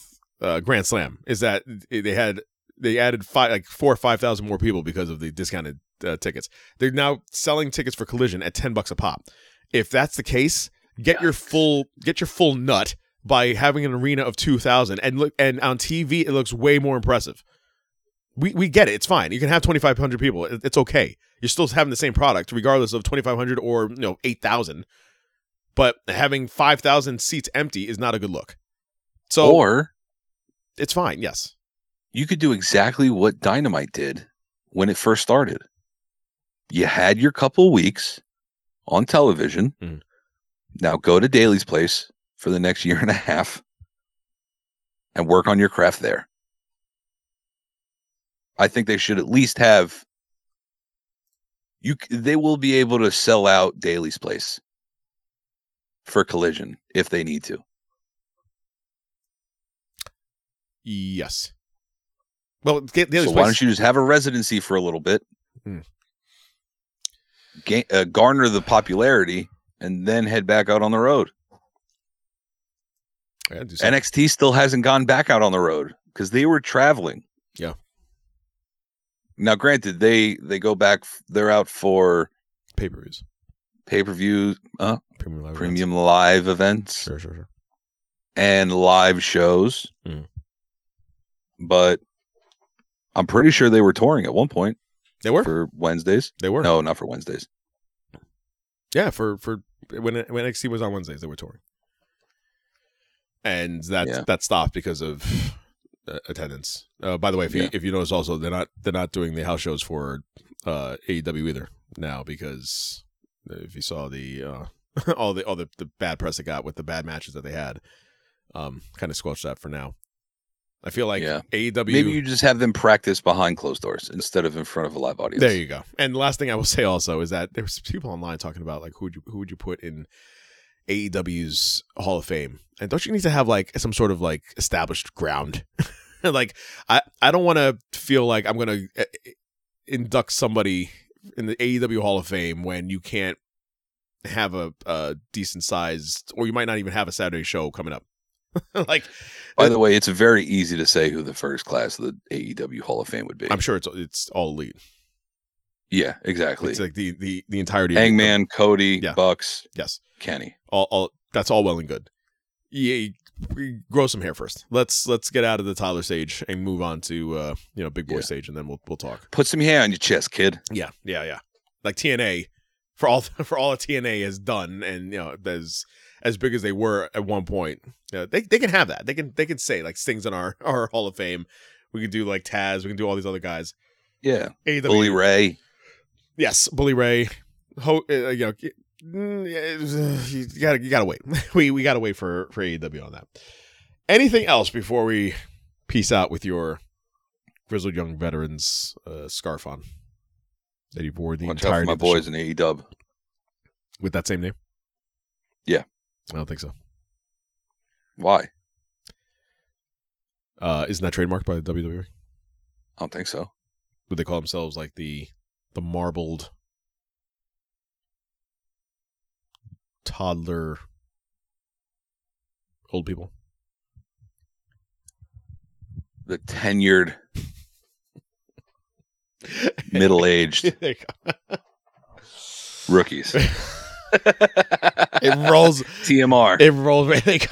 uh, Grand Slam. Is that they had they added five like four or five thousand more people because of the discounted uh, tickets. They're now selling tickets for Collision at ten bucks a pop. If that's the case. Get your full get your full nut by having an arena of two thousand and look and on T V it looks way more impressive. We we get it, it's fine. You can have twenty five hundred people, it's okay. You're still having the same product regardless of twenty five hundred or you know eight thousand. But having five thousand seats empty is not a good look. So or it's fine. Yes, you could do exactly what Dynamite did when it first started. You had your couple weeks on television. Mm-hmm. Now go to Daly's place for the next year and a half and work on your craft there. I think they should at least have you. They will be able to sell out Daly's place for Collision if they need to. Yes. Well, Daly's so why place- don't you just have a residency for a little bit, mm. Ga- uh, garner the popularity. And then head back out on the road. Yeah, N X T still hasn't gone back out on the road because they were traveling. Yeah. Now, granted, they they go back. They're out for pay-per-views, pay-per-views, uh, premium live premium events. live events, sure, sure, sure, and live shows. Mm. But I'm pretty sure they were touring at one point. They were for Wednesdays. They were no, not for Wednesdays. Yeah, for, for when when N X T was on Wednesdays, they were touring, and that yeah. that stopped because of uh, attendance. Uh, by the way, if yeah. you if you notice, also they're not they're not doing the house shows for uh, A E W either now because if you saw the uh, all the all the, the bad press it got with the bad matches that they had, um, kind of squelched that for now. I feel like yeah. A E W... Maybe you just have them practice behind closed doors instead of in front of a live audience. There you go. And the last thing I will say also is that there's people online talking about like who would you, who would you put in A E W's Hall of Fame? And don't you need to have like some sort of like established ground? Like I, I don't want to feel like I'm going to induct somebody in the A E W Hall of Fame when you can't have a, a decent sized or you might not even have a Saturday show coming up. Like, by the way, it's very easy to say who the first class of the A E W Hall of Fame would be. I'm sure it's it's all elite. Yeah, exactly. It's like the the, the entirety. Hangman, of Cody, yeah. Bucks, yes, Kenny. All all that's all well and good. Yeah, grow some hair first. Let's let's get out of the toddler stage and move on to uh, you know big boy yeah. stage, and then we'll we'll talk. Put some hair on your chest, kid. Yeah, yeah, yeah. Like T N A for all for all T N A has done, and you know there's. As big as they were at one point, uh, they they can have that. They can they can say like Sting's in our, our Hall of Fame. We can do like Taz. We can do all these other guys. Yeah, A E W. Bully Ray. Yes, Bully Ray. Ho, uh, you know, you gotta you gotta wait. We we gotta wait for for A E W on that. Anything else before we peace out with your Grizzled Young Veterans uh, scarf on that you wore the Watch entire out for my boys show. In A E W with that same name? Yeah. I don't think so. Why? Uh, isn't that trademarked by the W W E? I don't think so. Would they call themselves like the the marbled toddler old people? the tenured middle-aged rookies. It rolls T M R. It rolls right.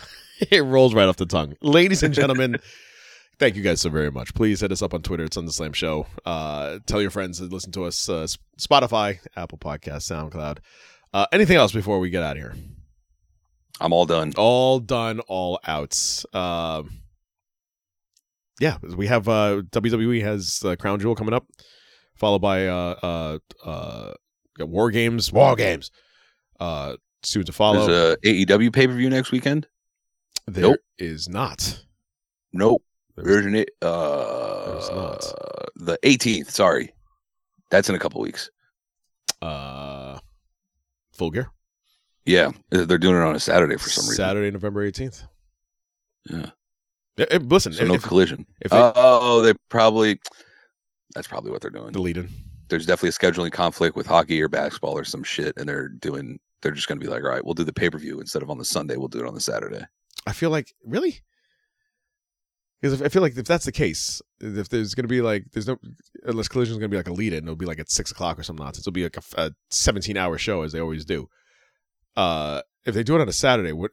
It rolls right off the tongue. Ladies and gentlemen, thank you guys so very much. Please hit us up on Twitter. It's Sons of Slam Show. Uh, tell your friends to listen to us. Uh, Spotify, Apple Podcasts, SoundCloud. Uh, anything else before we get out of here? I'm all done. All done. All outs. Uh, yeah, we have uh, W W E has uh, Crown Jewel coming up, followed by uh, uh, uh, War Games. War Games. Uh, soon to follow. There's a A E W pay per view next weekend. There nope. is not. Nope. There's, there's an uh, there's not. The eighteenth. Sorry, that's in a couple weeks. Uh, Full Gear. Yeah, they're doing it on a Saturday for some reason. Saturday, November eighteenth. Yeah. It, it, listen, so if, no if, collision. If they, uh, oh, they probably. That's probably what they're doing. The lead-in. There's definitely a scheduling conflict with hockey or basketball or some shit, and they're doing. They're just going to be like, all right, we'll do the pay per view instead of on the Sunday. We'll do it on the Saturday. I feel like really, because I feel like if that's the case, if there's going to be like there's no unless Collision is going to be like a lead-in, it'll be like at six o'clock or some nonsense. It'll be like a seventeen-hour show as they always do. Uh, if they do it on a Saturday, what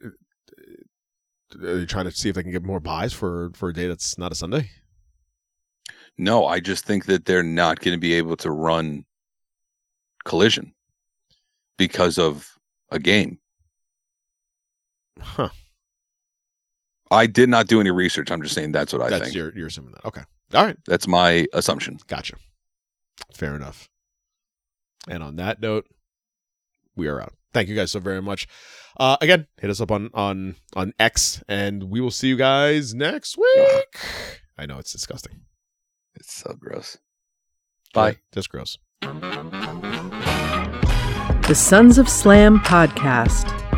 are you trying to see if they can get more buys for for a day that's not a Sunday? No, I just think that they're not going to be able to run Collision because of a game. Huh. I did not do any research. I'm just saying that's what I that's think. You're, you're assuming that. Okay. All right. That's my assumption. Gotcha. Fair enough. And on that note, we are out. Thank you guys so very much. Uh, again, hit us up on, on, on X, and we will see you guys next week. I know it's disgusting. It's so gross. Bye. Yeah, just gross. The Sons of Slam Podcast.